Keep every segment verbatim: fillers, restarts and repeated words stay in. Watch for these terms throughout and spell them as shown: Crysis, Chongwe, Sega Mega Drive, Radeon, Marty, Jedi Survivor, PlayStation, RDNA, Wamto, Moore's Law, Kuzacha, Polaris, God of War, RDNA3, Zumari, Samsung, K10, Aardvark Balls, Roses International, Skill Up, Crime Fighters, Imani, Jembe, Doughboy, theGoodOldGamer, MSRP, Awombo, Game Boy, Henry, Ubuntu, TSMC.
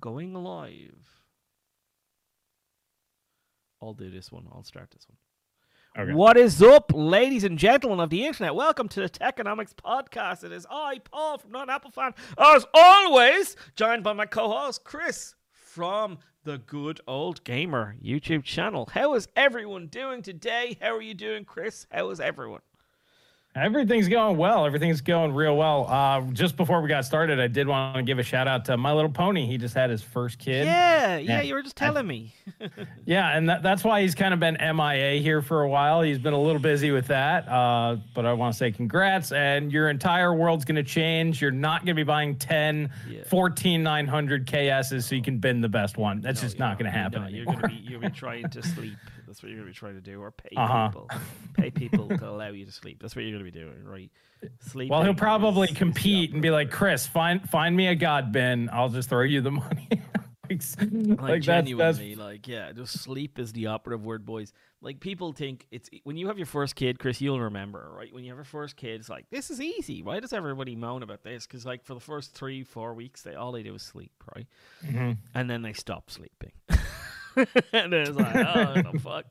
going live. I'll do this one. I'll start this one. Okay. What is up, ladies and gentlemen of the internet? Welcome to the Techonomics podcast. It is I, Paul, from Not Apple Fan, as always, joined by my co-host, Chris, from the Good Old Gamer YouTube channel. How is everyone doing today? How are you doing, Chris? How is everyone? Everything's going well. Everything's going real well. Uh, just before we got started, I did want to give a shout out to My Little Pony. He just had his first kid. Yeah, yeah, you were just telling me. Yeah, and that, that's why he's kind of been M I A here for a while. He's been a little busy with that, uh, but I want to say congrats, and your entire world's going to change. You're not going to be buying ten yeah. fourteen nine hundred K S's so you can bin the best one. That's no, just not going to happen. No, you're going to be, you're going to be trying to sleep. That's what you're going to be trying to do, or pay uh-huh. people. Pay people to allow you to sleep. That's what you're going to be doing, right? Sleeping. Well, he'll probably is, compete is and be like, Chris, find find me a god bin. I'll just throw you the money. like, like, like genuinely, that's, that's... like, yeah, just sleep is the operative word, boys. Like, people think it's when you have your first kid, Chris, you'll remember, right? When you have your first kid, it's like, this is easy. Why does everybody moan about this? Because, like, for the first three, four weeks, they all they do is sleep, right? Mm-hmm. And then they stop sleeping. And then it's like, oh, what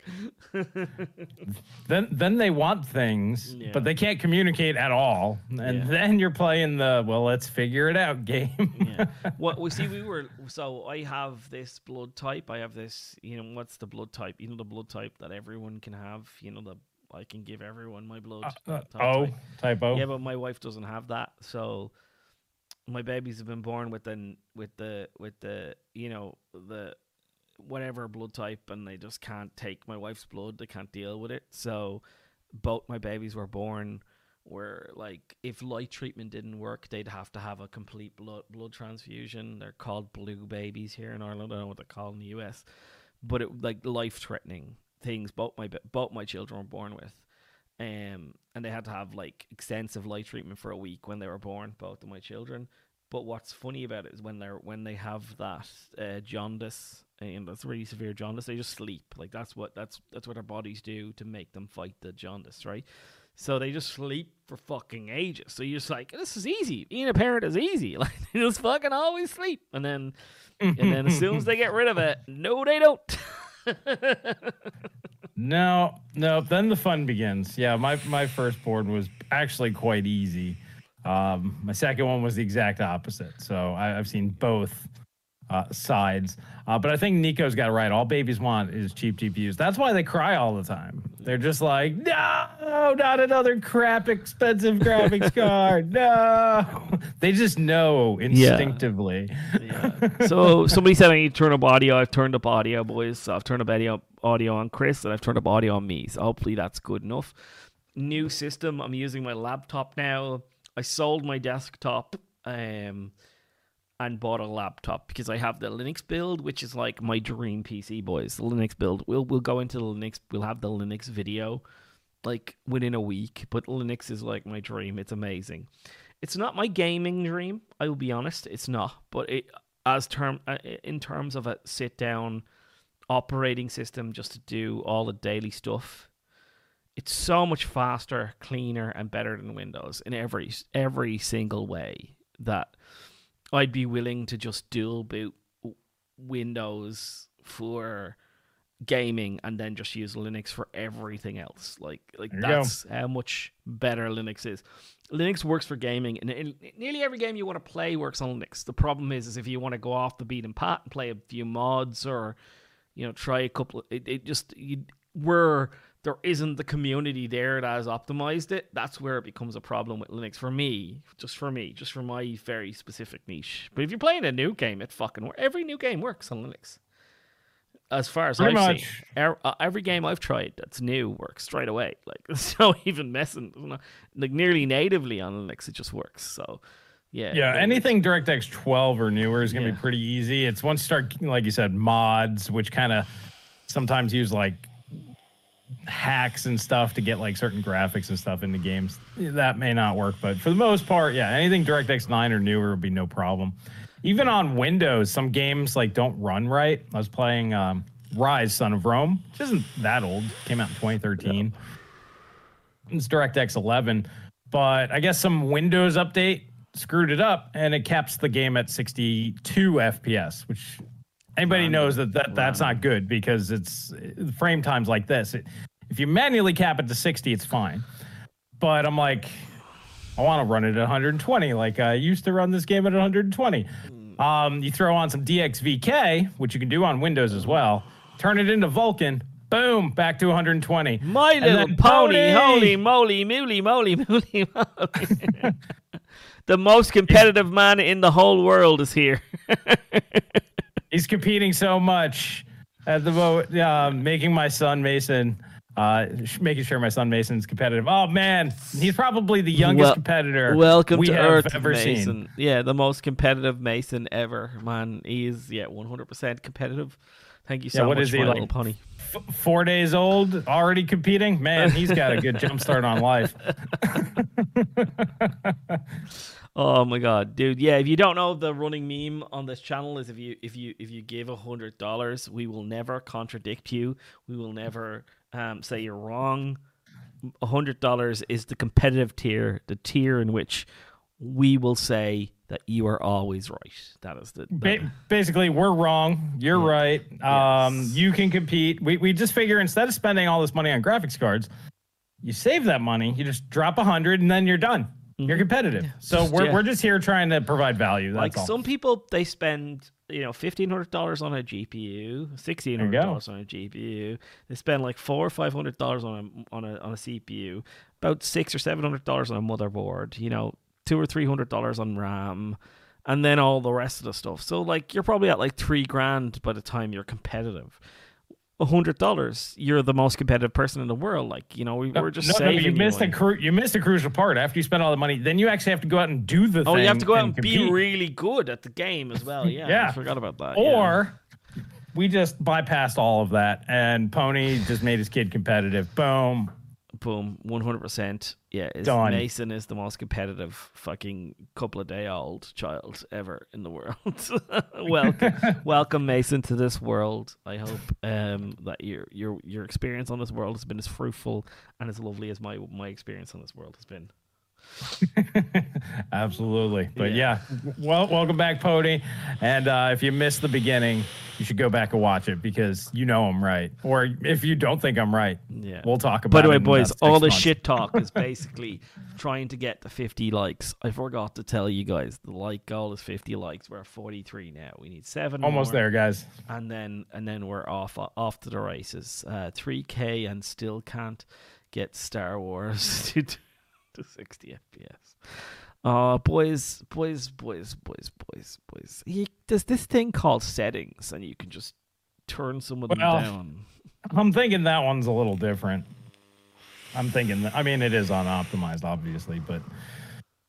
the fuck? then then they want things, yeah. but they can't communicate at all. And yeah. then you're playing the, well, let's figure it out game. yeah. What we see, we were, so I have this blood type. I have this, you know, what's the blood type? You know, the blood type that everyone can have, you know, the, I can give everyone my blood. Uh, uh, type o, type. type O. Yeah, but my wife doesn't have that. So my babies have been born with the, with the, with the, you know, the, whatever blood type, and they just can't take my wife's blood. They can't deal with it. So both my babies were born where, like, if light treatment didn't work, they'd have to have a complete blood blood transfusion. They're called blue babies here in Ireland. I don't know what they're called in the U S, but it, like, life-threatening things both my both my children were born with, um and they had to have, like, extensive light treatment for a week when they were born, both of my children. But what's funny about it is when they're when they have that uh, jaundice, and that's really severe jaundice, they just sleep. Like, that's what that's that's what their bodies do to make them fight the jaundice, right? So they just sleep for fucking ages. So you're just like, this is easy. Being a parent is easy. Like, they just fucking always sleep, and then and then as soon as they get rid of it, no, they don't. no, no. Then the fun begins. Yeah, my my firstborn was actually quite easy. Um, my second one was the exact opposite. So I, I've seen both uh, sides. Uh, but I think Nico's got it right. All babies want is cheap G P Us. That's why they cry all the time. They're just like, no, not another crap expensive graphics card. No. They just know instinctively. Yeah. Yeah. So somebody said I need to turn up audio. I've turned up audio, boys. So I've turned up audio, audio on Chris, and I've turned up audio on me. So hopefully that's good enough. New system. I'm using my laptop now. I sold my desktop um, and bought a laptop because I have the Linux build, which is like my dream P C, boys. The Linux build. We'll we'll go into the Linux. We'll have the Linux video like within a week. But Linux is like my dream. It's amazing. It's not my gaming dream. I will be honest. It's not. But it as term in terms of a sit down operating system just to do all the daily stuff. It's so much faster, cleaner, and better than Windows in every every single way that I'd be willing to just dual boot Windows for gaming and then just use Linux for everything else. Like like that's how much better Linux is. Linux works for gaming, and in, in nearly every game you want to play works on Linux. The problem is, is if you want to go off the beaten path and play a few mods or, you know, try a couple. Of, it it just you we're there isn't the community there that has optimized it. That's where it becomes a problem with Linux for me, just for me, just for my very specific niche. But if you're playing a new game, it fucking works. Every new game works on Linux. As far as I've seen, every game I've tried that's new works straight away. Like, it's not even messing. Like, nearly natively on Linux, it just works. So, yeah. Yeah, anything DirectX twelve or newer is going to yeah. be pretty easy. It's once you start, like you said, mods, which kind of sometimes use, like, hacks and stuff to get, like, certain graphics and stuff into games that may not work, but for the most part, yeah, anything DirectX nine or newer would be no problem. Even on Windows, some games, like, don't run right. I was playing um Rise, Son of Rome, which isn't that old. It came out in twenty thirteen. Yeah. It's DirectX eleven, but I guess some Windows update screwed it up, and it caps the game at sixty-two F P S, which anybody um, knows that, that that's um, not good because it's frame times like this. It, if you manually cap it to sixty, it's fine. But I'm like, I want to run it at one hundred twenty. Like, I used to run this game at one hundred twenty. Um, you throw on some D X V K, which you can do on Windows as well. Turn it into Vulkan. Boom, back to one hundred twenty. My and Little Pony, Pony, holy moly, moly, moly, moly, moly. The most competitive man in the whole world is here. He's competing so much at the moment, uh, making my son Mason, uh, making sure my son Mason's competitive. Oh man, he's probably the youngest well, competitor welcome we to have Earth, ever Mason. Seen. Yeah, the most competitive Mason ever, man. He is yeah, one hundred percent competitive. Thank you so yeah, what much, is he, My like, Little Pony. F- four days old, already competing? Man, he's got a good jump start on life. Oh my god, dude! Yeah, if you don't know, the running meme on this channel is if you if you if you give a hundred dollars, we will never contradict you. We will never um, say you're wrong. A hundred dollars is the competitive tier, the tier in which we will say that you are always right. That is the... That ba- basically, we're wrong. You're yeah. right. Yes. Um, you can compete. We we just figure instead of spending all this money on graphics cards, you save that money, you just drop one hundred, and then you're done. Mm-hmm. You're competitive. Yeah. So just, we're yeah. we're just here trying to provide value. That's like all. Some people, they spend, you know, fifteen hundred dollars on a G P U, sixteen hundred dollars on a G P U. They spend like four or five hundred dollars on a, on a, on a C P U, about six or seven hundred dollars on a motherboard, you know, two or three hundred dollars on RAM, and then all the rest of the stuff. So like you're probably at like three grand by the time you're competitive. A hundred dollars, you're the most competitive person in the world. Like, you know, we no, were just no, saving. No, you missed a cru- you missed a crucial part. After you spend all the money, then you actually have to go out and do the oh, thing. Oh, you have to go out and, and be really good at the game as well. Yeah, yeah. I forgot about that. Or yeah. we just bypassed all of that, and Pony just made his kid competitive. Boom. Boom, one hundred percent. Yeah, is Mason is the most competitive fucking couple of day old child ever in the world. Welcome, welcome Mason to this world. I hope um, that your your your experience on this world has been as fruitful and as lovely as my my experience on this world has been. Absolutely, but yeah. yeah, well, welcome back, Pony. And uh, if you missed the beginning, you should go back and watch it because you know I'm right. Or if you don't think I'm right, yeah, we'll talk about it. By the way, boys, all the shit talk is basically trying to get the fifty likes. I forgot to tell you guys the like goal is fifty likes. We're at forty-three now. We need seven. Almost more, there, guys. And then and then we're off off to the races. Uh, three K and still can't get Star Wars to. To sixty F P S. Uh, boys, boys, boys, boys, boys, boys. He, there's this thing called settings, and you can just turn some of them well, down. I'm thinking that one's a little different. I'm thinking, that, I mean, it is unoptimized, obviously, but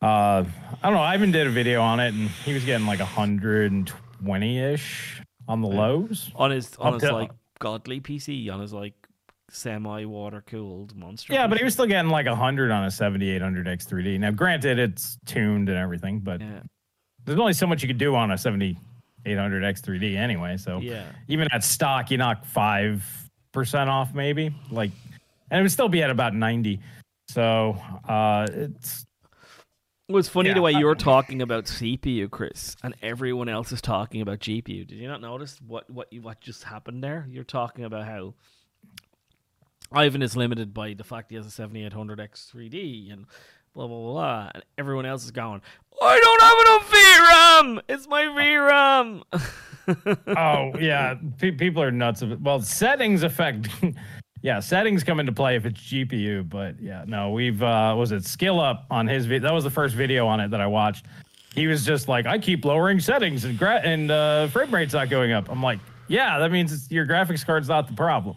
uh, I don't know. Ivan did a video on it, and he was getting like one twenty-ish on the lows. On his, on his to, like, godly P C, on his, like, semi-water-cooled monster. Yeah, but he was still getting like one hundred on a seventy-eight hundred X three D. Now, granted, it's tuned and everything, but yeah. there's only so much you could do on a seventy-eight hundred X three D anyway, so yeah. even at stock, you knock five percent off maybe, like, and it would still be at about ninety. So, uh, it's... It was funny yeah. the way you were talking about C P U, Chris, and everyone else is talking about G P U. Did you not notice what, what, you, what just happened there? You're talking about how Ivan is limited by the fact he has a seventy-eight hundred X three D and blah, blah, blah, blah. And everyone else is going, I don't have enough V RAM! It's my V RAM! Oh, yeah. P- people are nuts. Of it. Well, settings affect... yeah, settings come into play if it's G P U, but yeah, no, we've... Uh, was it Skill Up on his... Vi- that was the first video on it that I watched. He was just like, I keep lowering settings and, gra- and uh, frame rate's not going up. I'm like, yeah, that means it's, your graphics card's not the problem.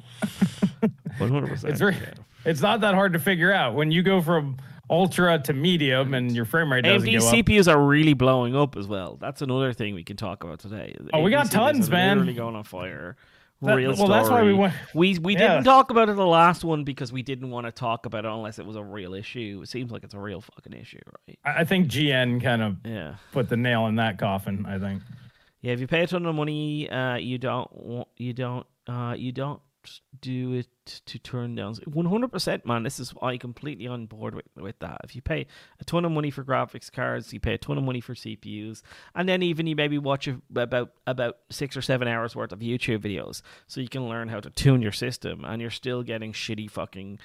one hundred percent. It's, re- it's not that hard to figure out. When you go from ultra to medium and your frame rate doesn't A M D go up. C P Us are really blowing up as well. That's another thing we can talk about today. Oh, A M D we got C P Us tons, man. Literally going on fire. That, real well, story. That's why we went. We, we yeah. didn't talk about it the last one because we didn't want to talk about it unless it was a real issue. It seems like it's a real fucking issue, right? I think G N kind of yeah. put the nail in that coffin, I think. Yeah, if you pay a ton of money, uh, you don't... You don't... Uh, you don't do it to turn downs. one hundred percent, man. This is I completely on board with, with that. If you pay a ton of money for graphics cards, you pay a ton of money for C P Us, and then even you maybe watch about about six or seven hours worth of YouTube videos so you can learn how to tune your system, and you're still getting shitty fucking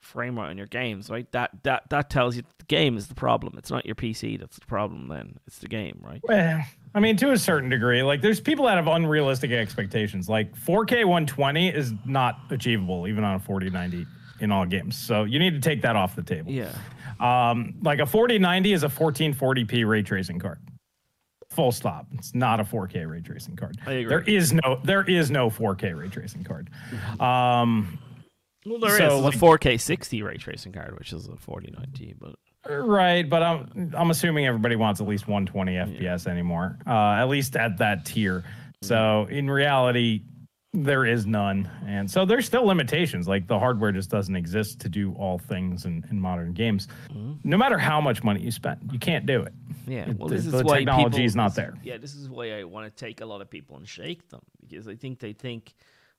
frame rate on your games, right? That that that tells you that the game is the problem. It's not your P C that's the problem. Then it's the game, right? Well, I mean, to a certain degree, like there's people that have unrealistic expectations. Like four K one twenty is not achievable even on a forty ninety in all games. So you need to take that off the table. Yeah. Um, like a forty ninety is a fourteen forty p ray tracing card. Full stop. It's not a four K ray tracing card. I agree. There is no there is no four K ray tracing card. Um. Well, there so, is like, a four K sixty ray tracing card, which is a forty ninety, but right. But I'm I'm assuming everybody wants at least one twenty yeah. F P S anymore, uh, at least at that tier. So in reality, there is none, and so there's still limitations. Like the hardware just doesn't exist to do all things in, in modern games. Mm-hmm. No matter how much money you spend, you can't do it. Yeah, well, this the, is the why technology people, is not there. Yeah, this is why I want to take a lot of people and shake them, because I think they think,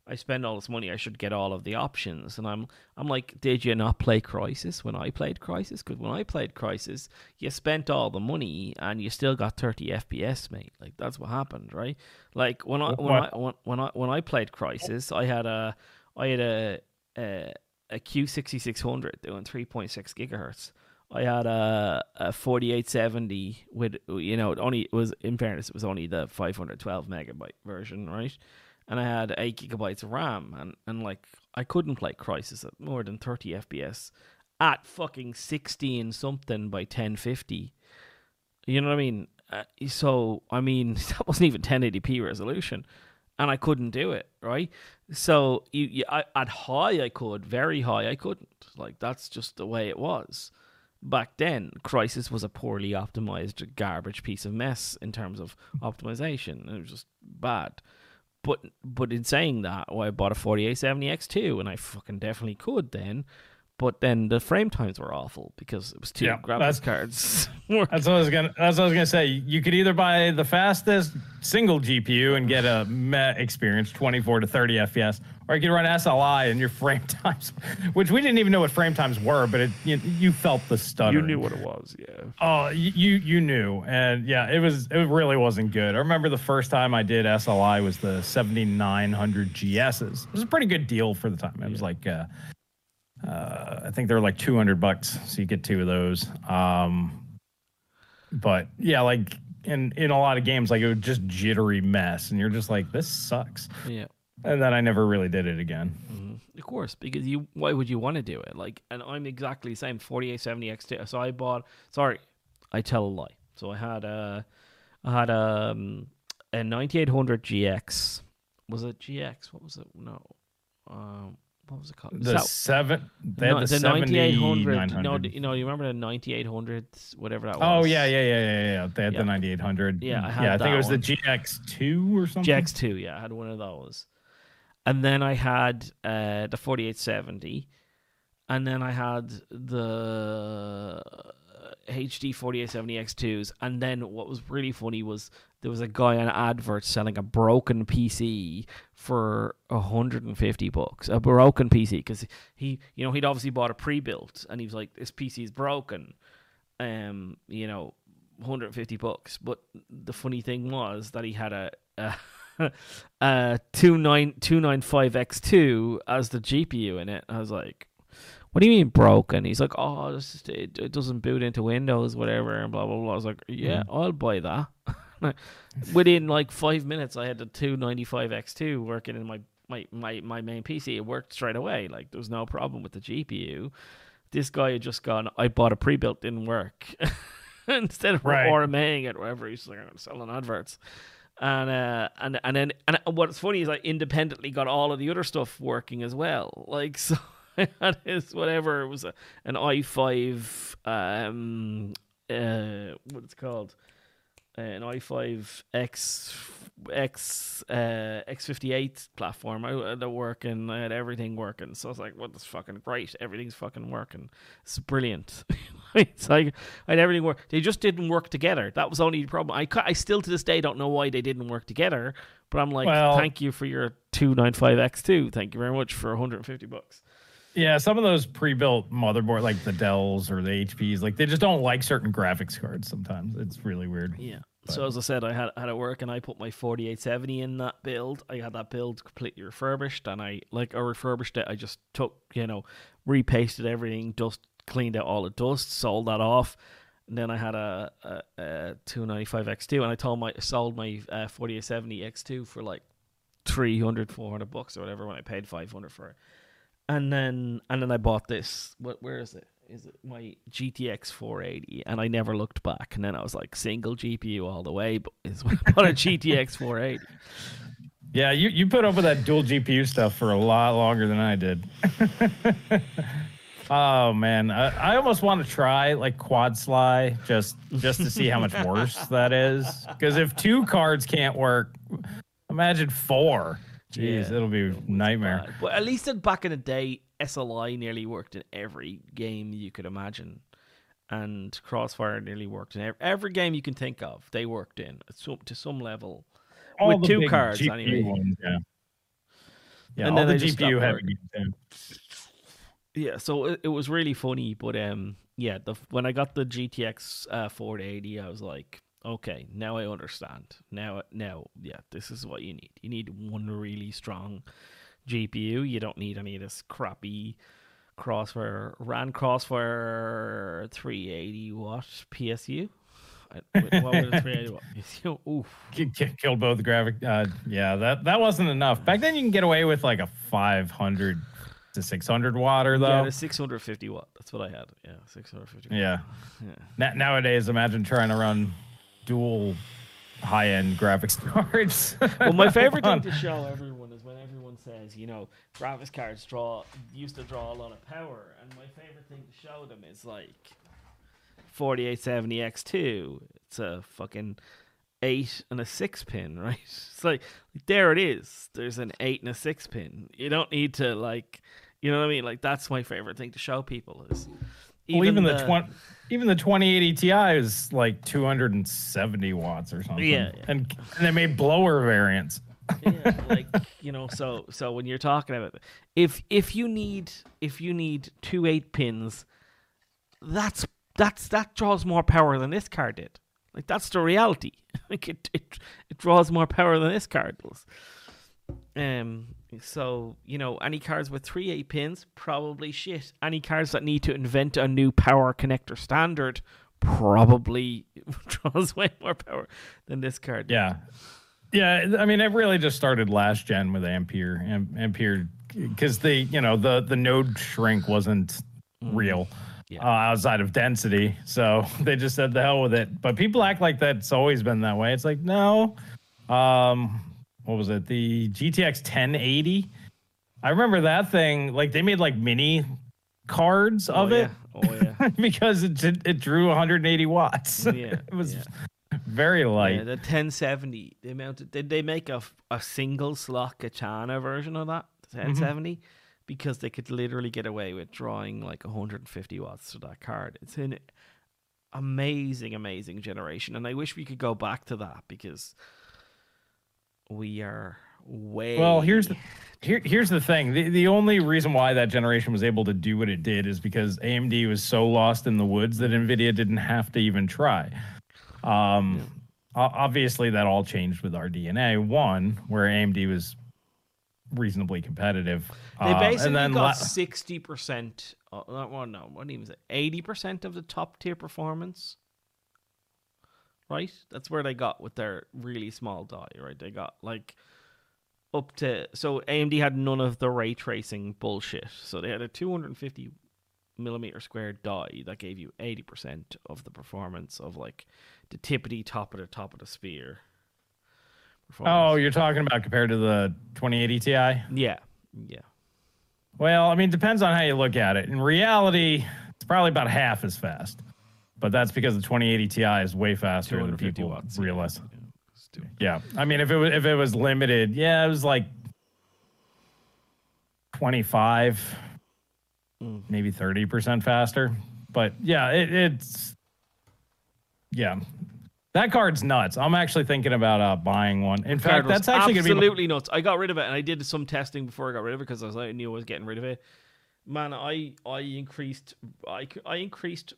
I spend all this money, I should get all of the options. And I'm I'm like, did you not play Crysis when I played Crysis? Because when I played Crysis, you spent all the money and you still got thirty F P S, mate. Like, that's what happened, right? Like, when I when I, when, when I when I played Crysis, I had a I had a a, a Q sixty-six hundred doing three point six gigahertz. I had a, a forty-eight seventy with, you know, it only it was, in fairness, it was only the five twelve megabyte version, right? And I had eight gigabytes of RAM, and, and like I couldn't play Crysis at more than thirty F P S at fucking sixteen something by ten fifty. You know what I mean? Uh, so I mean that wasn't even ten eighty p resolution, and I couldn't do it, right? So you, you I, at high I could, very high I couldn't. Like that's just the way it was back then. Crysis was a poorly optimized garbage piece of mess in terms of optimization. It was just bad. But but in saying that, well, I bought a forty-eight seventy X two, and I fucking definitely could then. But then the frame times were awful because it was two yeah, graphics cards. That's what I was gonna. That's what I was gonna say. You could either buy the fastest single G P U and get a meh experience, twenty-four to thirty F P S, or you could run S L I and your frame times, which we didn't even know what frame times were, but it you, you felt the stutter. You knew what it was, yeah. Oh, uh, you you knew, and yeah, it was it really wasn't good. I remember the first time I did S L I was the seventy-nine hundred G S's. It was a pretty good deal for the time. It was yeah. like. Uh, Uh, I think they're like two hundred bucks, so you get two of those. Um, but yeah, like in, in a lot of games, like it was just jittery mess, and you're just like, this sucks. Yeah. And then I never really did it again. Mm-hmm. Of course, because you, why would you want to do it? Like, and I'm exactly the same. forty-eight seventy X two. So I bought. Sorry, I tell a lie. So I had a, I had um a ninety-eight hundred G X. Was it G X? What was it? No. Um. What was it called? The that, seven. They no, had the, the ninety-eight hundred. No, you know, you remember the ninety-eight hundred, whatever that was. Oh yeah, yeah, yeah, yeah, yeah. They had yeah. the ninety-eight hundred. Yeah, I had yeah. I that think it was one. The G X two or something. G X two, yeah, I had one of those. And then I had uh, the forty-eight seventy, and then I had the H D forty-eight seventy X twos. And then what was really funny was there was a guy on an advert selling a broken P C for one hundred fifty bucks. A broken P C, because he, you know, he'd obviously bought a pre-built, and he was like, "This P C is broken." Um, you know, one hundred fifty bucks. But the funny thing was that he had a a, a two nine two ninety-five X two as the G P U in it. I was like, "What do you mean broken?" He's like, "Oh, this is, it, it doesn't boot into Windows, whatever," and blah blah blah. I was like, "Yeah, I'll buy that." Within like five minutes, I had the two ninety-five X two working in my, my, my, my main P C. It worked straight away. Like, there was no problem with the G P U. This guy had just gone, "I bought a pre-built, didn't work." Instead of right. RMAing it, wherever he's like, "I'm selling adverts." And uh, and and then and what's funny is I independently got all of the other stuff working as well. Like, so I had his whatever it was a, an i five um uh what it's called. Uh, an i five X fifty-eight platform. I had it working. I had everything working. So I was like, "Well, that's fucking great. Everything's fucking working. It's brilliant." It's like, and everything worked. They just didn't work together. That was the only problem. I, I still to this day don't know why they didn't work together. But I'm like, well, thank you for your two ninety-five X two. Thank you very much for one hundred fifty bucks. Yeah, some of those pre-built motherboard, like the Dells or the H Ps, like they just don't like certain graphics cards sometimes. It's really weird. Yeah. But. So as I said, I had had it work, and I put my forty-eight seventy in that build. I had that build completely refurbished, and I like I refurbished it. I just took, you know, repasted everything, dust cleaned out all the dust, sold that off, and then I had a, a, a two ninety-five X two, and I told my sold my uh, forty-eight seventy X two for like three hundred, four hundred bucks or whatever when I paid five hundred for it. And then and then I bought this. What? Where is it? Is it my G T X four eighty? And I never looked back. And then I was like, single G P U all the way, but it's what a G T X four eighty. Yeah, you, you put up with that dual G P U stuff for a lot longer than I did. Oh man, I, I almost want to try like quad sly just just to see how much worse that is. Because if two cards can't work, imagine four. Jeez, yeah, it'll be a nightmare. Bad. But at least back in the day, S L I nearly worked in every game you could imagine. And Crossfire nearly worked in every, every game you can think of. They worked in so, to some level. All with the two big cards, G P U anyway. Ones, yeah. Yeah, and all then the G P U heavy games. Yeah, so it, it was really funny. But um, yeah, the, when I got the G T X uh, four eighty, I was like, okay, now I understand. Now, now, yeah, this is what you need. You need one really strong G P U. You don't need any of this crappy Crossfire. Ran Crossfire three eighty watt P S U. What was it, three eighty watt P S U? Oof. Killed both the graphic. Uh, yeah, that, that wasn't enough. Back then, you can get away with like a five hundred to six hundred watter though. Yeah, the six hundred fifty watt. That's what I had. Yeah, six hundred fifty watt. Yeah. Yeah. Na- nowadays, imagine trying to run dual high-end graphics cards. Well, my favorite thing to show everyone is when everyone says, you know, graphics cards draw used to draw a lot of power, and my favorite thing to show them is like forty-eight seventy X two. It's a fucking eight and a six pin, right? It's like, there it is. There's an eight and a six pin. You don't need to, like, you know what I mean? Like, that's my favorite thing to show people is. Even, well, even the, the twenty, even the twenty eighty Ti is like two hundred seventy watts or something. Yeah, yeah. And, and they made blower variants. Yeah, like, you know, so so when you're talking about it, if if you need if you need two eight pins, that's that's that draws more power than this card did. Like, that's the reality. Like, it it, it draws more power than this card does. Um. So, you know, any cards with three eight pins, probably shit. Any cards that need to invent a new power connector standard probably draws way more power than this card. Yeah. Yeah, I mean, it really just started last gen with Ampere. Am- Ampere, because the, you know, the, the node shrink wasn't mm. real yeah. uh, outside of density. So they just said the hell with it. But people act like that's always been that way. It's like, no. Um... What was it? The G T X ten eighty. I remember that thing. Like, they made like mini cards of oh, yeah. it. Oh yeah. Because it it drew one hundred eighty watts. Yeah. It was yeah. very light. Yeah, the ten seventy. They mounted. Did they make a a single slot Katana version of that the ten seventy? Mm-hmm. Because they could literally get away with drawing like one hundred fifty watts to that card. It's an amazing, amazing generation, and I wish we could go back to that because. We are way well. Here's the here, here's the thing. The the only reason why that generation was able to do what it did is because A M D was so lost in the woods that NVIDIA didn't have to even try. Um, yeah. Obviously, that all changed with R D N A one, where A M D was reasonably competitive. They basically uh, got sixty la- percent. Not well, no, what even say eighty percent of the top tier performance. Right, that's where they got with their really small die. Right, they got like up to so A M D had none of the ray tracing bullshit. So they had a two hundred fifty millimeter squared die that gave you eighty percent of the performance of like the tippity top of the top of the spear. Oh, you're talking about compared to the twenty eighty Ti? Yeah, yeah. Well, I mean, depends on how you look at it. In reality, it's probably about half as fast. But that's because the twenty eighty Ti is way faster than people watts, realize. Yeah. Yeah, I mean, if it was if it was limited, yeah, it was like twenty-five, mm. maybe thirty percent faster. But yeah, it, it's yeah, that card's nuts. I'm actually thinking about uh, buying one. In fact, that's actually gonna be absolutely nuts. I got rid of it, and I did some testing before I got rid of it because I was, I knew I was getting rid of it. Man, I I increased I I increased.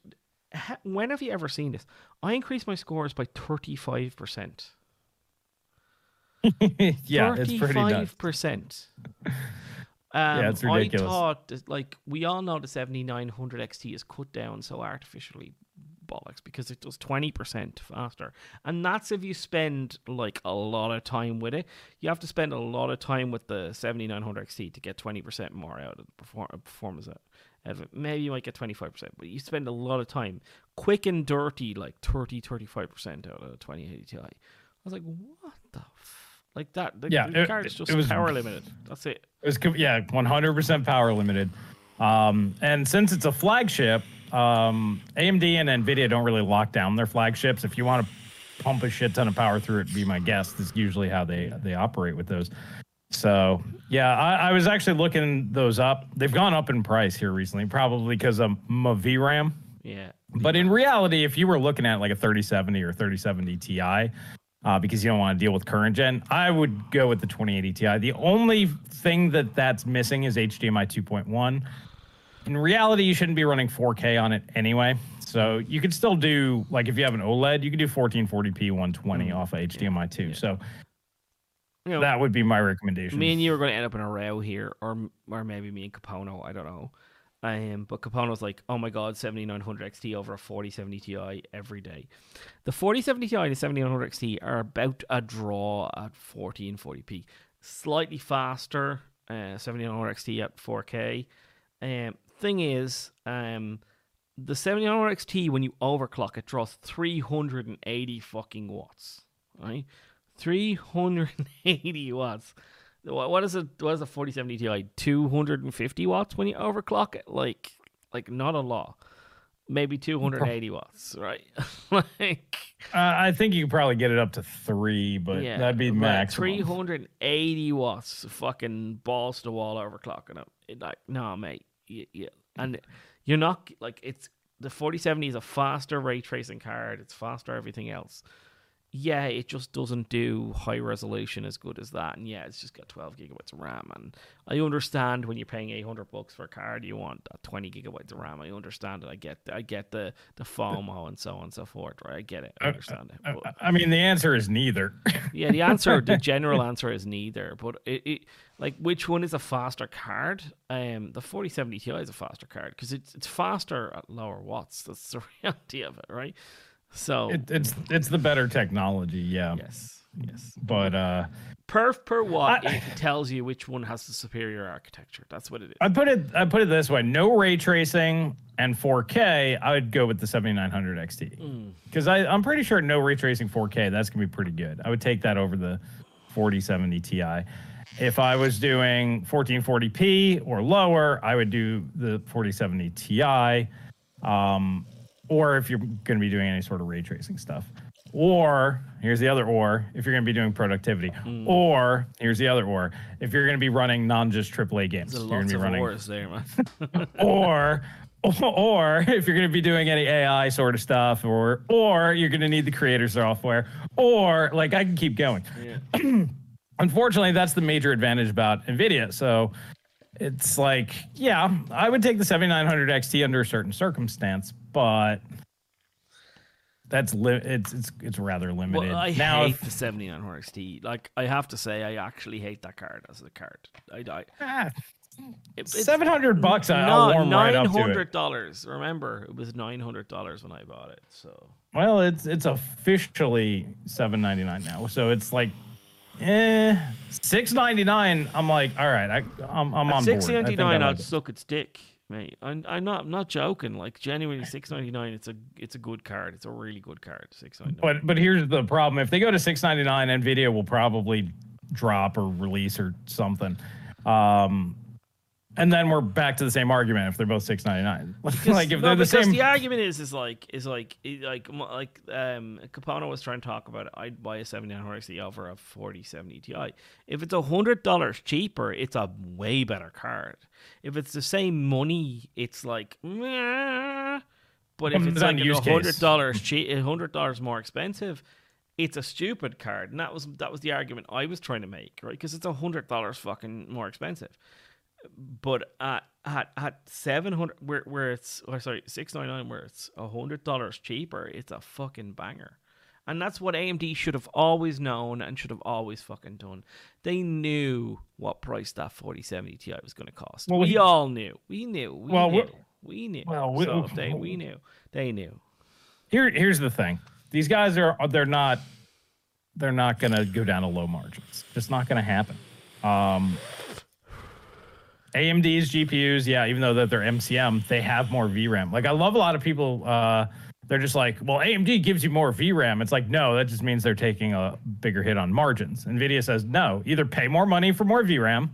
When have you ever seen this? I increased my scores by thirty-five percent. Yeah, it's pretty nuts. thirty-five percent. Um, yeah, it's ridiculous. I thought, that, like, we all know the seventy-nine hundred X T is cut down so artificially bollocks because it does twenty percent faster. And that's if you spend, like, a lot of time with it. You have to spend a lot of time with the seventy-nine hundred X T to get twenty percent more out of the perform- performance out of it. Maybe you might get twenty-five percent, but you spend a lot of time. Quick and dirty, like, thirty, thirty-five percent out of the twenty eighty Ti. I was like, what the fuck? Like that, the, yeah, the card's just it was, power limited. That's it. It was yeah, one hundred percent power limited. Um, and since it's a flagship, um, A M D and NVIDIA don't really lock down their flagships. If you want to pump a shit ton of power through it, be my guest. That's usually how they they operate with those. So yeah, I, I was actually looking those up. They've gone up in price here recently, probably because of my V RAM. Yeah. But in reality, if you were looking at like a thirty seventy or thirty seventy Ti. Uh, because you don't want to deal with current gen, I would go with the twenty eighty Ti. The only thing that that's missing is H D M I two point one. In reality, you shouldn't be running four K on it anyway. So you could still do, like if you have an OLED, you can do fourteen forty p one twenty mm. off of H D M I two. Yeah. Yeah. So you know, that would be my recommendation. Me and you are going to end up in a row here, or or maybe me and Capone, I don't know. Um, but Capone was like, oh my god, seventy-nine hundred X T over a forty seventy Ti every day. The forty seventy Ti and the seventy-nine hundred X T are about a draw at fourteen forty p. Slightly faster, uh, seventy-nine hundred X T at four K. Um, thing is, um, the seventy-nine hundred X T, when you overclock, it draws three hundred eighty fucking watts. Right? three hundred eighty watts. What is a what is a forty seventy Ti? two hundred fifty watts when you overclock it? Like, like not a lot. Maybe two hundred eighty watts, right? Like, uh, I think you could probably get it up to three, but yeah, that'd be max. three hundred eighty watts, fucking balls to wall overclocking it. it like, no, nah, mate. Yeah, yeah. And you're not, like, it's the forty seventy is a faster ray tracing card, it's faster everything else. Yeah, it just doesn't do high resolution as good as that. And yeah, it's just got twelve gigabytes of RAM. And I understand when you're paying eight hundred bucks for a card, you want that twenty gigabytes of RAM. I understand it. I get I get the, the FOMO and so on and so forth, right? I get it. I understand I, it. But, I mean, the answer is neither. Yeah, the answer, the general answer is neither. But it, it like, which one is a faster card? Um, the forty seventy Ti is a faster card because it's, it's faster at lower watts. That's the reality of it, right? So it, it's it's the better technology, yeah. Yes, yes. But uh, perf per watt, I, it tells you which one has the superior architecture. That's what it is. I put it I put it this way: no ray tracing and four K. I would go with the seventy-nine hundred X T because mm. I'm pretty sure no ray tracing four K. That's gonna be pretty good. I would take that over the forty seventy Ti. If I was doing fourteen forty p or lower, I would do the forty seventy Ti. Um, Or if you're going to be doing any sort of ray tracing stuff. Or, here's the other or, if you're going to be doing productivity. Mm. Or, here's the other or, if you're going to be running non-just triple A games. There's lots of ors there, man. or, or, if you're going to be doing any A I sort of stuff. Or, or you're going to need the creator software. Or, like, I can keep going. Yeah. Unfortunately, that's the major advantage about NVIDIA. So... It's like, yeah, I would take the seventy-nine hundred X T under a certain circumstance, but that's li- it's it's it's rather limited. Well, I now, hate if- the seventy-nine hundred X T. Like, I have to say, I actually hate that card as a card. I die. Ah, it, seven hundred bucks, no, I'll warm right up to it. nine hundred dollars. Remember, it was nine hundred dollars when I bought it. So well, it's it's officially seven ninety-nine now, so it's like. Eh, six ninety nine. I'm like, all right, I, I'm I'm on board. Six ninety nine, I'd suck its dick, mate. I'm I'm not I'm not joking. Like genuinely, six ninety nine. It's a it's a good card. It's a really good card. Six ninety nine. But but here's the problem. If they go to six ninety nine, NVIDIA will probably drop or release or something. Um, and then we're back to the same argument. If they're both six ninety nine, like if no, they're the same. The argument is is like is like is like like um Capone was trying to talk about it. I'd buy a seventy nine hundred X T over a forty seventy Ti. If it's a hundred dollars cheaper, it's a way better card. If it's the same money, it's like meh. But if it's like a hundred dollars cheap, hundred dollars more expensive, it's a stupid card, and that was that was the argument I was trying to make, right? Because it's a hundred dollars fucking more expensive. But at at, at seven hundred, where where it's or sorry six ninety nine, where it's a hundred dollars cheaper, it's a fucking banger. And that's what A M D should have always known and should have always fucking done. They knew what price that forty seventy Ti was going to cost. Well, we, we all knew. We knew. We well, knew. We knew. Well, we, so they, we knew. They knew. Here, here's the thing: these guys are they're not they're not going to go down to low margins. Just not going to happen. Um, A M D's G P Us, yeah, even though that they're M C M, they have more V RAM. Like I love a lot of people. Uh, They're just like, well, A M D gives you more V RAM. It's like, no, that just means they're taking a bigger hit on margins. NVIDIA says, no, either pay more money for more V RAM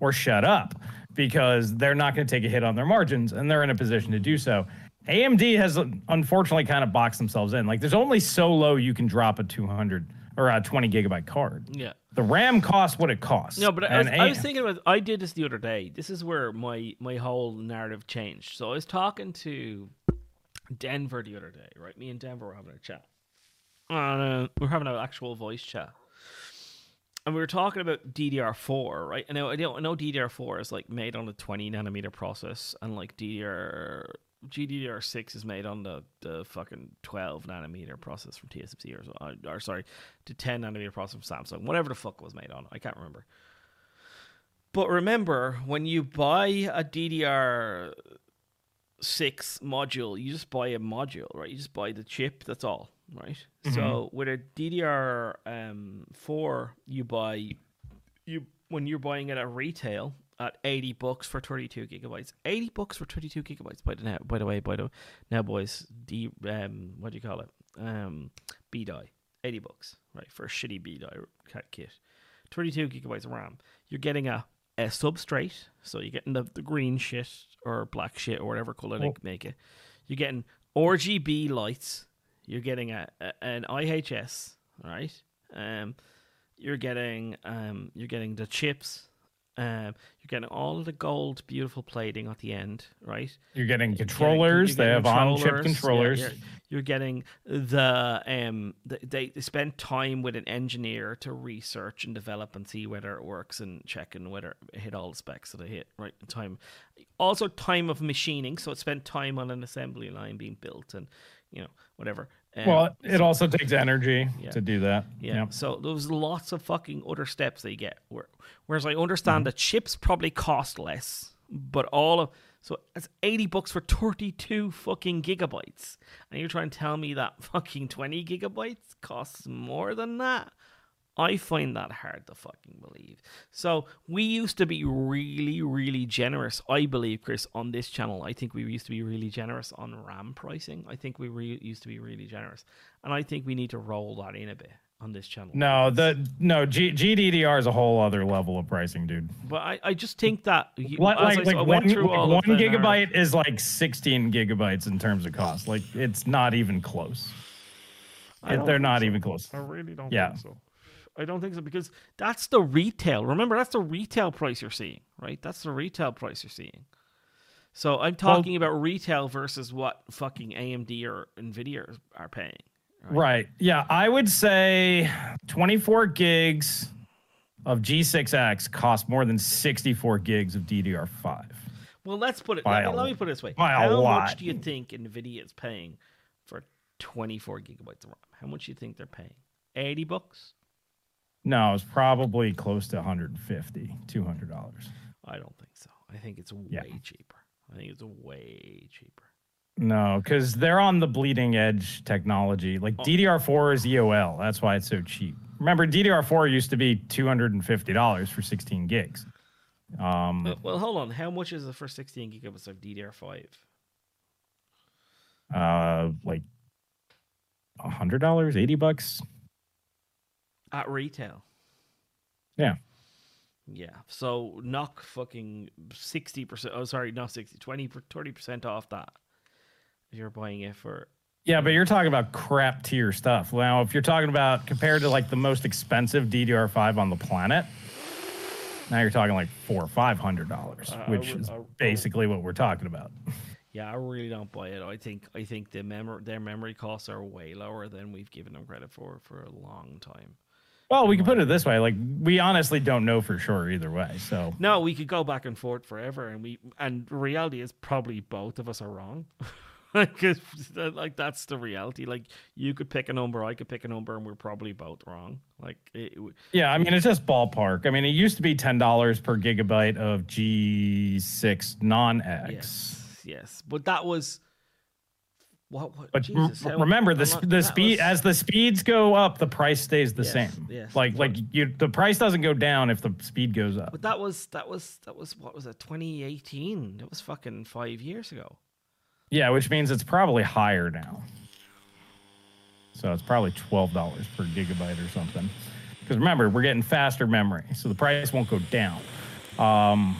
or shut up because they're not going to take a hit on their margins, and they're in a position to do so. A M D has unfortunately kind of boxed themselves in. Like, there's only so low you can drop a two hundred or a twenty gigabyte card. Yeah. The RAM costs what it costs. No, but I was, I was thinking about, I did this the other day. This is where my, my whole narrative changed. So I was talking to Denver the other day, right? Me and Denver were having a chat. Uh, we were having an actual voice chat. And we were talking about D D R four, right? And I know, I know D D R four is like made on the twenty nanometer process, and like D D R G D D R six is made on the, the fucking twelve nanometer process from T S M C, or, or, or sorry, the ten nanometer process from Samsung, whatever the fuck was made on. I can't remember. But remember, when you buy a D D R six module, you just buy a module, right? You just buy the chip, that's all, right? Mm-hmm. So with a D D R um four, you buy you when you're buying it at retail at eighty bucks for thirty-two gigabytes. eighty bucks for thirty-two gigabytes, by the by the way by the way now, boys, the um what do you call it um B D I, eighty bucks, right, for a shitty B D I kit. Thirty-two gigabytes of RAM. You're getting a A substrate, so you're getting the, the green shit or black shit or whatever color they oh. make it. You're getting R G B lights. You're getting a, a an I H S, right? Um, you're getting um, you're getting the chips. Um, you're getting all of the gold, beautiful plating at the end, right? You're getting you're controllers. Getting, you're getting they have on-chip controllers. Yeah, you're, you're getting the um. The, they they spent time with an engineer to research and develop and see whether it works and checking whether it hit all the specs that it hit. Right, time. Also, time of machining. So it spent time on an assembly line being built, and you know whatever. Um, well, it so, also takes energy yeah. to do that. Yeah. yeah. So there's lots of fucking other steps that you get. Whereas I understand mm-hmm. the chips probably cost less, but all of so it's eighty bucks for thirty-two fucking gigabytes, and you're trying to tell me that fucking twenty gigabytes costs more than that? I find that hard to fucking believe. So we used to be really, really generous, I believe, Chris, on this channel. I think we used to be really generous on RAM pricing. I think we re- used to be really generous. And I think we need to roll that in a bit on this channel. No, the no G- GDDR is a whole other level of pricing, dude. But I, I just think that you, what, like, I, like I went one, through all like one gigabyte our... is like sixteen gigabytes in terms of cost. Like, it's not even close. It, they're not so. even close. I really don't yeah. think so. I don't think so, because that's the retail. Remember, that's the retail price you're seeing, right? That's the retail price you're seeing. So I'm talking well, about retail versus what fucking A M D or NVIDIA are paying. Right? right. Yeah, I would say twenty-four gigs of G six X cost more than sixty-four gigs of D D R five. Well, let's put it. Let me, a, let me put it this way. How much do you think NVIDIA is paying for twenty-four gigabytes of RAM? How much do you think they're paying? eighty bucks? No, it's probably close to one hundred fifty dollars, two hundred dollars. I don't think so. I think it's way yeah. cheaper. I think it's way cheaper. No, because they're on the bleeding edge technology. Like oh. D D R four is E O L. That's why it's so cheap. Remember, D D R four used to be two hundred fifty dollars for sixteen gigs. Um, well, well, hold on. How much is it for sixteen gigabytes of D D R five? Uh, like one hundred dollars, eighty bucks. At retail. Yeah. Yeah. So knock fucking sixty percent. Oh, sorry, not sixty, twenty, thirty percent off that. If you're buying it for. Yeah, but you're talking about crap tier stuff. Now, if you're talking about compared to like the most expensive D D R five on the planet, now you're talking like four or five hundred dollars, uh, which would, is uh, basically what we're talking about. Yeah, I really don't buy it. I think I think the memory their memory costs are way lower than we've given them credit for for a long time. Well, we can put it this way: like, we honestly don't know for sure either way. So no, we could go back and forth forever, and we and reality is probably both of us are wrong. Like, like that's the reality. Like, you could pick a number, I could pick a number, and we're probably both wrong. Like, it, yeah, I mean, it's just ballpark. I mean, it used to be ten dollars per gigabyte of G six non-X. Yes, yes, but that was. What, what, but Jesus, remember, the the speed was... as the speeds go up, the price stays the yes, same. Yes, like like you, the price doesn't go down if the speed goes up. But that was that was that was what was it? twenty eighteen. It was fucking five years ago. Yeah, which means it's probably higher now. So it's probably twelve dollars per gigabyte or something. Because remember, we're getting faster memory, so the price won't go down. Um,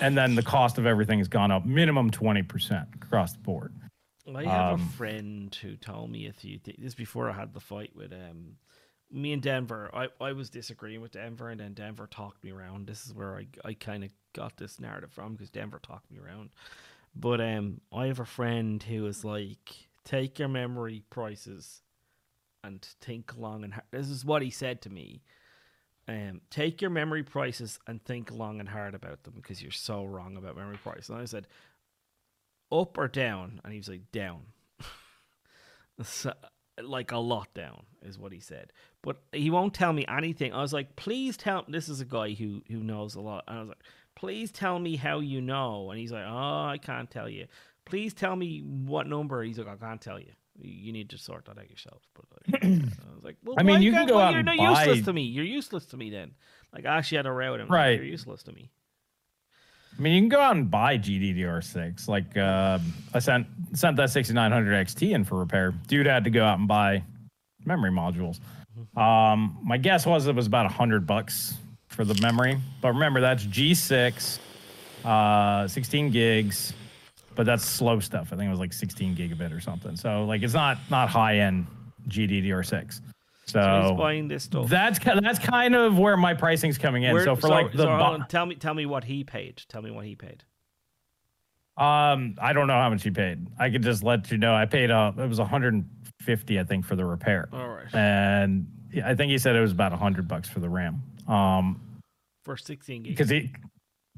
and then the cost of everything has gone up minimum twenty percent across the board. I have um, a friend who told me a few things. This is before I had the fight with um, me and Denver. I, I was disagreeing with Denver, and then Denver talked me around. This is where I, I kind of got this narrative from, because Denver talked me around. But um, I have a friend who is like, take your memory prices and think long and hard. This is what he said to me. Um, take your memory prices and think long and hard about them, because you're so wrong about memory prices. And I said, up or down? And he was like, down. So, like, a lot down is what he said. But he won't tell me anything. I was like, please tell... This is a guy who, who knows a lot. And I was like, please tell me how you know. And he's like, oh, I can't tell you. Please tell me what number. He's like, I can't tell you. You need to sort that out yourself. But like, I was like, well, I mean, you can go out and buy... You're useless to me. You're useless to me then. Like, I actually had a row with him. Right. Like, you're useless to me. I mean, you can go out and buy G D D R six. Like, uh, I sent sent that sixty-nine hundred X T in for repair. Dude had to go out and buy memory modules. Um, my guess was it was about one hundred bucks for the memory. But remember, that's G six, uh, sixteen gigs, but that's slow stuff. I think it was like sixteen gigabit or something. So, like, it's not, not high-end G D D R six. So, so he's buying this stuff. That's that's kind of where my pricing's coming in. Where, so for so, like the so on, tell me tell me what he paid. Tell me what he paid. Um, I don't know how much he paid. I could just let you know. I paid uh it was one hundred fifty, I think, for the repair. All right. And I think he said it was about one hundred bucks for the RAM. Um, for sixteen gigs. Cuz he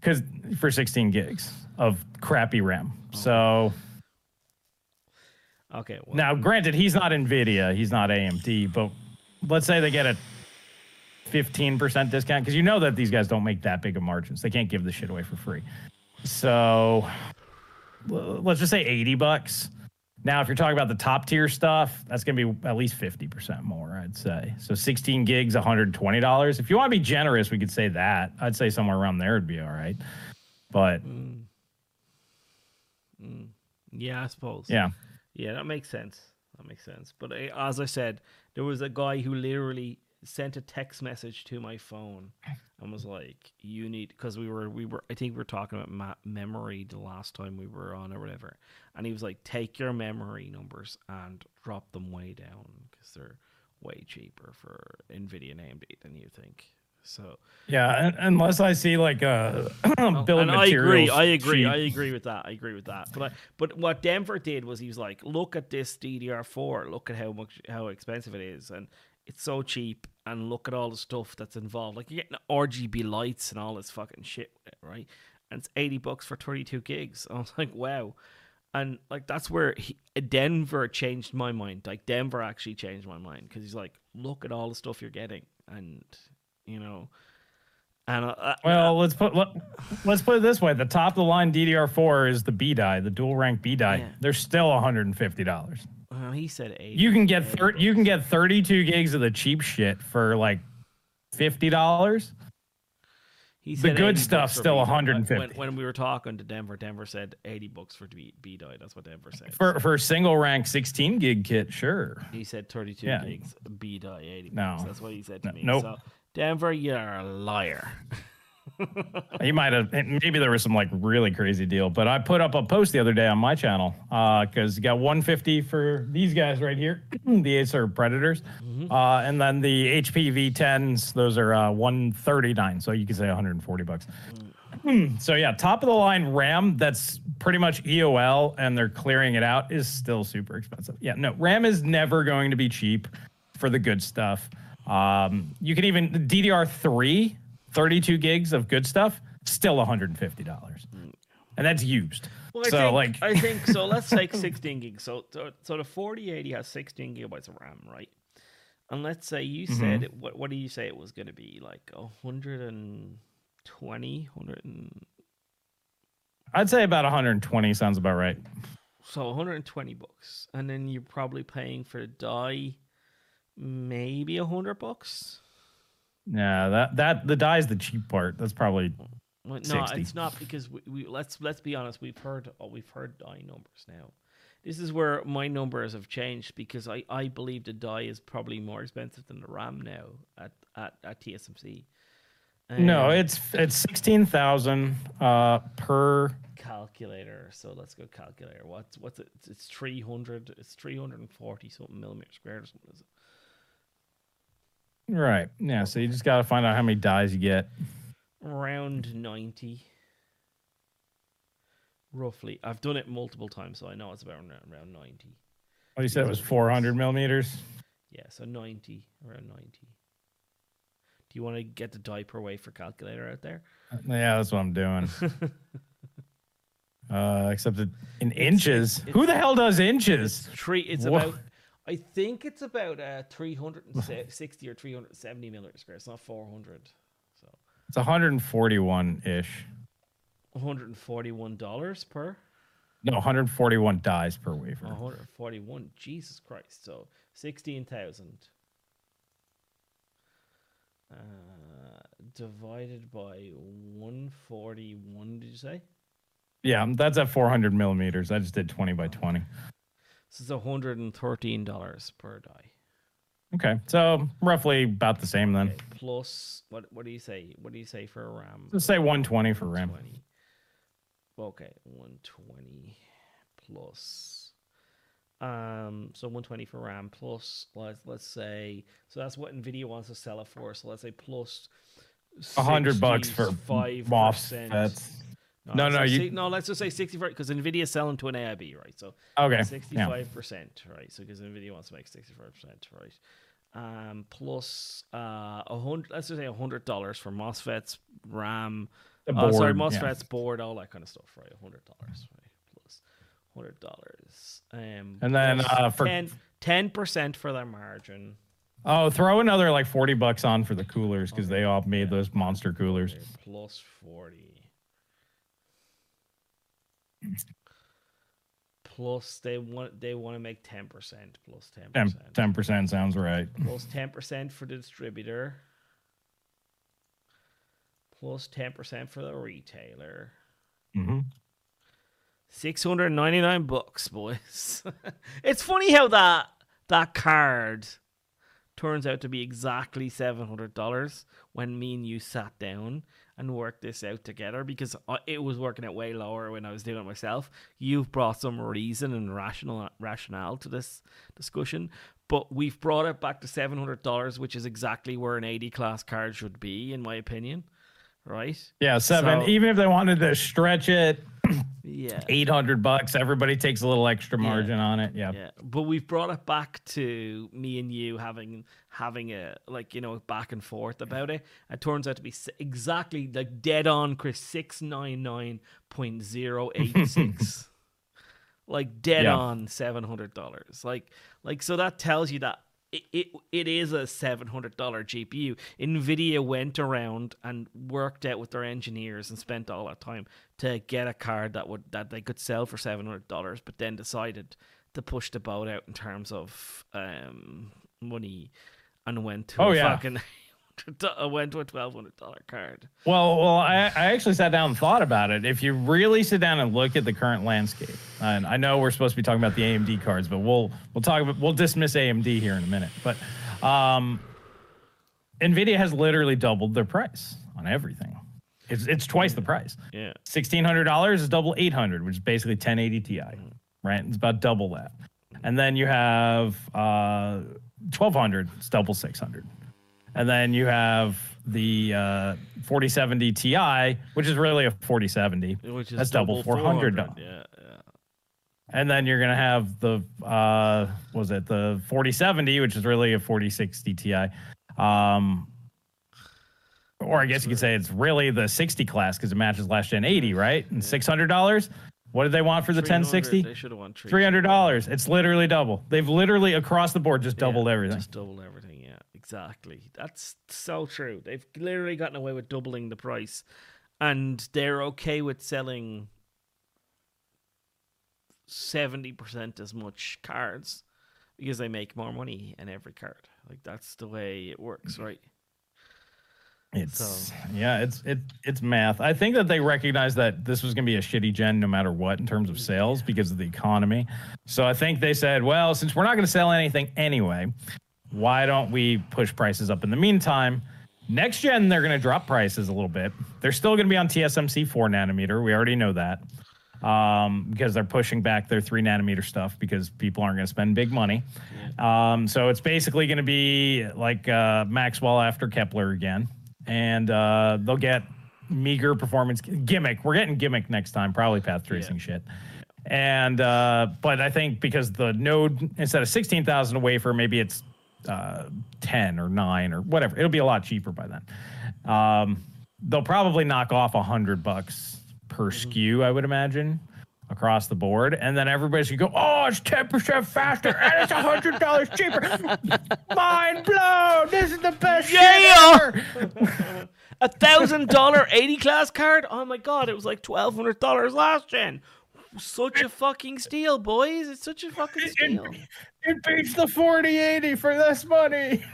cuz for sixteen gigs of crappy RAM. Oh. So okay. Well, now, granted, he's not NVIDIA, he's not A M D, but let's say they get a fifteen percent discount, because you know that these guys don't make that big of margins. They can't give this shit away for free. So let's just say eighty bucks. Now, if you're talking about the top tier stuff, that's going to be at least fifty percent more, I'd say. So sixteen gigs, one hundred twenty dollars. If you want to be generous, we could say that. I'd say somewhere around there would be all right. But mm. Mm. yeah, I suppose. Yeah. Yeah, that makes sense. That makes sense. But as I said, there was a guy who literally sent a text message to my phone and was like, "You need," because we were we were I think we were talking about ma- memory the last time we were on or whatever, and he was like, "Take your memory numbers and drop them way down because they're way cheaper for NVIDIA and A M D than you think." So yeah, unless I see like a well, bill of materials. I agree, I agree, cheap. I agree with that. I agree with that. But I, but what Denver did was he was like, look at this D D R four. Look at how much how expensive it is, and it's so cheap. And look at all the stuff that's involved. Like, you're getting R G B lights and all this fucking shit with it, right? And it's eighty bucks for thirty-two gigs. I was like, wow. And like, that's where he, Denver changed my mind. Like, Denver actually changed my mind because he's like, look at all the stuff you're getting, and you know, and uh, well, uh, let's put let, let's put it this way: the top of the line D D R four is the B die, the dual rank B die. Yeah. They're still one hundred and fifty dollars. Well, he said eight. You can get thirty. You can get thirty-two gigs of the cheap shit for like fifty dollars. He said the good stuff's still one hundred and fifty. When, when we were talking to Denver, Denver said eighty bucks for B, B die. That's what Denver said. For for single rank sixteen gig kit, sure. He said thirty-two yeah. gigs B die eighty. No, bucks. That's what he said to no, me. Nope. So, Denver, you're a liar. You might have, maybe there was some like really crazy deal, but I put up a post the other day on my channel because uh, you got one hundred fifty for these guys right here, the Acer Predators, mm-hmm. uh, and then the H P V tens, those are uh, one hundred thirty-nine, so you could say one hundred forty bucks. Hmm. So yeah, top of the line RAM that's pretty much E O L and they're clearing it out is still super expensive. Yeah, no, RAM is never going to be cheap for the good stuff. Um, you can even D D R three, thirty-two gigs of good stuff, still one hundred fifty dollars. Mm. And that's used. Well, I so think, like, I think so. Let's take sixteen gigs. So, so, so the forty eighty has sixteen gigabytes of RAM, right? And let's say you mm-hmm. said, it, what, what do you say it was going to be? Like one hundred twenty, one hundred. I'd say about one hundred twenty sounds about right. So one hundred twenty bucks. And then you're probably paying for the die, maybe one hundred bucks. Yeah, that, that the die is the cheap part. That's probably. No, sixty. It's not, because we, we let's let's be honest. We've heard oh, we've heard die numbers now. This is where my numbers have changed, because I, I believe the die is probably more expensive than the RAM now at at, at T S M C. Um, no, it's it's sixteen thousand uh, per calculator. So let's go calculator. What's what's it? It's three hundred. It's three hundred and forty something millimeter squared or something. Is it? Right. Yeah. So you just got to find out how many dies you get. Around ninety, roughly. I've done it multiple times, so I know it's about around ninety. Oh, you said it was four hundred millimeters. Yeah, so ninety, around ninety. Do you want to get the die per wafer calculator out there? Yeah, that's what I'm doing. uh, except in it's, inches. It's, Who the hell does inches? It's three. It's what? about. I think it's about uh three hundred and sixty or three hundred and seventy millimeters square. It's not four hundred. It's one hundred forty-one ish. one hundred forty-one dollars per? No, one hundred forty-one dies per wafer. one hundred forty-one, Jesus Christ. So sixteen thousand uh, divided by one hundred forty-one, did you say? Yeah, that's at four hundred millimeters. I just did twenty by twenty. This is one hundred thirteen dollars per die. Okay, so roughly about the same then. Okay, plus, what what do you say? What do you say for RAM? Let's say one hundred twenty for RAM. Okay, one hundred twenty plus. Um, so one hundred twenty for RAM plus. Let's let's say. So that's what NVIDIA wants to sell it for. So let's say plus. one hundred bucks for five percent. No, no, no, you... no. Let's just say sixty-five, because NVIDIA is selling to an A I B, right? So okay, sixty-five yeah. percent, right? So because NVIDIA wants to make sixty-five percent, right? Um, plus uh, a hundred. Let's just say a hundred dollars for MOSFETs, RAM. Board, uh, sorry, MOSFETs, yeah. board, all that kind of stuff, right? A hundred dollars, right? Plus hundred dollars. Um, and then uh, for ten percent for their margin. Oh, throw another like forty bucks on for the coolers, because okay. they all made yeah. those monster coolers. Okay. Plus forty. Plus, they want they want to make ten percent. Plus ten percent. Ten percent sounds right. Plus ten percent for the distributor. Plus ten percent for the retailer. Mm-hmm. Six hundred ninety nine bucks, boys. It's funny how that that card turns out to be exactly seven hundred dollars when me and you sat down and work this out together, because it was working out way lower when I was doing it myself. You've brought some reason and rational rationale to this discussion, but we've brought it back to seven hundred dollars, which is exactly where an eighty class card should be, in my opinion, right? Yeah, seven. So, even if they wanted to stretch it, yeah, eight hundred bucks. Everybody takes a little extra margin yeah. on it. Yeah. yeah. But we've brought it back to me and you having having a, like, you know, back and forth about it. It turns out to be exactly like dead on, Chris, six ninety-nine point zero eight six. Like dead yeah. on seven hundred dollars. Like, like, so that tells you that it, it it is a seven hundred dollars G P U. NVIDIA went around and worked out with their engineers and spent all that time to get a card that would that they could sell for seven hundred dollars, but then decided to push the boat out in terms of um, money and went to oh, a yeah. fucking went to a twelve hundred dollars card. Well, well, I, I actually sat down and thought about it. If you really sit down and look at the current landscape, and I know we're supposed to be talking about the A M D cards, but we'll we'll talk about we'll dismiss A M D here in a minute. But um, NVIDIA has literally doubled their price on everything. It's it's twice the price. Yeah, sixteen hundred dollars is double eight hundred, which is basically ten eighty Ti, right? It's about double that. And then you have uh, twelve hundred, it's double six hundred. And then you have the uh, forty seventy Ti, which is really a forty seventy. Which is That's double four hundred. four hundred. Yeah, yeah. And then you're going to have the, uh, was it the forty seventy, which is really a forty sixty Ti. Um, or I guess you could say it's really the sixty class because it matches last gen eighty, right? And six hundred dollars. What did they want for the ten sixty? They should have won three hundred dollars. It's literally double. They've literally across the board just doubled yeah, everything. Just doubled everything, yeah. Exactly. That's so true. They've literally gotten away with doubling the price. And they're okay with selling seventy percent as much cards because they make more money in every card. Like, that's the way it works, right? It's so. yeah, it's it it's math. I think that they recognize that this was going to be a shitty gen no matter what in terms of sales because of the economy. So I think they said, well, since we're not going to sell anything anyway, why don't we push prices up in the meantime? Next gen, they're going to drop prices a little bit. They're still going to be on T S M C four nanometer. We already know that um, because they're pushing back their three nanometer stuff because people aren't going to spend big money. Um, so it's basically going to be like uh, Maxwell after Kepler again. And uh, they'll get meager performance gimmick. We're getting gimmick next time, probably path tracing yeah. shit. And uh, but I think because the node instead of sixteen thousand a wafer, maybe it's uh, ten or nine or whatever. It'll be a lot cheaper by then. Um, they'll probably knock off a hundred bucks per mm-hmm. S K U, I would imagine, across the board. And then everybody's gonna go, oh, it's ten percent faster and it's one hundred dollars cheaper. Mind blown. This is the best yeah. shit ever. A one thousand dollars eighty class card? Oh my God, it was like twelve hundred dollars last gen. Such a fucking steal, boys. It's such a fucking steal. It, it beats the forty eighty for this money.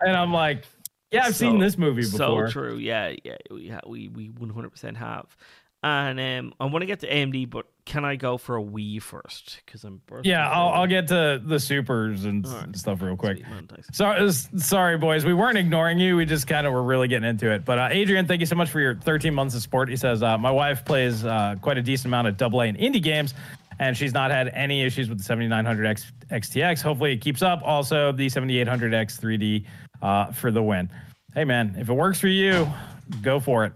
And I'm like, yeah, I've so, seen this movie before. So true. Yeah, yeah. We, ha- we, we one hundred percent have. And um, I want to get to A M D, but can I go for a Wii first? Because I'm birthday. Yeah, I'll, I'll get to the supers and right. stuff real quick. So, sorry, boys. We weren't ignoring you. We just kind of were really getting into it. But uh, Adrian, thank you so much for your thirteen months of support. He says, uh, my wife plays uh, quite a decent amount of double A and indie games, and she's not had any issues with the seventy-nine hundred X T X. Hopefully it keeps up. Also, the seventy-eight hundred X three D uh, for the win. Hey, man, if it works for you, go for it.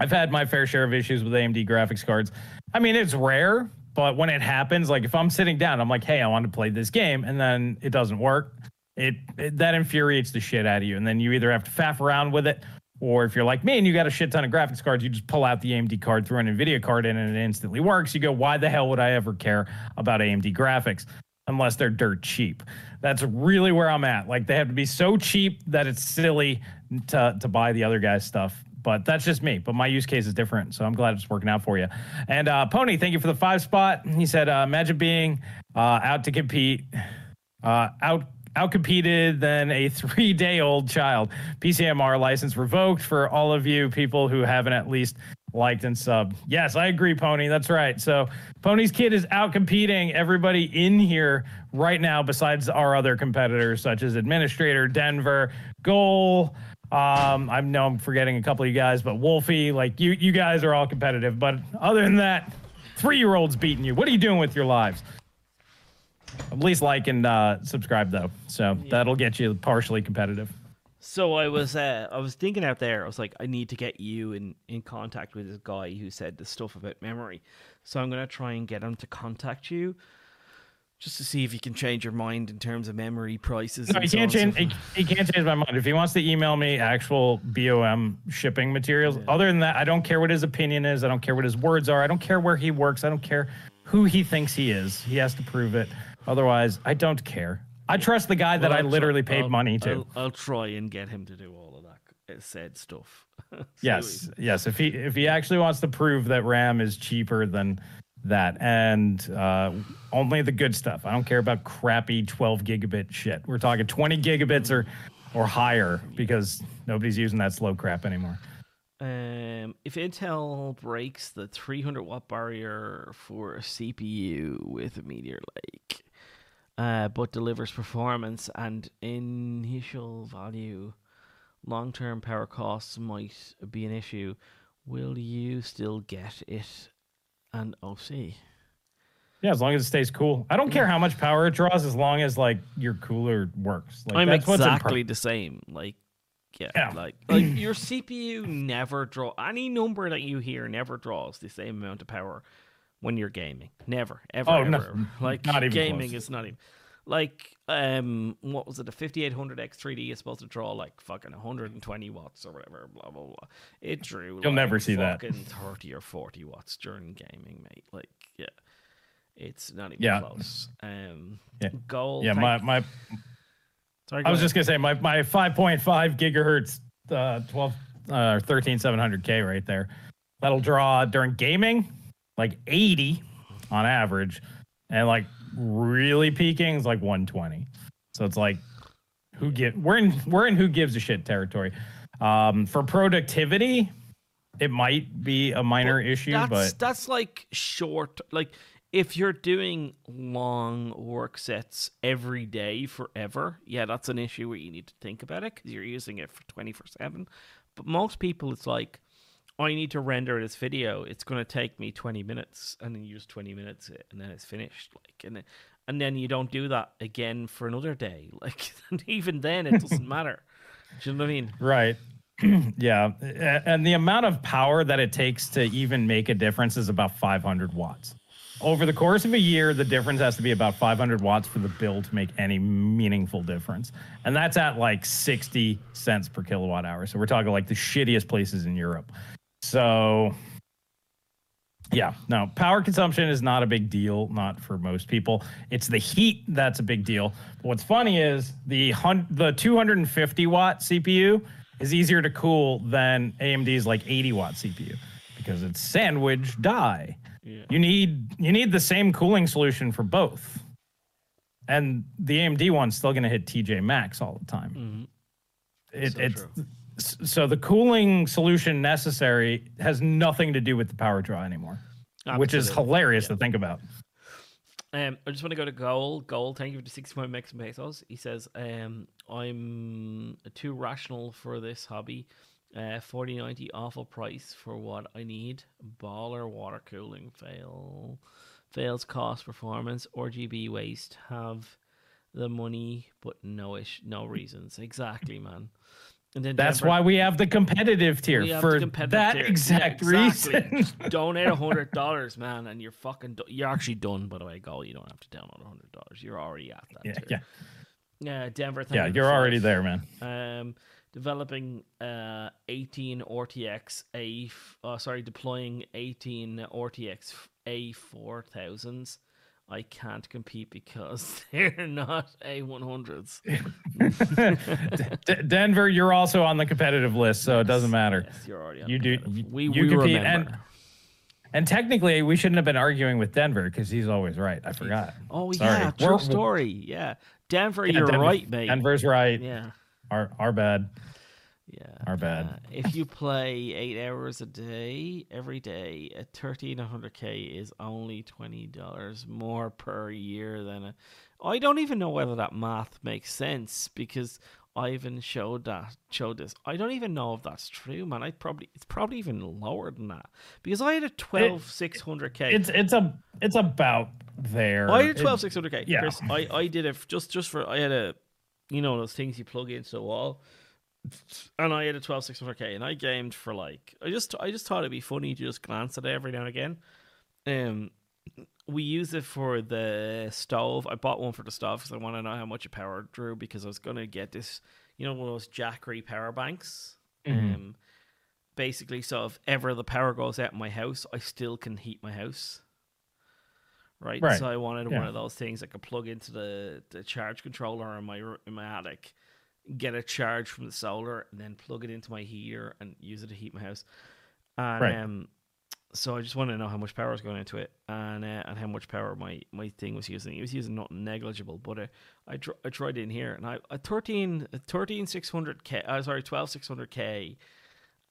I've had my fair share of issues with A M D graphics cards. I mean, it's rare, but when it happens, like if I'm sitting down, I'm like, hey, I want to play this game, and then it doesn't work. It, it that infuriates the shit out of you, and then you either have to faff around with it, or if you're like me and you got a shit ton of graphics cards, you just pull out the A M D card, throw an NVIDIA card in, and it instantly works. You go, why the hell would I ever care about A M D graphics? Unless they're dirt cheap. That's really where I'm at. Like, they have to be so cheap that it's silly to, to buy the other guy's stuff. But that's just me. But my use case is different, so I'm glad it's working out for you. And uh, Pony, thank you for the five spot. He said, uh, imagine being uh, out to compete, uh, out outcompeted than a three-day-old child. P C M R license revoked for all of you people who haven't at least liked and subbed. Yes, I agree, Pony. That's right. So Pony's kid is outcompeting everybody in here right now besides our other competitors, such as Administrator, Denver, Goal, Um, I know I'm forgetting a couple of you guys, but Wolfie, like you, you guys are all competitive. But other than that, three-year-olds beating you. What are you doing with your lives? At least like and uh, subscribe though, so yeah. that'll get you partially competitive. So I was, uh, I was thinking out there. I was like, I need to get you in, in contact with this guy who said the stuff about memory. So I'm gonna try and get him to contact you. Just to see if you can change your mind in terms of memory prices. No, he can't change. He, he can't change my mind. If he wants to email me actual B O M shipping materials, yeah. other than that, I don't care what his opinion is. I don't care what his words are. I don't care where he works. I don't care who he thinks he is. He has to prove it. Otherwise, I don't care. I trust the guy well, that I'll I literally try, paid I'll, money to. I'll, I'll try and get him to do all of that said stuff. Yes, yes. If he if he actually wants to prove that RAM is cheaper than that and uh only the good stuff. I don't care about crappy twelve gigabit shit. We're talking twenty gigabits or or higher because nobody's using that slow crap anymore. Um if Intel breaks the three hundred watt barrier for a C P U with a Meteor Lake uh but delivers performance and initial value, long-term power costs might be an issue. Will you still get it? And O C. Yeah, as long as it stays cool. I don't care how much power it draws as long as, like, your cooler works. Like, I'm that's exactly what's the same. Like, yeah, yeah. Like, like your C P U never draws... Any number that you hear never draws the same amount of power when you're gaming. Never, ever, oh, ever. No, like, not even gaming close. Is not even... Like, um, what was it? The fifty-eight hundred X three D is supposed to draw, like, fucking one hundred twenty watts or whatever, blah, blah, blah. It drew... You'll like, never see that. Fucking thirty or forty watts during gaming, mate. Like, yeah. It's not even yeah. close. Um, yeah. Goal. Yeah, my my. Sorry, I was ahead. just gonna say my my five point five gigahertz, uh, twelve or thirteen seven hundred K right there. That'll draw during gaming like eighty on average, and like really peaking is like one twenty. So it's like who get we're in we're in who gives a shit territory. Um, for productivity, it might be a minor but issue, that's, but that's like short like. If you're doing long work sets every day forever, yeah, that's an issue where you need to think about it because you're using it for twenty-four seven. But most people, it's like, oh, I need to render this video. It's going to take me twenty minutes, and then you use twenty minutes, and then it's finished. Like, and then, and then you don't do that again for another day. Like, and even then, it doesn't matter. Do you know what I mean? Right. Yeah. And the amount of power that it takes to even make a difference is about five hundred watts. Over the course of a year, the difference has to be about five hundred watts for the bill to make any meaningful difference. And that's at like sixty cents per kilowatt hour. So we're talking like the shittiest places in Europe. So, yeah, no, power consumption is not a big deal, not for most people. It's the heat that's a big deal. But what's funny is the the two hundred fifty watt C P U is easier to cool than A M D's like eighty watt C P U because it's sandwich die. Yeah. You need you need the same cooling solution for both, and the A M D one's still going to hit T J Maxx all the time. Mm-hmm. It, so it's true. So the cooling solution necessary has nothing to do with the power draw anymore, Absolutely. Which is hilarious yeah. to think about. Um, I just want to go to Goal. Goal, thank you for the sixty-five Mexican pesos. He says, um, "I'm too rational for this hobby." Uh, forty ninety awful price for what I need. Baller water cooling fail. Fails cost performance. R G B waste. Have the money, but no ish, no reasons. Exactly, man. And then that's Denver, why we have the competitive tier for competitive that tier. exact yeah, exactly. reason. Donate a hundred dollars, man, and you're fucking. Do- you're actually done. By the way, Goal, you don't have to download a hundred dollars. You're already at that. Yeah, tier. yeah. Uh, Denver. Yeah, you're already there, man. Um. Developing uh, eighteen R T X A, oh, sorry, deploying eighteen R T X A four thousands. I can't compete because they're not A one hundreds. D- Denver, you're also on the competitive list, so yes, it doesn't matter. Yes, you're already on you do. You, we, you we compete, remember. And, and technically, we shouldn't have been arguing with Denver because he's always right. I forgot. Oh, sorry. yeah, true We're, story. Yeah, Denver, yeah, you're Denver, right, mate. Denver's right. Yeah. Our, our bad. Yeah. Our bad. Uh, if you play eight hours a day, every day, a thirteen hundred K is only twenty dollars more per year than a... I don't even know whether that math makes sense because Ivan showed that, showed this. I don't even know if that's true, man. I probably It's probably even lower than that because I had a twelve six hundred K. It's it's a it's about there. I had a twelve six hundred K. Yeah. Chris, I, I did it just, just for... I had a... You know, those things you plug into the wall. And I had a twelve six hundred K, and I gamed for like... I just I just thought it'd be funny to just glance at it every now and again. Um, we use it for the stove. I bought one for the stove because I want to know how much it power drew because I was going to get this, you know, one of those Jackery power banks. Mm-hmm. Um, basically, so if ever the power goes out in my house, I still can heat my house. Right? right, so I wanted yeah. one of those things I could plug into the, the charge controller in my in my attic, get a charge from the solar, and then plug it into my heater and use it to heat my house. And right. um, so I just wanted to know how much power was going into it and uh, and how much power my, my thing was using. It was using not negligible, but uh, I tr- I tried in here and I a thirteen a thirteen six hundred k uh, sorry twelve six hundred k.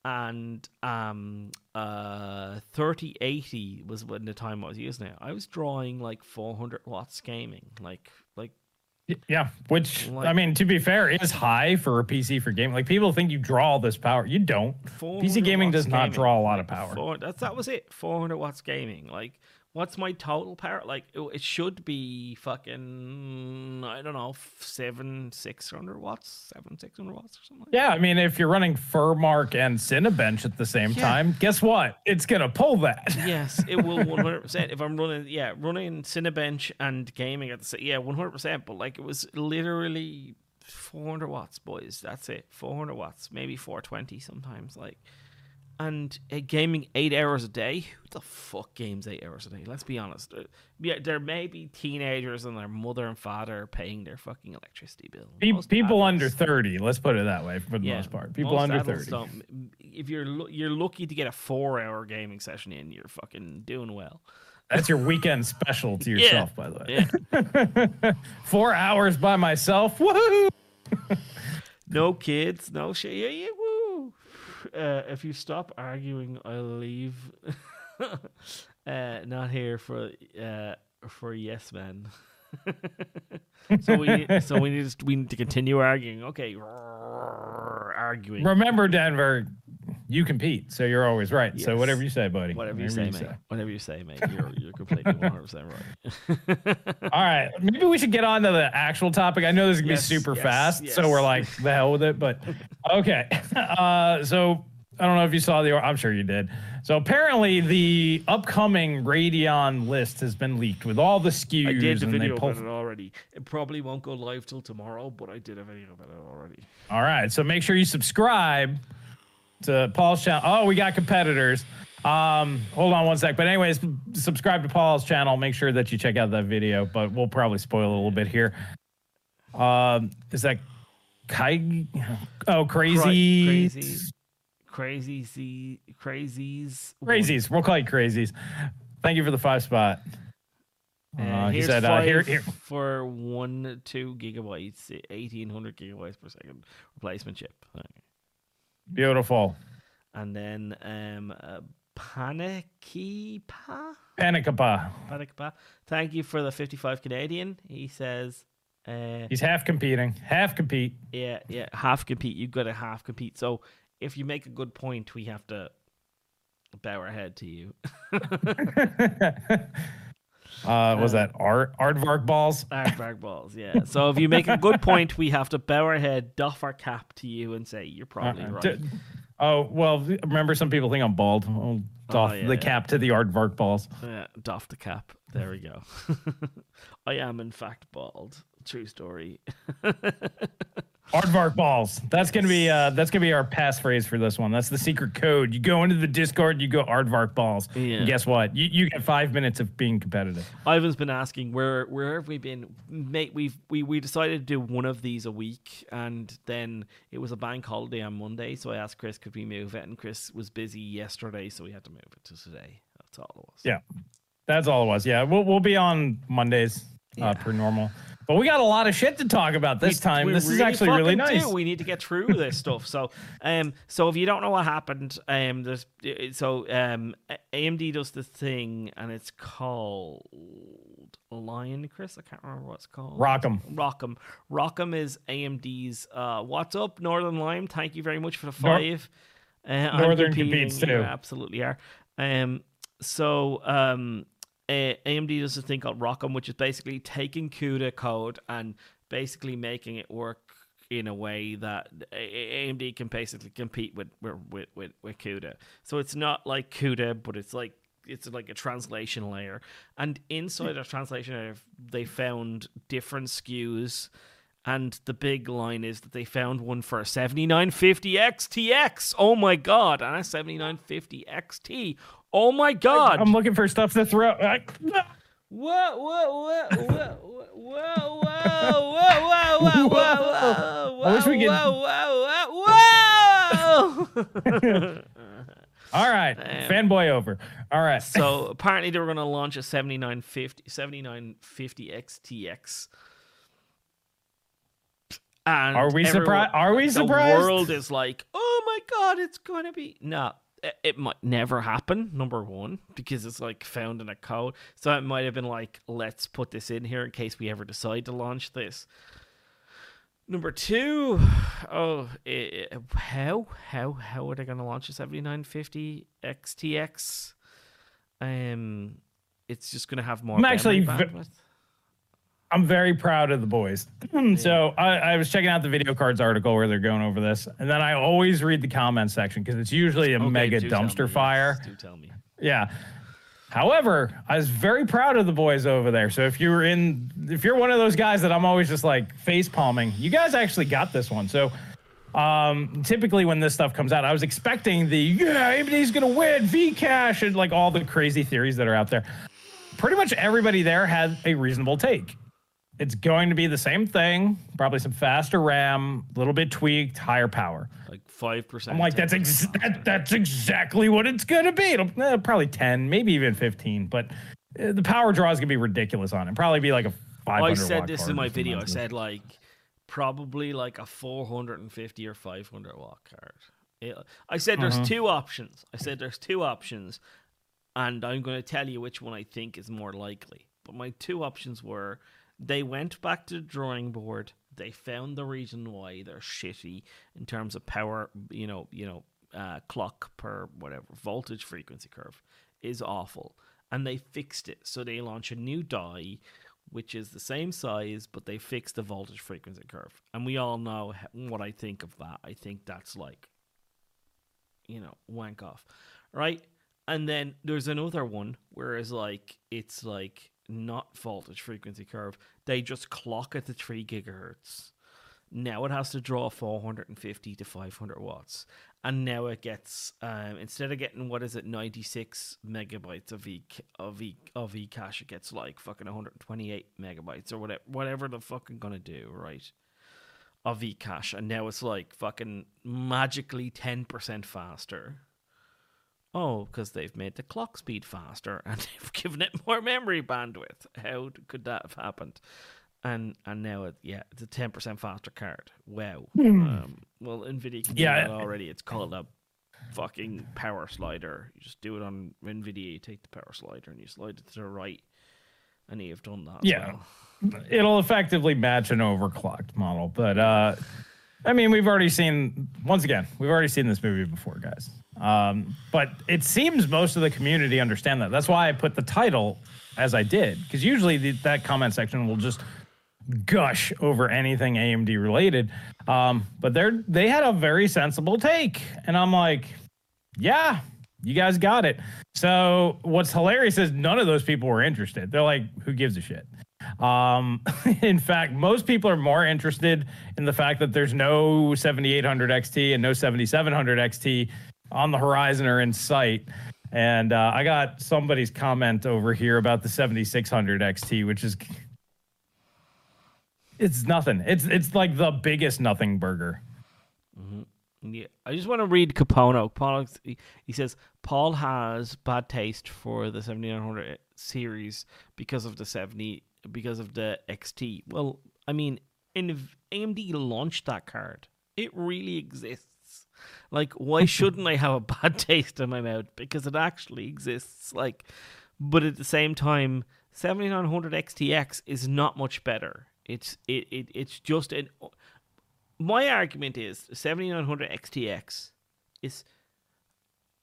And um, uh, thirty eighty was when the time I was using it. I was drawing like four hundred watts gaming, like like yeah. Which like, I mean, to be fair, is high for a P C for gaming. Like people think you draw all this power, you don't. P C gaming does not gaming, draw a lot like of power. Four, that's that was it. four hundred watts gaming, like what's my total power? Like, it should be fucking, I don't know, seven, six hundred watts, seven, six hundred watts or something. Like yeah, that. I mean, if you're running Furmark and Cinebench at the same yeah. time, guess what? It's gonna pull that. Yes, it will one hundred percent. If I'm running, yeah, running Cinebench and gaming at the same, yeah, one hundred percent. But like, it was literally four hundred watts, boys. That's it, four hundred watts, maybe four twenty sometimes, like. And uh, gaming eight hours a day? Who the fuck games eight hours a day? Let's be honest. Uh, yeah, there may be teenagers and their mother and father paying their fucking electricity bill. Most people adults, under thirty, let's put it that way for the yeah, most part. People most under thirty. If you're you're lucky to get a four-hour gaming session in, you're fucking doing well. That's your weekend special to yourself, yeah, by the way. Yeah. Four hours by myself. Woohoo! No kids, no shit. Yeah, yeah, woo. Uh, if you stop arguing, I'll leave. uh, not here for uh, for yes men. so we so we need to, we need to continue arguing. Okay, arguing. Remember, Denver, you compete, so you're always right. Yes. So whatever you say, buddy. Whatever, whatever you say, you mate. Say. Whatever you say, mate. You're you're completely one hundred percent right. All right, maybe we should get on to the actual topic. I know this is gonna yes, be super yes, fast, yes. so we're like the hell with it. But okay, uh, so I don't know if you saw the. I'm sure you did. So apparently the upcoming Radeon list has been leaked with all the S K Us. I did the video about it already. It probably won't go live till tomorrow, but I did a video about it already. All right, so make sure you subscribe to Paul's channel. Oh, we got competitors. Um, hold on one sec. But anyways, subscribe to Paul's channel. Make sure that you check out that video, but we'll probably spoil a little bit here. Um, is that Kai? Oh, crazy. Crazy. Crazies, crazies, crazies. We'll call you crazies. Thank you for the five spot. Uh, uh, he said, uh, "Here, here for one two gigabytes, eighteen hundred gigabytes per second replacement chip." Okay. Beautiful. And then um, uh, Panicapa. Panicapa. Panicapa. Thank you for the fifty-five Canadian. He says. Uh, He's half competing. Half compete. Yeah, yeah. Half compete. You've got to half compete. So. If you make a good point, we have to bow our head to you. uh, was that Art Aardvark Balls? Aardvark Balls, yeah. So if you make a good point, we have to bow our head, doff our cap to you, and say you're probably uh, right. D- oh well, remember some people think I'm bald. I'll doff oh, yeah, the yeah. cap to the Aardvark Balls. Yeah, doff the cap. There we go. I am in fact bald. True story. Aardvark Balls. That's gonna be uh, that's gonna be our passphrase for this one. That's the secret code. You go into the Discord, you go Aardvark Balls. Yeah. And guess what? You you get five minutes of being competitive. Ivan's been asking where where have we been, mate? We've we we decided to do one of these a week, and then it was a bank holiday on Monday, so I asked Chris could we move it, and Chris was busy yesterday, so we had to move it to today. That's all it was. Yeah, that's all it was. Yeah, we'll we'll be on Mondays yeah. uh, per normal. But we got a lot of shit to talk about this time. We this really is actually really nice. Do. We need to get through this stuff. So, um, so if you don't know what happened, um, there's so um, A M D does this thing, and it's called Lion, Chris. I can't remember what it's called. Rock'em. Rock'em. Rock'em is A M D's. Uh, what's up, Northern Lime? Thank you very much for the five. Nor- uh, Northern competes too. You absolutely are. Um, so um. Uh, A M D does a thing called Rock'em, which is basically taking CUDA code and basically making it work in a way that A M D can basically compete with with, with, with CUDA. So it's not like CUDA, but it's like it's like a translation layer. And inside a translation layer, they found different S K Us. And the big line is that they found one for a seventy-nine fifty X T X. Oh my God. And a seventy-nine fifty X T. Oh my God. I'm looking for stuff to throw. I... Whoa, whoa, whoa, whoa, whoa, whoa, whoa, whoa, whoa, whoa, whoa, I wish we could... whoa, whoa, whoa, whoa. All right, um, fanboy over. All right. So apparently they were going to launch a seventy-nine fifty X T X. And are we surprised? Are we surprised? The world is like, oh my God, it's going to be... No, it, it might never happen, number one, because it's like found in a code. So it might have been like, let's put this in here in case we ever decide to launch this. Number two, oh, it, it, how, how, how are they going to launch a seventy-nine fifty X T X? Um, it's just going to have more. I'm actually, v I'm very proud of the boys. Yeah. So I, I was checking out the video cards article where they're going over this, and then I always read the comment section because it's usually a okay, mega dumpster fire. Yes, do tell me. Yeah. However, I was very proud of the boys over there. So if you're in, if you're one of those guys that I'm always just like face palming, you guys actually got this one. So um, typically when this stuff comes out, I was expecting the yeah, A M D's gonna win, Vcash, and like all the crazy theories that are out there. Pretty much everybody there had a reasonable take. It's going to be the same thing, probably some faster RAM, a little bit tweaked, higher power. Like five percent. I'm like, that's ex that, that's exactly what it's going to be. It'll, eh, probably ten, maybe even fifteen. But uh, the power draw is going to be ridiculous on it. Probably be like a five hundred. I said this in my video. I said like probably like a four hundred fifty or five hundred watt card. It, I said there's uh-huh. two options. I said there's two options, and I'm going to tell you which one I think is more likely. But my two options were. They went back to the drawing board. They found the reason why they're shitty in terms of power, you know, you know, uh, clock per whatever, voltage frequency curve is awful. And they fixed it. So they launch a new die, which is the same size, but they fix the voltage frequency curve. And we all know what I think of that. I think that's like, you know, wank off, right? And then there's another one, whereas like, it's like, not voltage frequency curve. They just clock at the three gigahertz. Now it has to draw four hundred fifty to five hundred watts, and now it gets um, instead of getting what is it ninety-six megabytes of e of e of e cache, it gets like fucking one hundred twenty-eight megabytes or whatever whatever the fucking gonna do right of e cache, and now it's like fucking magically ten percent faster. Oh, because they've made the clock speed faster and they've given it more memory bandwidth. How could that have happened? And and now, it, yeah, it's a ten percent faster card. Wow. Mm. Um, well, NVIDIA can yeah. do that already. It's called a fucking power slider. You just do it on NVIDIA. You take the power slider and you slide it to the right. And you have done that. Yeah. Well. It'll effectively match an overclocked model. But, uh, I mean, we've already seen, once again, we've already seen this movie before, guys. Um, but it seems most of the community understand that. That's why I put the title as I did, because usually the, that comment section will just gush over anything A M D related. Um, but they're, they had a very sensible take. And I'm like, yeah, you guys got it. So what's hilarious is none of those people were interested. They're like, who gives a shit? Um, in fact, most people are more interested in the fact that there's no seventy-eight hundred X T and no seventy-seven hundred X T on the horizon or in sight. And uh, I got somebody's comment over here about the seventy-six hundred X T, which is it's nothing. It's it's like the biggest nothing burger. Mm-hmm. Yeah, I just want to read Capone. Capone, he says Paul has bad taste for the seventy-nine hundred series because of the seventy because of the X T. Well, I mean, in A M D launched that card. It really exists. Like, why shouldn't I have a bad taste in my mouth? Because it actually exists. Like, but at the same time, seventy-nine hundred X T X is not much better. It's it, it it's just an. My argument is seventy-nine hundred X T X is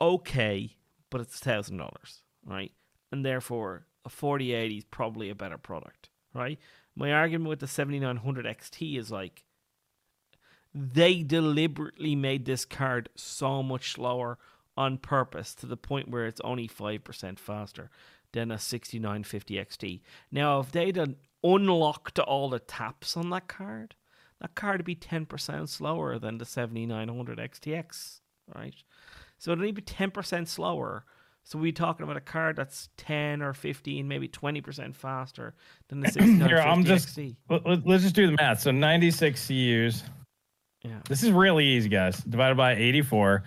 okay, but it's a thousand dollars, right? And therefore, a forty eighty is probably a better product, right? My argument with the seventy-nine hundred X T is like. They deliberately made this card so much slower on purpose to the point where it's only five percent faster than a sixty-nine fifty X T. Now, if they'd unlocked all the taps on that card, that card would be ten percent slower than the seventy-nine hundred X T X, right? So it'd only be ten percent slower. So we're talking about a card that's ten or fifteen, maybe twenty percent faster than the sixty-nine fifty X T. Let's just do the math. So ninety-six C Us. Yeah. This is really easy, guys. Divided by eighty-four.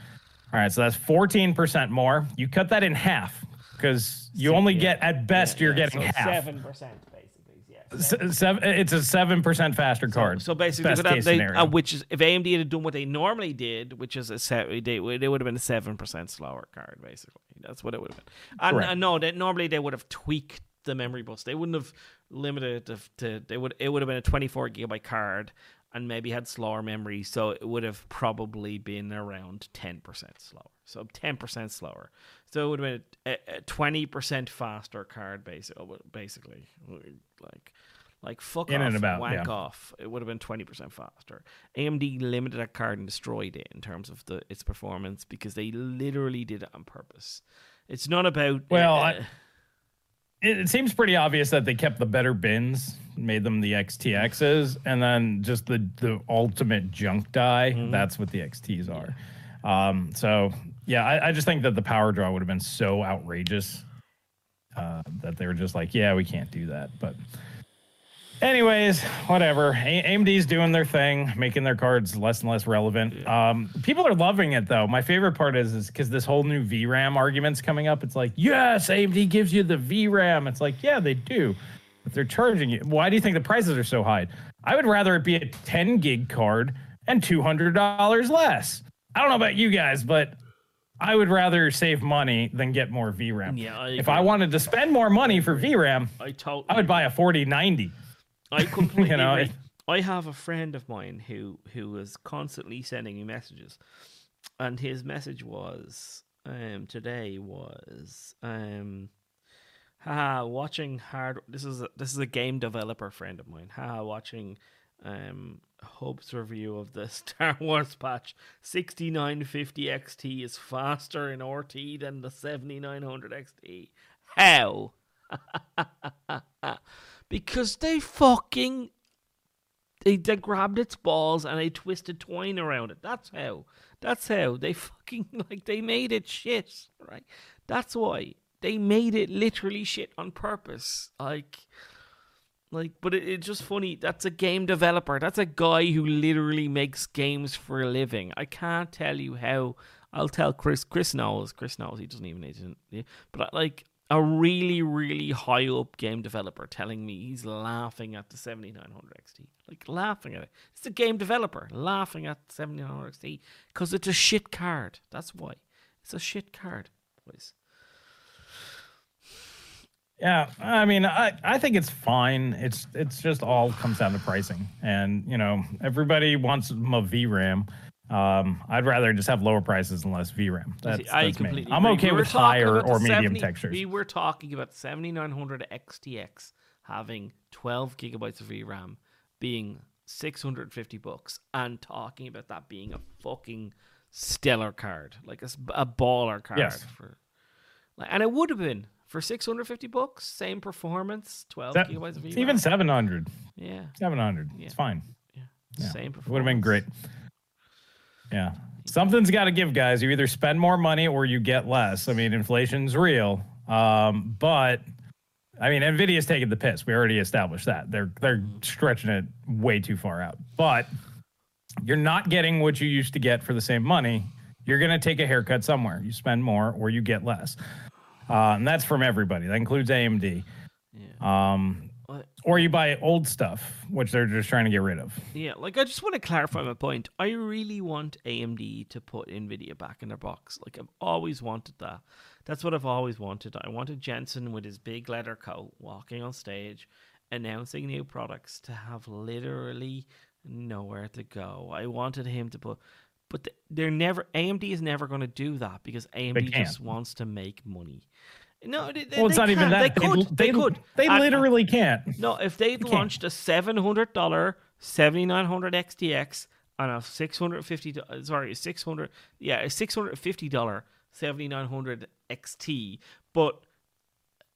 All right, so that's fourteen percent more. You cut that in half because you so, only yeah. get, at best, yeah, you're yeah. getting so half. seven percent, basically, yeah. seven percent. Seven, it's a seven percent faster card. So, so basically, best case they, scenario. Uh, which is, if A M D had done what they normally did, which is a set, they, they would have been a seven percent slower card, basically. That's what it would have been. And, and no, they, normally they would have tweaked the memory bus. They wouldn't have limited it to, to they would, it would have been a twenty-four gigabyte card. and maybe had slower memory, so it would have probably been around ten percent slower. So ten percent slower. So it would have been a, a twenty percent faster card, basically. Like, like fuck in off, and about, whack yeah. off. It would have been twenty percent faster. A M D limited that card and destroyed it in terms of the its performance because they literally did it on purpose. It's not about... Well, uh, I, it, it seems pretty obvious that they kept the better bins, made them the X T Xs, and then just the, the ultimate junk die, mm-hmm. that's what the X Ts are. Yeah. Um, so, yeah, I, I just think that the power draw would have been so outrageous uh, that they were just like, yeah, we can't do that. But anyways, whatever. A- AMD's doing their thing, making their cards less and less relevant. Yeah. Um, people are loving it, though. My favorite part is is because this whole new V RAM argument's coming up. It's like, yes, A M D gives you the V RAM. It's like, yeah, they do. If they're charging you, why do you think the prices are so high? I would rather it be a ten gig card and two hundred dollars less. I don't know about you guys, but I would rather save money than get more V RAM. Yeah, I if I wanted to spend more money for V RAM, I, totally I would buy a forty ninety. I completely you know, agree. I have a friend of mine who, who is constantly sending me messages, and his message was um, today was... Um, Haha, watching hard. This is a, this is a game developer friend of mine. Haha, watching um, Hope's review of the Star Wars patch. sixty-nine fifty X T is faster in R T than the seventy-nine hundred X T. How? Because they fucking they, they grabbed its balls and they twisted twine around it. That's how. That's how they fucking like they made it shit. Right. That's why. They made it literally shit on purpose. Like, like, but it, it's just funny. That's a game developer. That's a guy who literally makes games for a living. I can't tell you how. I'll tell Chris. Chris knows. Chris knows. He doesn't even need. But like a really, really high up game developer telling me he's laughing at the seventy-nine hundred X T. Like laughing at it. It's a game developer laughing at the seventy-nine hundred X T because it's a shit card. That's why. It's a shit card, boys. Yeah, I mean, I, I think it's fine. It's it's just all comes down to pricing. And, you know, everybody wants a V RAM. Um, I'd rather just have lower prices and less V RAM. That's, See, I that's completely me. I'm okay we with higher or medium seventy, textures. We were talking about seventy-nine hundred X T X having twelve gigabytes of V RAM being six hundred fifty bucks and talking about that being a fucking stellar card, like a, a baller card. Yes. For, like, and it would have been. For six hundred fifty bucks, same performance, twelve gigabytes of V RAM. Even seven hundred. Yeah. seven hundred. Yeah. It's fine. Yeah. Yeah. Same performance. It would have been great. Yeah. Something's got to give, guys. You either spend more money or you get less. I mean, inflation's real. Um, but, I mean, NVIDIA's taking the piss. We already established that. They're, they're stretching it way too far out. But you're not getting what you used to get for the same money. You're going to take a haircut somewhere. You spend more or you get less. Uh, and that's from everybody. That includes A M D. Yeah. Um, or you buy old stuff, which they're just trying to get rid of. Yeah, like, I just want to clarify my point. I really want A M D to put NVIDIA back in their box. Like, I've always wanted that. That's what I've always wanted. I wanted Jensen with his big leather coat walking on stage, announcing new products to have literally nowhere to go. I wanted him to put... But they're never. A M D is never going to do that because A M D just wants to make money. No, they, they, well, it's they not can't. even that. They could. They, they could. They literally and, can't. No, if they'd they launched can't. a seven hundred dollar seventy nine hundred X T X and a six hundred fifty. Sorry, six hundred. Yeah, a six hundred fifty dollar seventy nine hundred X T, but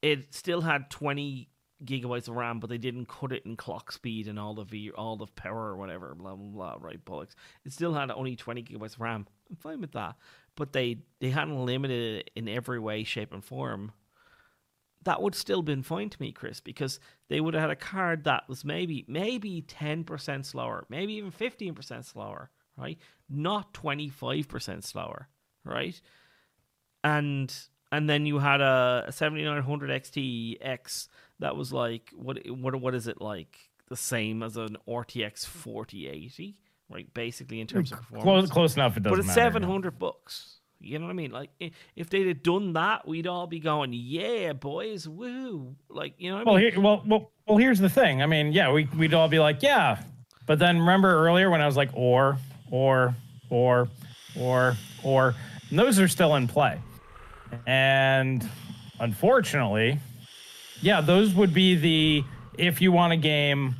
it still had twenty gigabytes of RAM, but they didn't cut it in clock speed and all the v all the power or whatever, blah blah blah, right, bollocks. It still had only twenty gigabytes of RAM. I'm fine with that, but they they hadn't limited it in every way, shape and form. That would still been fine to me, Chris, because they would have had a card that was maybe maybe ten percent slower, maybe even fifteen percent slower, right, not twenty-five percent slower, right? And and then you had a, a seventy-nine hundred X T X that was like, what what what is it like? The same as an R T X forty eighty, right? Basically in terms of performance. Close, close enough, it doesn't matter. But it's matter, seven hundred yeah. bucks. You know what I mean? Like, if they'd have done that, we'd all be going, yeah, boys, woo. Like, you know what well, I mean? Here, well, well, well, here's the thing. I mean, yeah, we, we'd all be like, yeah, But then remember earlier when I was like, or, or, or, or, or, and those are still in play. And unfortunately, yeah, those would be the, if you want a game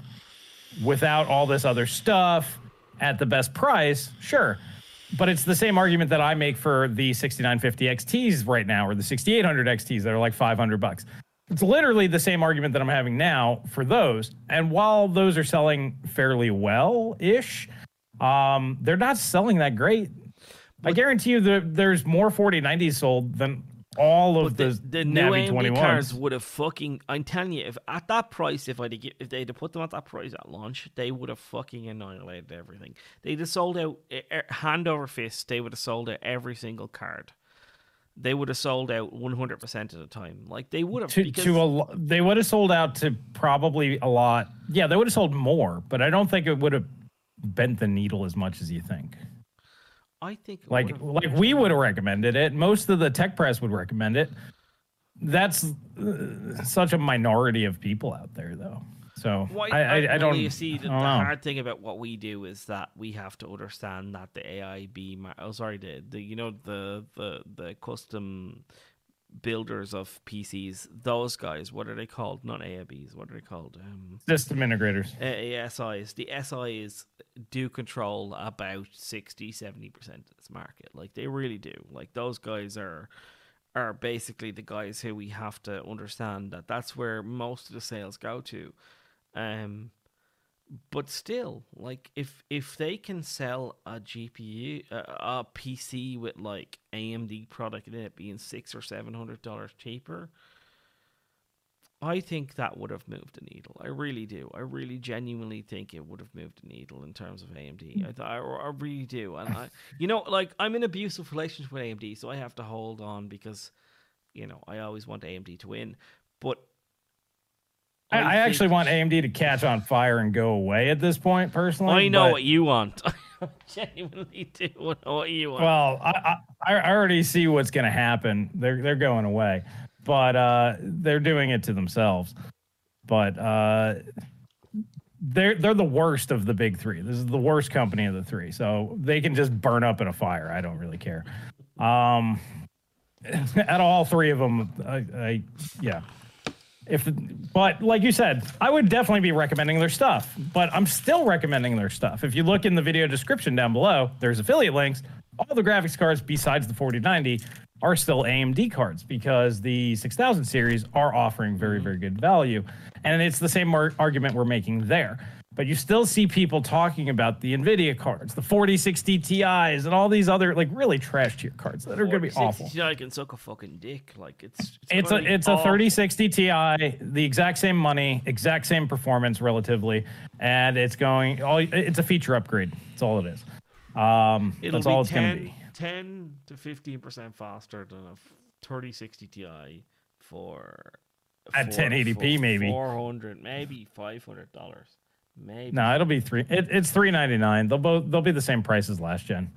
without all this other stuff at the best price, sure. But it's the same argument that I make for the sixty-nine fifty X Ts right now, or the sixty-eight hundred X Ts that are like five hundred bucks. It's literally the same argument that I'm having now for those. And while those are selling fairly well-ish, um, they're not selling that great. But I guarantee you that there's more forty nineties sold than all of the, the, the new A M D cars would have fucking... I'm telling you, if at that price, if I'd have, if they'd have put them at that price at launch, they would have fucking annihilated everything. They'd have sold out hand over fist. They would have sold out every single card. They would have sold out one hundred percent of the time. Like, they would have... To, because... to a lo- they would have sold out to probably a lot. Yeah, they would have sold more, but I don't think it would have bent the needle as much as you think. I think... Like, like we would have recommended it. Most of the tech press would recommend it. That's uh, such a minority of people out there, though. So, well, I, I, I, I don't... You see, the, the hard thing about what we do is that we have to understand that the A I B... Oh, sorry, the, the you know, the, the, the custom builders of P Cs, those guys, what are they called? Not A I Bs, what are they called? Um, System integrators. Uh, S Is. The S Is do control about sixty, seventy percent of this market. Like, they really do. Like, those guys are... are basically the guys who we have to understand that that's where most of the sales go to. Um, but still, like, if if they can sell a G P U, uh, a P C with like A M D product in it being six or seven hundred dollars cheaper, I think that would have moved the needle. I really do. I really genuinely think it would have moved the needle in terms of A M D. I, I, I really do. And I, you know, like, I'm in an abusive relationship with A M D, so I have to hold on because, you know, I always want A M D to win. But I, I, I actually want A M D to catch on fire and go away at this point, personally. I know but... what you want. I genuinely do know what you want. Well, I, I, I already see what's going to happen. They're they're going away. But uh, they're doing it to themselves. But uh, they're they're the worst of the big three. This is the worst company of the three. So they can just burn up in a fire. I don't really care. Um, at all three of them, I, I yeah. If but like you said, I would definitely be recommending their stuff. But I'm still recommending their stuff. If you look in the video description down below, there's affiliate links. All the graphics cards besides the forty ninety are still A M D cards because the six thousand series are offering very, very good value. And it's the same mar- argument we're making there. But you still see people talking about the NVIDIA cards, the forty sixty Ti's, and all these other, like, really trash tier cards that are going to be awful. Ti can suck a fucking dick. Like, it's it's, it's a it's awful. A thirty sixty Ti, the exact same money, exact same performance relatively, and it's going. All it's a feature upgrade. That's all it is. Um, It'll that's all it's going to be. ten to fifteen percent faster than a thirty sixty Ti for at four, ten eighty p four, maybe four hundred maybe five hundred dollars maybe. No, it'll be three it, it's three ninety-nine. They'll both they'll be the same price as last gen.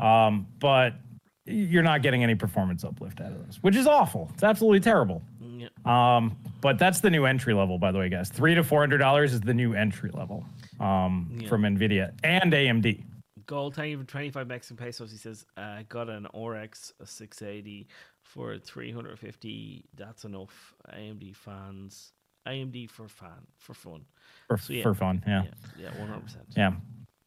Um but you're not getting any performance uplift out of this, which is awful. It's absolutely terrible. Yeah. Um but that's the new entry level, by the way, guys. three to four hundred dollars is the new entry level um yeah. from NVIDIA and A M D. Goal, thank you for twenty-five Mexican pesos. He says, I uh, got an R X six eighty for three hundred fifty. That's enough. A M D fans. A M D for fan, for fun. For, so, yeah. for fun, yeah. Yeah, yeah one hundred percent. Yeah.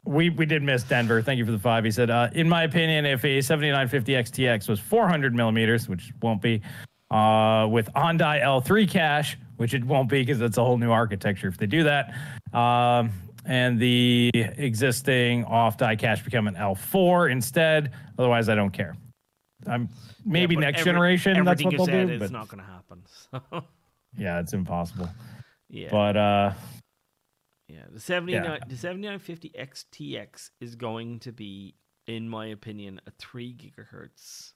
We we did miss Denver. Thank you for the five. He said, uh, in my opinion, if a seventy-nine fifty X T X was four hundred millimeters, which won't be, uh, with Hyundai L three cache, which it won't be because that's a whole new architecture if they do that. Um, and the existing off die cache become an L four instead. Otherwise, I don't care. I'm maybe yeah, next every, generation. That's what they'll do. It's but... not going to happen. So. Yeah, it's impossible. Yeah, but uh, yeah, the seventy-nine, yeah. the seventy-nine fifty X T X is going to be, in my opinion, a three gigahertz.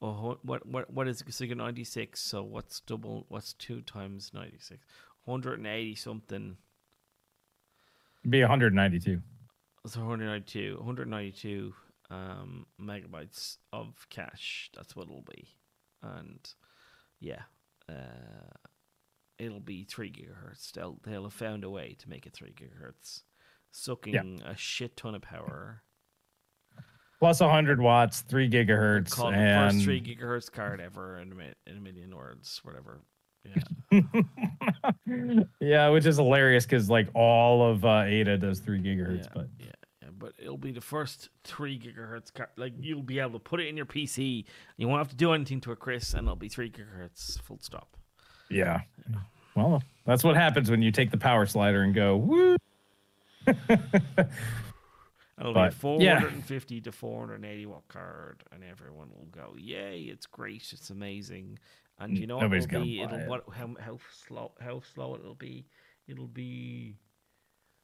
Oh, what what what is it? So you're ninety-six. So what's double? What's two times ninety-six? one hundred eighty something. It'd be one hundred ninety-two. So one hundred ninety-two. one hundred ninety-two um, megabytes of cache. That's what it'll be. And yeah. Uh, it'll be three gigahertz. They'll they'll have found a way to make it three gigahertz, sucking yeah. a shit ton of power. Plus a hundred watts, three gigahertz, call it and the first three gigahertz card ever in a, mi- in a million words, whatever. Yeah, yeah, which is hilarious because like all of uh, A D A does three gigahertz, yeah, but yeah. But it'll be the first three gigahertz card. Like you'll be able to put it in your P C. You won't have to do anything to it, Chris, and it'll be three gigahertz. Full stop. Yeah. yeah. Well, that's what happens when you take the power slider and go woo. It'll but, be four hundred fifty yeah. to four hundred eighty watt card, and everyone will go, "Yay! It's great! It's amazing!" And you know what it'll be? It'll it. what how how slow how slow it'll be? It'll be.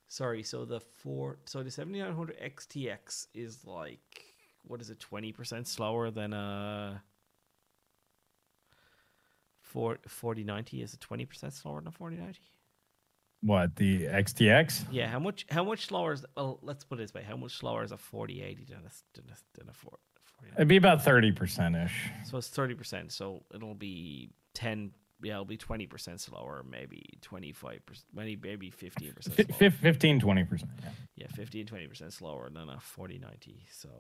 Sorry, so the four, so the seventy-nine hundred X T X is like, what is it, twenty percent slower than a forty ninety? Is it twenty percent slower than a forty ninety? What, the X T X? Yeah, how much How much slower is, well, let's put it this way, how much slower is a forty eighty than a, than a, than a forty ninety? It'd be about thirty percent-ish. So it's thirty percent, so it'll be ten percent. Yeah, it'll be twenty percent slower, maybe twenty-five percent, maybe fifteen percent slower. F- fifteen, twenty percent. Yeah, yeah fifteen, twenty percent slower than a forty ninety. So,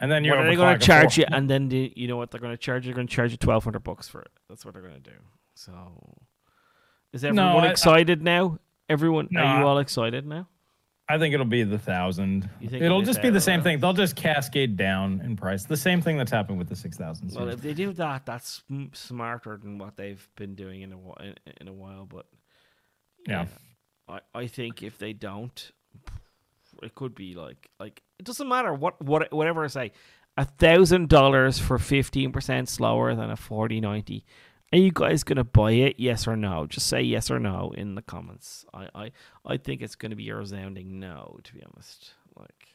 and then you're going to charge four. you, and then the, you know what they're going to charge you? They're going to charge you twelve hundred bucks for it. That's what they're going to do. So, is everyone no, I, excited I, now? Everyone, no, are you all excited now? I think it'll be the thousand. It'll just be the same thing. They'll just cascade down in price. The same thing that's happened with the six thousand. Well, if they do that, that's smarter than what they've been doing in a in a while. But yeah, yeah I, I think if they don't, it could be like like it doesn't matter what what whatever I say, a thousand dollars for fifteen percent slower than a forty ninety. Are you guys going to buy it? Yes or no? Just say yes or no in the comments. I, I, I think it's going to be a resounding no, to be honest. Like,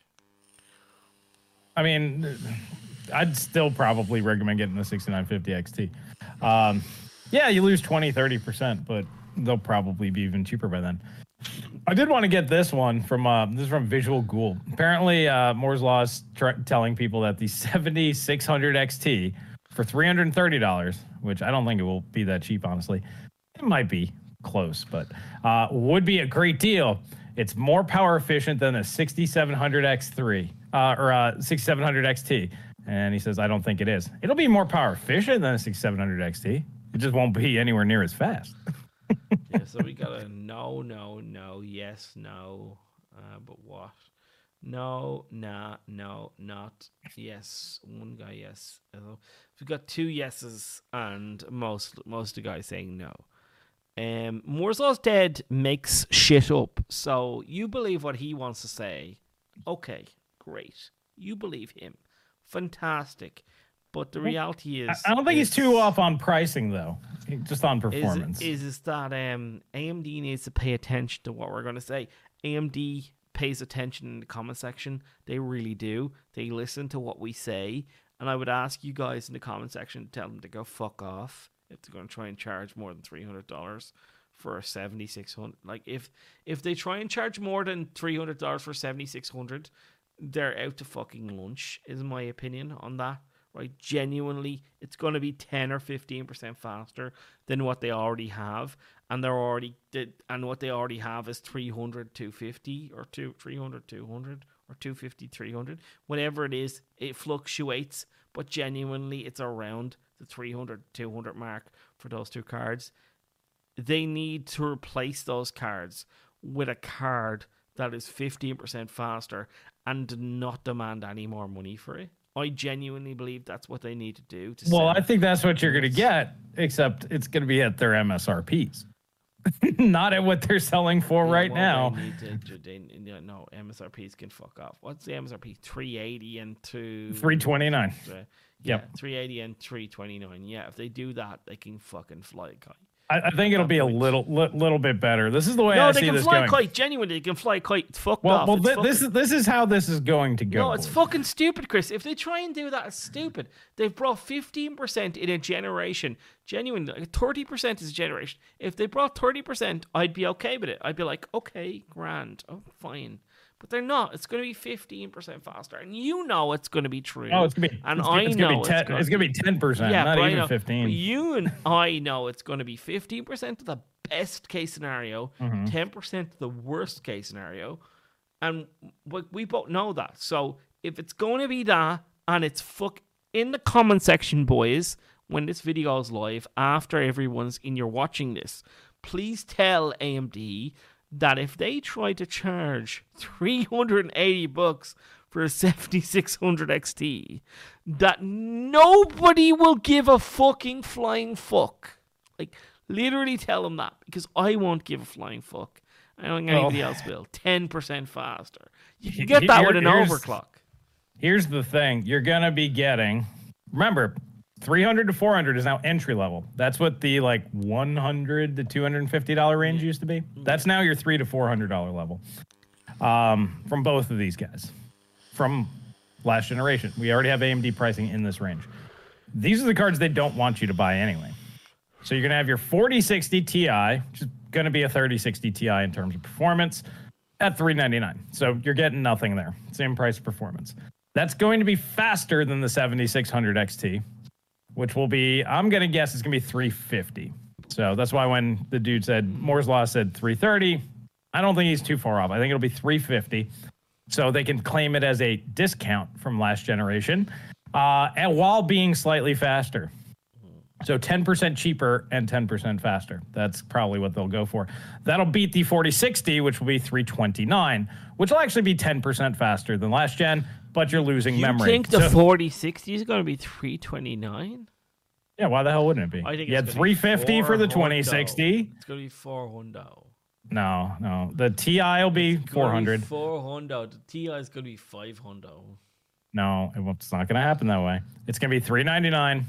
I mean, I'd still probably recommend getting the sixty-nine fifty X T. Um, yeah, you lose twenty, thirty percent, but they'll probably be even cheaper by then. I did want to get this one from uh, this is from Visual Ghoul. Apparently, uh, Moore's Law is tra- telling people that the seventy-six hundred X T for three hundred thirty dollars, which I don't think it will be that cheap, honestly. It might be close, but uh, would be a great deal. It's more power efficient than a sixty-seven hundred X three uh, or a sixty-seven hundred X T. And he says, I don't think it is. It'll be more power efficient than a sixty-seven hundred X T. It just won't be anywhere near as fast. Yeah, so we got a no, no, no, yes, no, uh, but what? No, nah, no, not yes. One guy, yes. We've got two yeses and most most of the guys saying no. Um, Moore's Law's dead makes shit up. So you believe what he wants to say. Okay, great. You believe him. Fantastic. But the reality is... I don't think he's too off on pricing, though. Just on performance. Is, is that um, A M D needs to pay attention to what we're going to say. A M D... pays attention in the comment section. They really do. They listen to what we say. And I would ask you guys in the comment section to tell them to go fuck off if they're going to try and charge more than three hundred dollars for a seventy-six hundred. Like, if if they try and charge more than three hundred dollars for seventy-six hundred, they're out to fucking lunch, is my opinion on that. Right? Genuinely, it's going to be ten or fifteen percent faster than what they already have. And they're already did, and what they already have is three hundred, two fifty, or two, three hundred, two hundred, or two fifty, three hundred. Whatever it is, it fluctuates, but genuinely it's around the three hundred, two hundred mark for those two cards. They need to replace those cards with a card that is fifteen percent faster and not demand any more money for it. I genuinely believe that's what they need to do. To well, I think that's what you're going to get, except it's going to be at their M S R Ps. Not at what they're selling for yeah, right well, now. They need to, they, they, no, M S R Ps can fuck off. What's the M S R P? three eighty and two... three twenty-nine. Uh, yeah, yep. three eighty and three twenty-nine. Yeah, if they do that, they can fucking fly a kite. I, I think it'll be point. a little li- little bit better. This is the way no, I see this going. No, they can fly kite. Genuinely, they can fly kite. Fuck well, off. Well, th- fucking... this is this is how this is going to go. No, it's fucking stupid, Chris. If they try and do that, it's stupid. They've brought fifteen percent in a generation. Genuinely, like thirty percent is a generation. If they brought thirty percent, I'd be okay with it. I'd be like, okay, grand. Oh, fine. But they're not. It's going to be fifteen percent faster. And you know it's going to be true. Oh, it's going to be, and it's, I it's know gonna be ten, it's, going it's going to be ten percent, yeah, not even fifteen. You and I know it's going to be fifteen percent to the best case scenario, mm-hmm. ten percent to the worst case scenario. And we both know that. So if it's going to be that, and it's fuck in the comment section, boys, when this video is live, after everyone's in you're watching this, please tell A M D that if they try to charge three hundred eighty bucks for a seventy-six hundred X T, that nobody will give a fucking flying fuck. Like, literally tell them that, because I won't give a flying fuck. I don't think anybody well, else will. ten percent faster. You can get that with an overclock. Here's the thing. You're going to be getting... Remember, three hundred to four hundred is now entry level. That's what the like one hundred to two hundred fifty dollars range used to be. That's now your three hundred to four hundred dollars level. Um, from both of these guys. From last generation. We already have A M D pricing in this range. These are the cards they don't want you to buy anyway. So you're going to have your forty sixty Ti, which is going to be a thirty sixty Ti in terms of performance at three ninety-nine. So you're getting nothing there. Same price performance. That's going to be faster than the seventy-six hundred X T. Which will be, I'm going to guess it's going to be three fifty. So that's why when the dude said, Moore's Law said three thirty, I don't think he's too far off. I think it'll be three fifty. So they can claim it as a discount from last generation, uh, and while being slightly faster. So ten percent cheaper and ten percent faster. That's probably what they'll go for. That'll beat the forty sixty, which will be three twenty-nine, which will actually be ten percent faster than last gen, but you're losing you memory. You think the so, forty sixty is going to be three twenty-nine? Yeah, why the hell wouldn't it be? I think you it's had three fifty for the twenty sixty. It's going to be four hundred. No, no. The Ti will be it's four hundred. Be four hundred. The Ti is going to be five hundred. No, it's not going to happen that way. It's going to be three ninety-nine.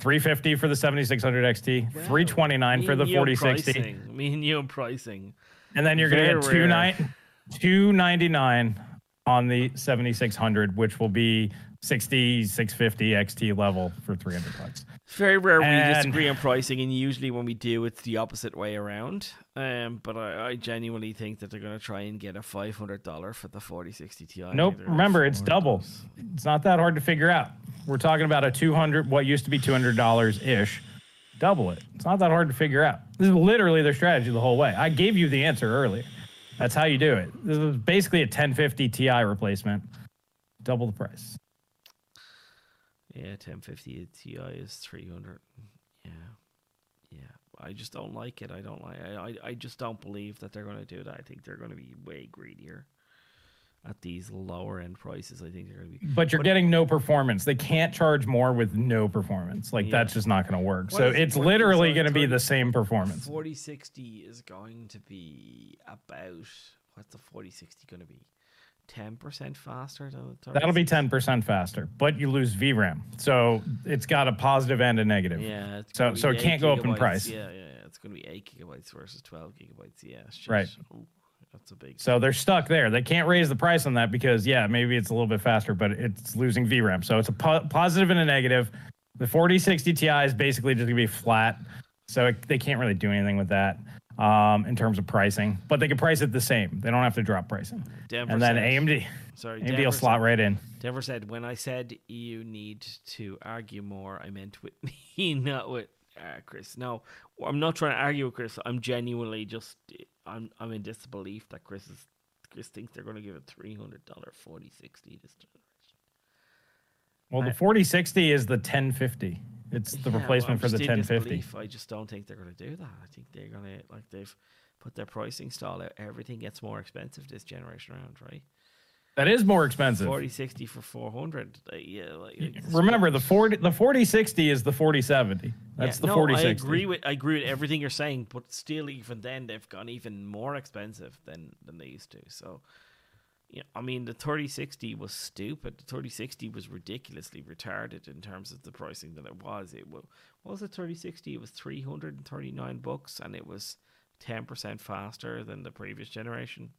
three fifty for the seventy-six hundred X T, wow. three twenty-nine for the forty sixty. Me and you pricing. And then you're going to get two ninety-nine on the seventy-six hundred, which will be sixty, six fifty X T level for three hundred bucks. It's very rare and, we disagree on pricing, and usually when we do, it's the opposite way around. Um, but I, I genuinely think that they're going to try and get a five hundred dollars for the forty sixty Ti. Nope, remember, it's double. It's not that hard to figure out. We're talking about a two hundred, what used to be two hundred dollars-ish. Double it. It's not that hard to figure out. This is literally their strategy the whole way. I gave you the answer earlier. That's how you do it. This is basically a ten fifty Ti replacement. Double the price. Yeah, ten fifty Ti is three hundred. Yeah. Yeah. I just don't like it. I don't like I, I just don't believe that they're going to do that. I think they're going to be way greedier at these lower end prices. I think they're going to be. But you're but, getting no performance. They can't charge more with no performance. Like, yeah. That's just not going to work. What so it's forty, literally going to be the same performance. forty sixty is going to be about, what's the forty sixty going to be? ten percent faster? That'll be ten percent faster, but you lose V RAM. So it's got a positive and a negative. Yeah. It's so so it can't gigabytes. go up in price. Yeah, yeah. It's going to be eight gigabytes versus twelve gigabytes. Yeah. Just, right. Ooh, that's a big. So they're stuck there. They can't raise the price on that because, yeah, maybe it's a little bit faster, but it's losing V RAM. So it's a po- positive and a negative. The forty sixty Ti is basically just going to be flat. So it, they can't really do anything with that. Um, in terms of pricing, but they can price it the same. They don't have to drop pricing. Denver and then said, A M D, sorry, A M D Denver will slot said, right in. Denver said, "When I said you need to argue more, I meant with me, not with uh, Chris." No, I'm not trying to argue with Chris. I'm genuinely just, I'm, I'm in disbelief that Chris is, Chris thinks they're going to give a three hundred dollars forty sixty this generation. Well, the forty sixty is the ten fifty. It's the yeah, replacement well, for the ten fifty. I just don't think they're going to do that. I think they're going to, like, they've put their pricing stall out. Everything gets more expensive this generation round, right? That is more expensive. forty sixty for four hundred. Uh, yeah. Like, remember, the forty, the forty sixty is the forty seventy. That's yeah, the no, forty sixty. I agree with I agree with everything you're saying, but still, even then, they've gone even more expensive than, than they used to. So, yeah, I mean, the thirty sixty was stupid. The thirty sixty was ridiculously retarded in terms of the pricing that it was. It was, what was the thirty sixty? It was three hundred thirty-nine bucks, and it was ten percent faster than the previous generation.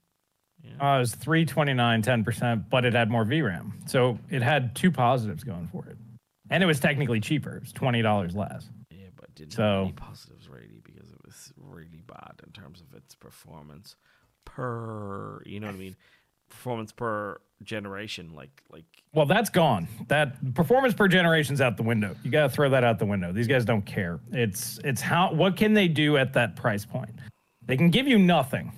Yeah. Uh, it was three twenty-nine, ten percent, but it had more V RAM. So it had two positives going for it. And it was technically cheaper. It was twenty dollars less. Yeah, but it didn't so, have any positives, really, because it was really bad in terms of its performance per, you know what I mean? performance per generation, like like well, that's gone. That performance per generation's out the window. You gotta throw that out the window. These guys don't care. It's it's how what can they do at that price point? They can give you nothing.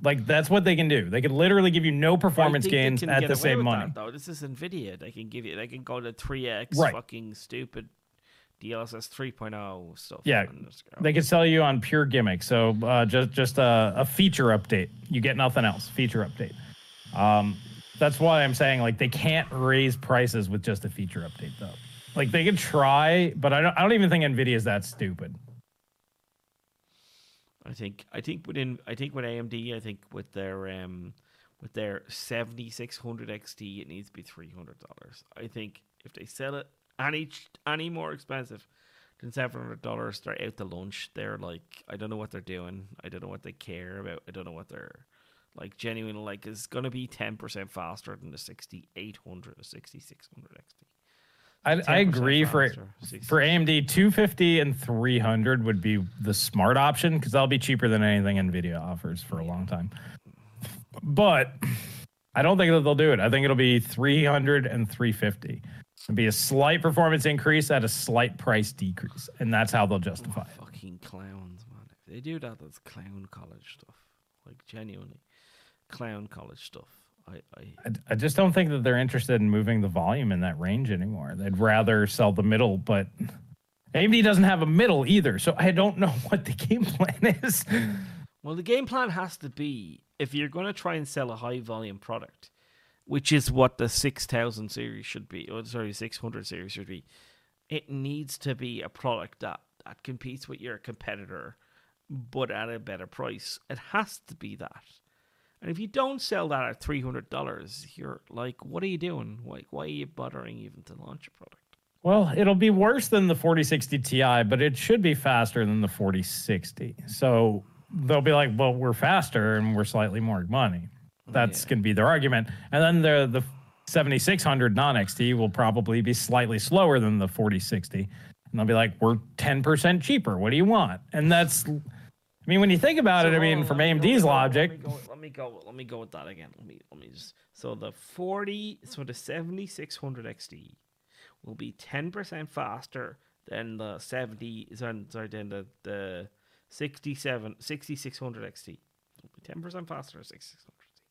Like, that's what they can do. They can literally give you no performance gains at the same money. That, though, this is NVIDIA. They can give you. They can go to three X right. fucking stupid D L S S three point oh stuff. Yeah, they can sell you on pure gimmick. So uh, just just a, a feature update. You get nothing else. Feature update. Um, that's why I'm saying, like, they can't raise prices with just a feature update though. Like, they can try, but I don't. I don't even think NVIDIA is that stupid. I think I think within I think with A M D, I think with their um with their seventy-six hundred X T, it needs to be three hundred dollars. I think if they sell it any any more expensive than seven hundred dollars, they're out to lunch. They're like, I don't know what they're doing. I don't know what they care about. I don't know what they're like genuine like is going to be ten percent faster than the sixty-eight hundred or sixty-six hundred X T. I, I agree for for A M D, two fifty and three hundred would be the smart option because that'll be cheaper than anything NVIDIA offers for a long time. But I don't think that they'll do it. I think it'll be three hundred and three fifty. It'll be a slight performance increase at a slight price decrease, and that's how they'll justify oh, it. Fucking clowns, man! If they do that, that's clown college stuff. Like, genuinely, clown college stuff. I, I, I just don't think that they're interested in moving the volume in that range anymore. They'd rather sell the middle, but A M D doesn't have a middle either, so I don't know what the game plan is. Well, the game plan has to be, if you're going to try and sell a high-volume product, which is what the six thousand series should be, or sorry, six hundred series should be, it needs to be a product that, that competes with your competitor, but at a better price. It has to be that. And if you don't sell that at three hundred dollars, you're like, what are you doing? Like, why are you bothering even to launch a product? Well, it'll be worse than the forty sixty Ti, but it should be faster than the forty sixty. So they'll be like, well, we're faster and we're slightly more money. That's yeah. going to be their argument. And then the, the seventy-six hundred non-X T will probably be slightly slower than the forty sixty. And they'll be like, we're ten percent cheaper. What do you want? And that's... I mean, when you think about so, it, I mean, from A M D's go, logic. Let me, go, let me go. Let me go with that again. Let me. Let me just. So the forty. So the seventy-six hundred X T will be ten percent faster than the seventy. Sorry, sorry than the the sixty-seven sixty-six hundred X T. It'll be ten percent faster than sixty-six hundred X T,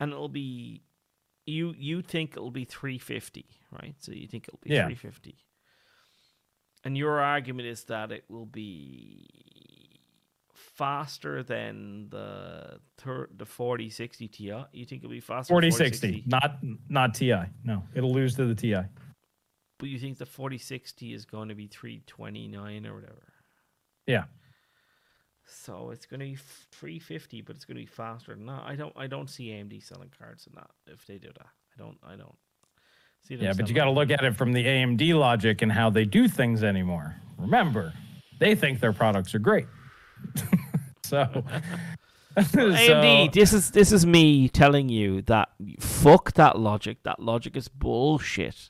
and it'll be. You you think it'll be three fifty, right? So you think it'll be yeah. three fifty, and your argument is that it will be faster than the thir- the forty sixty Ti. You think it'll be faster forty sixty, not not Ti. No, it'll lose to the Ti. But you think the forty sixty is going to be three twenty-nine or whatever? Yeah. So it's going to be three fifty, but it's going to be faster than that. I don't I don't see A M D selling cards in that if they do that. I don't I don't see them. Yeah, but you got to look at it from the A M D logic and how they do things anymore. Remember, they think their products are great. so, well, so A M D, this is this is me telling you that fuck that logic. That logic is bullshit,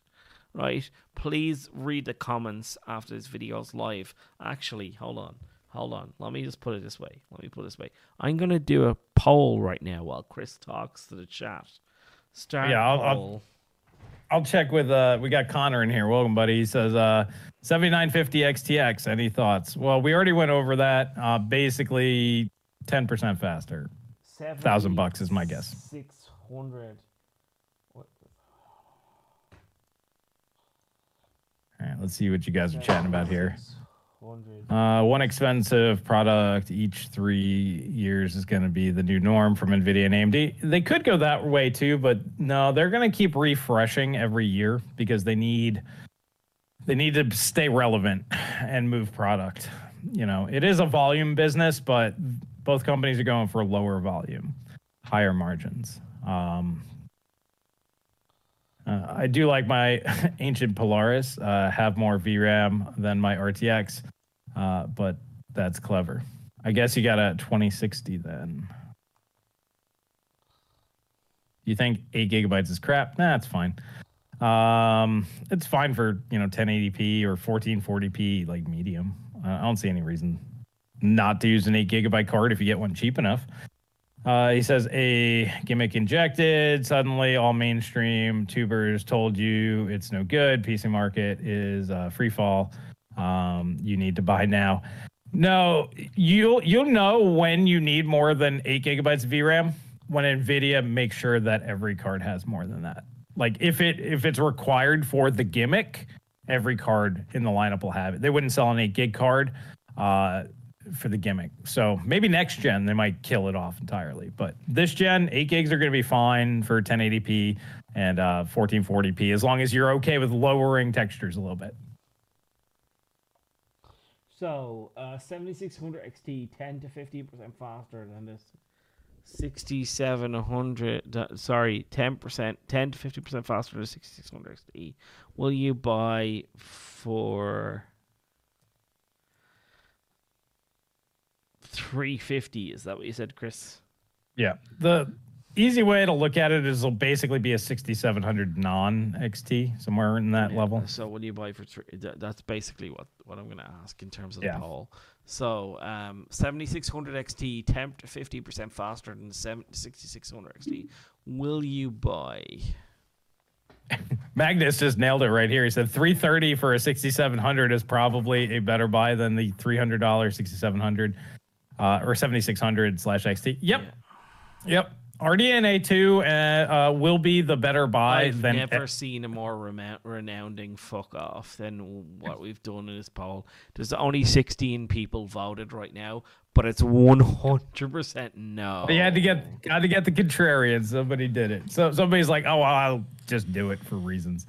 right? Please read the comments after this video's live. Actually, hold on, hold on. Let me just put it this way. Let me put it this way. I'm gonna do a poll right now while Chris talks to the chat. Start yeah, I'll, poll. I'll, I'll check with. Uh, we got Connor in here. Welcome, buddy. He says. Uh, seventy-nine fifty X T X, any thoughts? Well, we already went over that. Uh, basically, ten percent faster. Thousand bucks is my guess. six hundred. What? All right, let's see what you guys are chatting about here. Uh, one expensive product each three years is going to be the new norm from NVIDIA and A M D. They could go that way too, but no, they're going to keep refreshing every year because they need... They need to stay relevant and move product. You know, it is a volume business, but both companies are going for lower volume, higher margins. Um, uh, I do like my ancient Polaris, uh, have more V RAM than my R T X, uh, but that's clever. I guess you got a twenty sixty then. You think eight gigabytes is crap? Nah, it's fine. Um, it's fine for, you know, ten eighty p or fourteen forty p, like medium. I don't see any reason not to use an eight gigabyte card if you get one cheap enough. Uh, he says a gimmick injected. Suddenly, all mainstream tubers told you it's no good. P C market is uh, free fall. Um, you need to buy now. No, you'll you'll know when you need more than eight gigabytes of V RAM when NVIDIA makes sure that every card has more than that. Like if it if it's required for the gimmick, every card in the lineup will have it. They wouldn't sell an eight gig card uh, for the gimmick. So maybe next gen they might kill it off entirely. But this gen, eight gigs are going to be fine for ten eighty p and uh, fourteen forty p as long as you're okay with lowering textures a little bit. So, uh, seventy-six hundred X T, ten to fifteen percent faster than this sixty-seven hundred, sorry, ten percent, ten to fifteen percent faster than sixty-six hundred X T. Will you buy for three fifty? Is that what you said, Chris? Yeah. The easy way to look at it is it'll basically be a sixty-seven hundred non X T, somewhere in that yeah, level. So what do you buy for three? That's basically what, what I'm going to ask in terms of yeah. the poll. So um, seventy-six hundred X T, ten to fifteen percent faster than sixty-six hundred X T. Will you buy? Magnus just nailed it right here. He said three thirty for a sixty-seven hundred is probably a better buy than the three hundred dollars sixty-seven hundred uh, or seventy-six hundred slash X T. Yep. Yeah. Yep. R D N A two uh, uh, will be the better buy. I've than never e- seen a more rem- renounding fuck off than what we've done in this poll. There's only sixteen people voted right now, but it's one hundred percent no. But you had to get had to get the contrarian. Somebody did it. So somebody's like, oh, well, I'll just do it for reasons.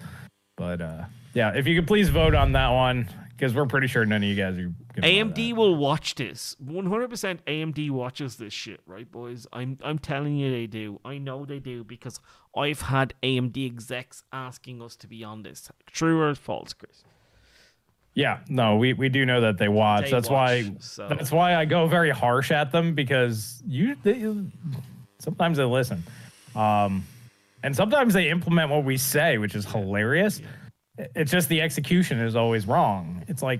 But uh, yeah, if you could please vote on that one, because we're pretty sure none of you guys are gonna A M D will watch this. one hundred percent A M D watches this shit, right, boys? I'm I'm telling you they do. I know they do because I've had A M D execs asking us to be on this. True or false, Chris? Yeah, no, we, we do know that they watch. They that's watch, why so. That's why I go very harsh at them because you they, sometimes they listen. Um, and sometimes they implement what we say, which is hilarious. Yeah. It's just the execution is always wrong. It's like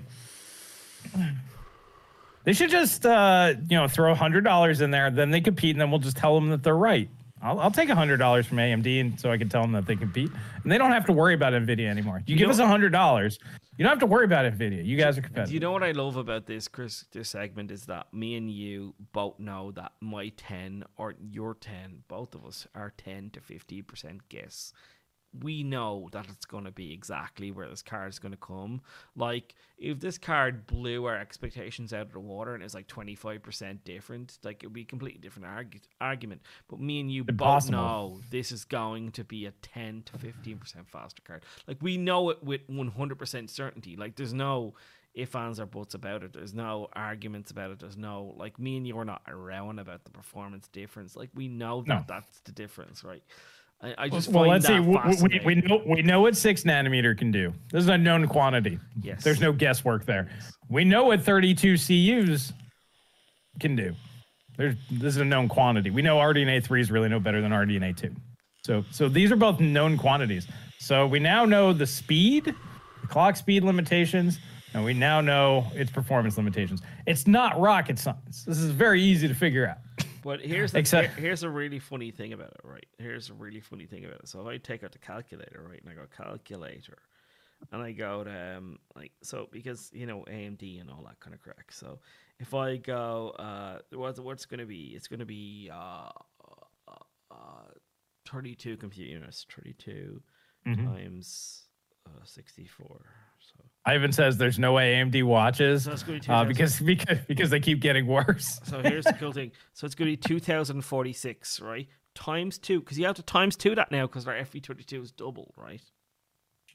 they should just uh, you know throw one hundred dollars in there, then they compete, and then we'll just tell them that they're right. I'll, I'll take one hundred dollars from A M D, and so I can tell them that they compete, and they don't have to worry about NVIDIA anymore. You, you give us one hundred dollars, you don't have to worry about NVIDIA. You guys are competitive. You know what I love about this, Chris? This segment is that me and you both know that my ten or your ten, both of us are ten to fifty percent guess. We know that it's going to be exactly where this card is going to come. Like, if this card blew our expectations out of the water and it's like twenty-five percent different, like, it would be a completely different argu- argument. But me and you Impossible. both know this is going to be a ten to fifteen percent faster card. Like, we know it with one hundred percent certainty. Like, there's no ifs, ands, or buts about it. There's no arguments about it. There's no, like, me and you are not around about the performance difference. Like, we know that no. that's the difference, right? I just well, find let's that see. We, we, we know we know what six nanometer can do. This is an unknown quantity. Yes, there's no guesswork there. Yes. We know what thirty-two C Us can do. There's this is a known quantity. We know R D N A three is really no better than R D N A two. So so these are both known quantities. So we now know the speed, the clock speed limitations, and we now know its performance limitations. It's not rocket science. This is very easy to figure out. But here's the, Except, here, here's a really funny thing about it, right? Here's a really funny thing about it. So if I take out the calculator, right, and I go calculator, and I go to um, like so because you know A M D and all that kind of crack. So if I go, uh, what's what's going to be? It's going to be uh, uh, uh, thirty-two compute units, thirty-two mm-hmm. times uh, sixty-four. So Ivan says there's no way A M D watches so uh, because because because they keep getting worse. So here's the cool thing. So it's going to be two thousand forty-six, right? Times two, because you have to times two that now because our F E thirty-two is double, right?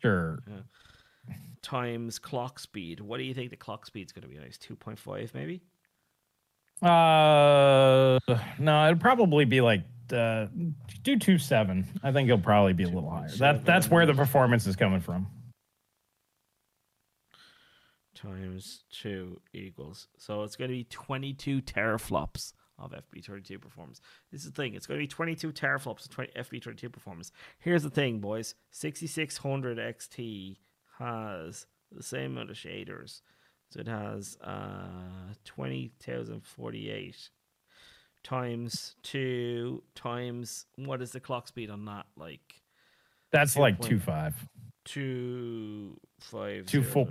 Sure. Yeah. Times clock speed. What do you think the clock speed's going to be? Nice, two point five maybe. Uh, no, it'd probably be like uh, do two point seven. I think it'll probably be a little higher. That that's where the performance is coming from. Times two equals, so it's going to be twenty-two teraflops of F B thirty-two performance. This is the thing, it's going to be twenty-two teraflops of F B thirty-two performance. Here's the thing, boys, sixty-six hundred X T has the same amount of shaders, so it has uh, twenty thousand forty-eight times two times, what is the clock speed on that? Like that's two like two five. Two five two zero. Four.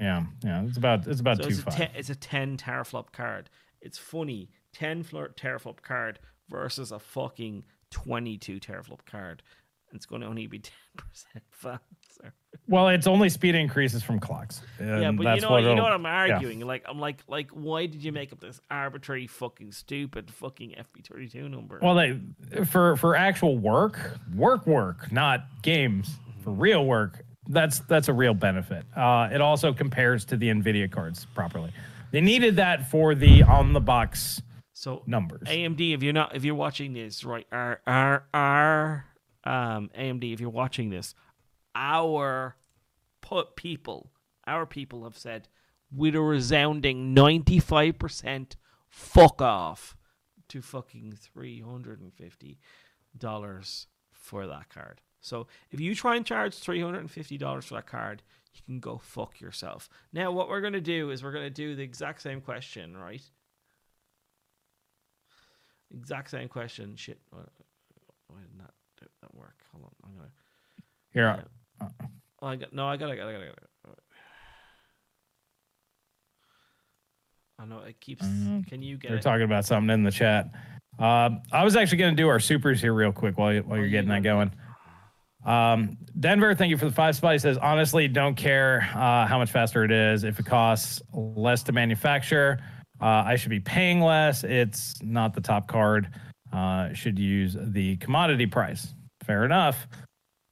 Yeah, yeah. It's about it's about so two it's five. A te- it's a ten teraflop card. It's funny. ten teraflop card versus a fucking twenty-two teraflop card. It's going to only be ten percent faster. Well, it's only speed increases from clocks. Yeah, but that's you know, you know what I'm arguing. Yeah. Like, I'm like, like, why did you make up this arbitrary, fucking, stupid, fucking F P thirty-two number? Well, they, for for actual work, work, work, not games. For real work, that's that's a real benefit. Uh, it also compares to the NVIDIA cards properly. They needed that for the on the box so numbers. A M D, if you're not, if you're watching this, right? R R R. Um, A M D, if you're watching this, our put people, our people have said with a resounding ninety-five percent fuck off to fucking three hundred fifty dollars for that card. So if you try and charge three hundred fifty dollars for that card, you can go fuck yourself. Now what we're going to do is we're going to do the exact same question, right? Exact same question. Shit. Why didn't that? That work. Hold on. I'm gonna. Here. Yeah. Uh, oh, I got. No, I gotta. I gotta. I gotta. I know it keeps. Um, can you get? They're it? talking about something in the chat. Uh, I was actually gonna do our supers here real quick while you, while you're oh, getting you that going. Um, Denver, thank you for the five spot. He says honestly, don't care uh, how much faster it is. If it costs less to manufacture, uh, I should be paying less. It's not the top card. Uh, should use the commodity price. Fair enough.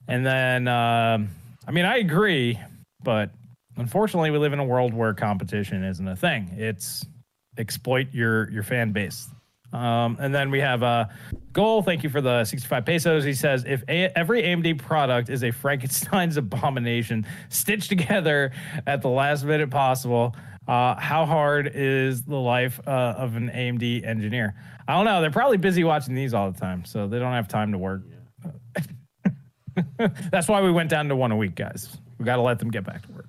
And then, uh, I mean, I agree, but unfortunately, we live in a world where competition isn't a thing. It's exploit your your fan base. Um, and then we have uh, Goal. Thank you for the sixty-five pesos. He says, if a- every A M D product is a Frankenstein's abomination stitched together at the last minute possible, uh, how hard is the life uh, of an A M D engineer? I don't know. They're probably busy watching these all the time, so they don't have time to work. Yeah. That's why we went down to one a week, guys. We got to let them get back to work.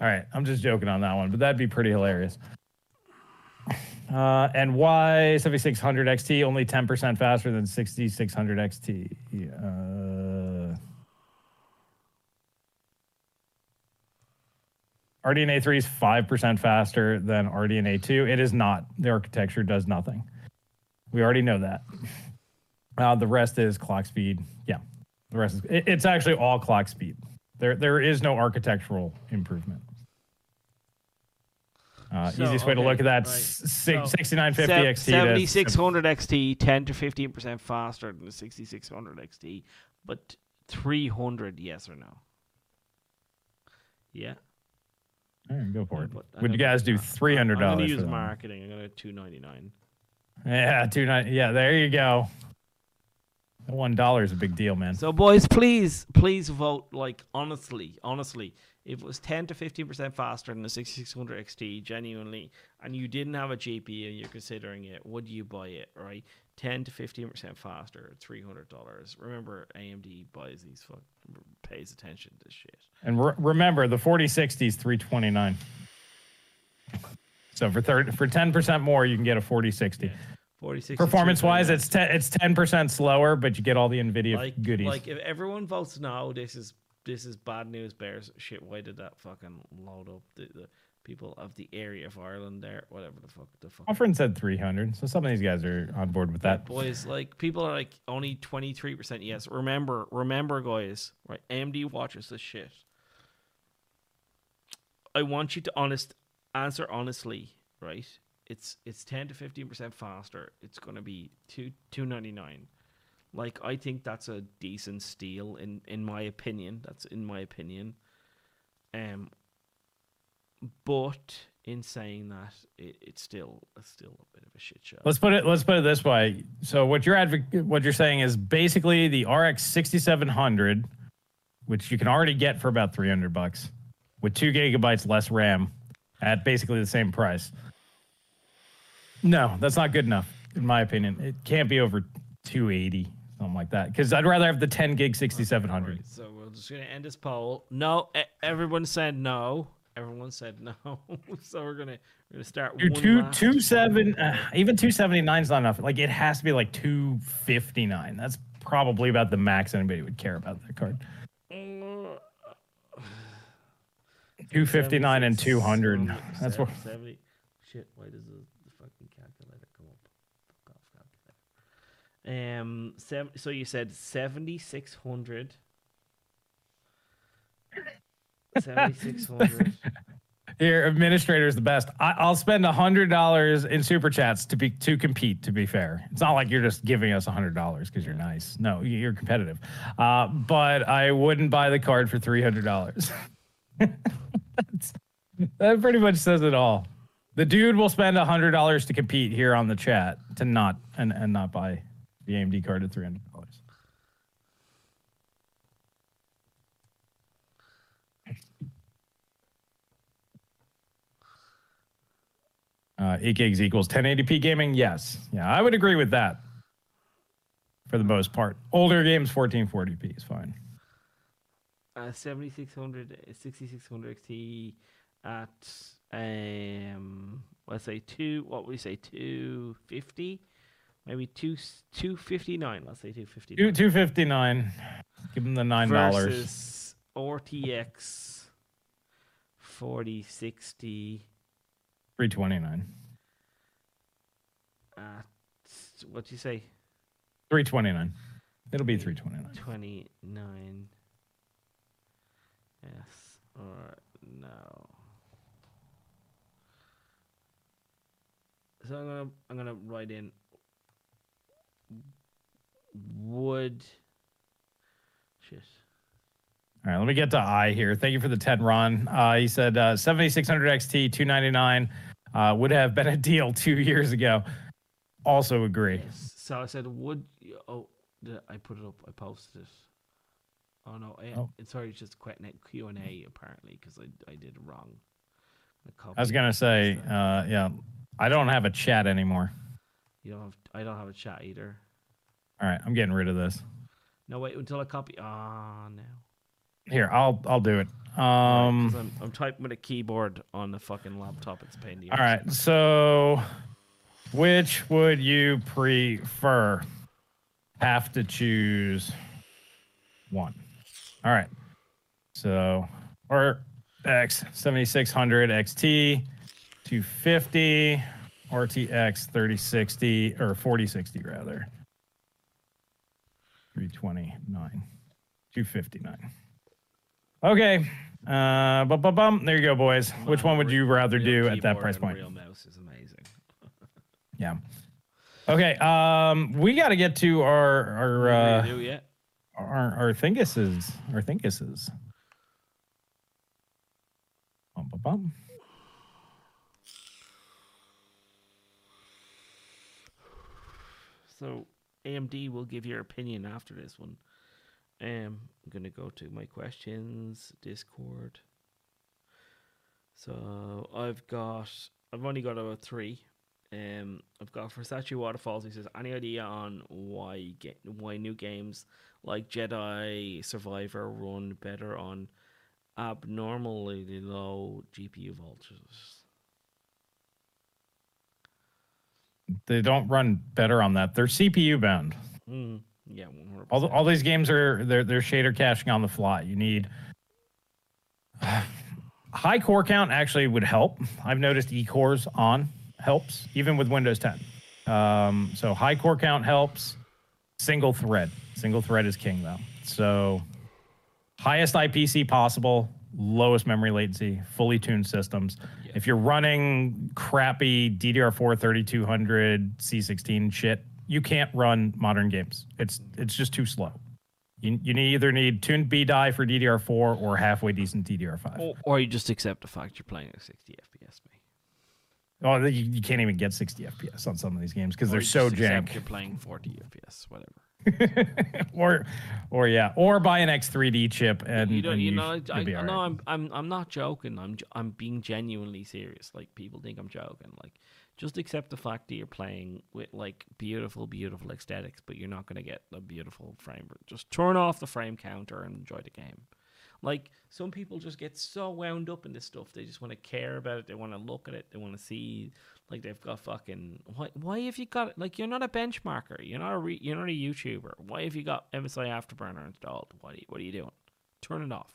All right. I'm just joking on that one, but that'd be pretty hilarious. Uh, and why seventy-six hundred X T only ten percent faster than sixty-six hundred X T? Uh, R D N A three is five percent faster than R D N A two. It is not. The architecture does nothing. We already know that. Uh, the rest is clock speed. Yeah, the rest is. It, it's actually all clock speed. There, there is no architectural improvement. Uh, so, easiest way okay, to look at that, right. six, so, sixty-nine fifty X T. seventy-six hundred X T, ten to fifteen percent faster than the sixty-six hundred X T, but three hundred, yes or no? Yeah. All right, go for it. Put, Would you guys do three hundred dollars? I'm going to use marketing. I'm going to do two ninety-nine. Yeah, two ninety-nine. Yeah, there you go. one dollar is a big deal, man. So, boys, please, please vote, like, honestly, honestly. If it was ten to fifteen percent faster than the sixty-six hundred X T, genuinely, and you didn't have a G P U and you're considering it, would you buy it, right? ten to fifteen percent faster, three hundred dollars. Remember, A M D buys these, fuck, pays attention to shit. And re- remember, the forty sixty is three hundred twenty-nine dollars. So for thirty, for ten percent more, you can get a forty sixty. Yeah. forty-six Performance-wise, it's ten, it's ten percent slower, but you get all the NVIDIA like, goodies. Like, if everyone votes no, this is... This is bad news, bears. Shit, why did that fucking load up the, the people of the area of Ireland there? Whatever the fuck. The fuck. My friend said three hundred, so some of these guys are on board with that. Boys, like, people are like only twenty-three percent yes. Remember, remember, guys, right? A M D watches this shit. I want you to honest answer honestly, right? It's it's ten to fifteen percent faster. It's going to be two two ninety-nine. Like, I think that's a decent steal, in, in my opinion. That's in my opinion. Um, but in saying that, it, it's still it's still a bit of a shit show. Let's put it let's put it this way. So what you're advoc- what you're saying is basically the R X sixty-seven hundred, which you can already get for about three hundred bucks, with two gigabytes less RAM, at basically the same price. No, that's not good enough, in my opinion. It can't be over two eighty. Something like that, because I'd rather have the ten gig sixty-seven hundred. Okay, right. So we're just gonna end this poll. No, everyone said no. Everyone said no, so we're gonna we're gonna start. Dude, one two last. two seven, uh, even two seventy nine is not enough. Like it has to be like two fifty nine. That's probably about the max anybody would care about that card. Two fifty nine and two hundred. That's what. seventy. Shit! Why does the, the fucking calculator come up? Fuck off, calculator. Um, seven. So you said seventy six hundred. seventy-six hundred. Here, Administrator is the best. I, I'll spend one hundred dollars in Super Chats to be to compete, to be fair. It's not like you're just giving us one hundred dollars because you're nice. No, you're competitive. Uh, but I wouldn't buy the card for three hundred dollars. That's, that pretty much says it all. The dude will spend one hundred dollars to compete here on the chat to not and, and not buy the A M D card at three hundred dollars. Uh, eight gigs equals ten eighty p gaming. Yes, yeah, I would agree with that. For the most part, older games fourteen forty p is fine. Uh, seventy-six hundred, sixty-six hundred X T at um, let's say two. What we say two fifty, maybe two two fifty nine. Let's say two fifty. Two two fifty nine. Give them the nine dollars. Versus R T X forty sixty. Three twenty nine. Uh, what'd you say? Three twenty nine. It'll be three twenty nine. Twenty nine. Yes or no. So I'm gonna I'm gonna write in. Would. Shit. All right, let me get to I here. Thank you for the ten, Ron. Uh, he said uh, seventy-six hundred X T, two ninety-nine uh, would have been a deal two years ago. Also agree. Yes. So I said, would you, oh, I put it up? I posted it. Oh no, I, oh. It's sorry, it's just Q and A apparently because I I did it wrong. I was gonna say, uh, yeah, I don't have a chat anymore. You don't have? I don't have a chat either. All right, I'm getting rid of this. No, wait until I copy. Ah, oh, no. Here, I'll I'll do it. Um, I'm, I'm typing with a keyboard on the fucking laptop. It's a pain to use. All right, so which would you prefer? Have to choose one. All right, so or X seventy-six hundred X T, two fifty R T X thirty sixty or forty sixty rather. three twenty-nine, two fifty-nine. Okay, uh, bum, bum, bum. There you go, boys. Wow, which one would you rather do at that price point? Real mouse is amazing. Yeah. Okay, um, we got to get to our our uh, do yet? our our thinguses, our thinguses. Bum, bum, bum. So A M D will give your opinion after this one. Um, I'm gonna go to my questions Discord. So I've got, I've only got about three. Um, I've got Versace Waterfalls. He says, any idea on why get why new games like Jedi Survivor run better on abnormally low G P U voltages? They don't run better on that. They're C P U bound. Mm. Yeah, one hundred percent. All, all these games are they're they're shader caching on the fly. You need uh, high core count actually would help. I've noticed E cores on helps even with Windows ten. Um, so high core count helps. Single thread, single thread is king though. So highest I P C possible, lowest memory latency, fully tuned systems. Yeah. If you're running crappy D D R four thirty-two hundred C sixteen shit, you can't run modern games. It's it's just too slow. You you need, either need tuned B D I for D D R four or halfway decent D D R five. Or, or you just accept the fact you're playing at sixty F P S. Mate. Oh, you, you can't even get sixty F P S on some of these games because they're you so just jank. You're playing forty F P S, whatever. or or yeah, or buy an X three D chip and you, don't, and you, you know you, I, I, no, right. I'm I'm I'm not joking. I'm I'm being genuinely serious. Like people think I'm joking. Like. Just accept the fact that you're playing with like beautiful, beautiful aesthetics, but you're not going to get a beautiful frame. Just turn off the frame counter and enjoy the game. Like, some people just get so wound up in this stuff. They just want to care about it. They want to look at it. They want to see, like, they've got fucking... Why, why have you got... Like, you're not a benchmarker. You're not a, re, you're not a YouTuber. Why have you got M S I Afterburner installed? What are you, what are you doing? Turn it off.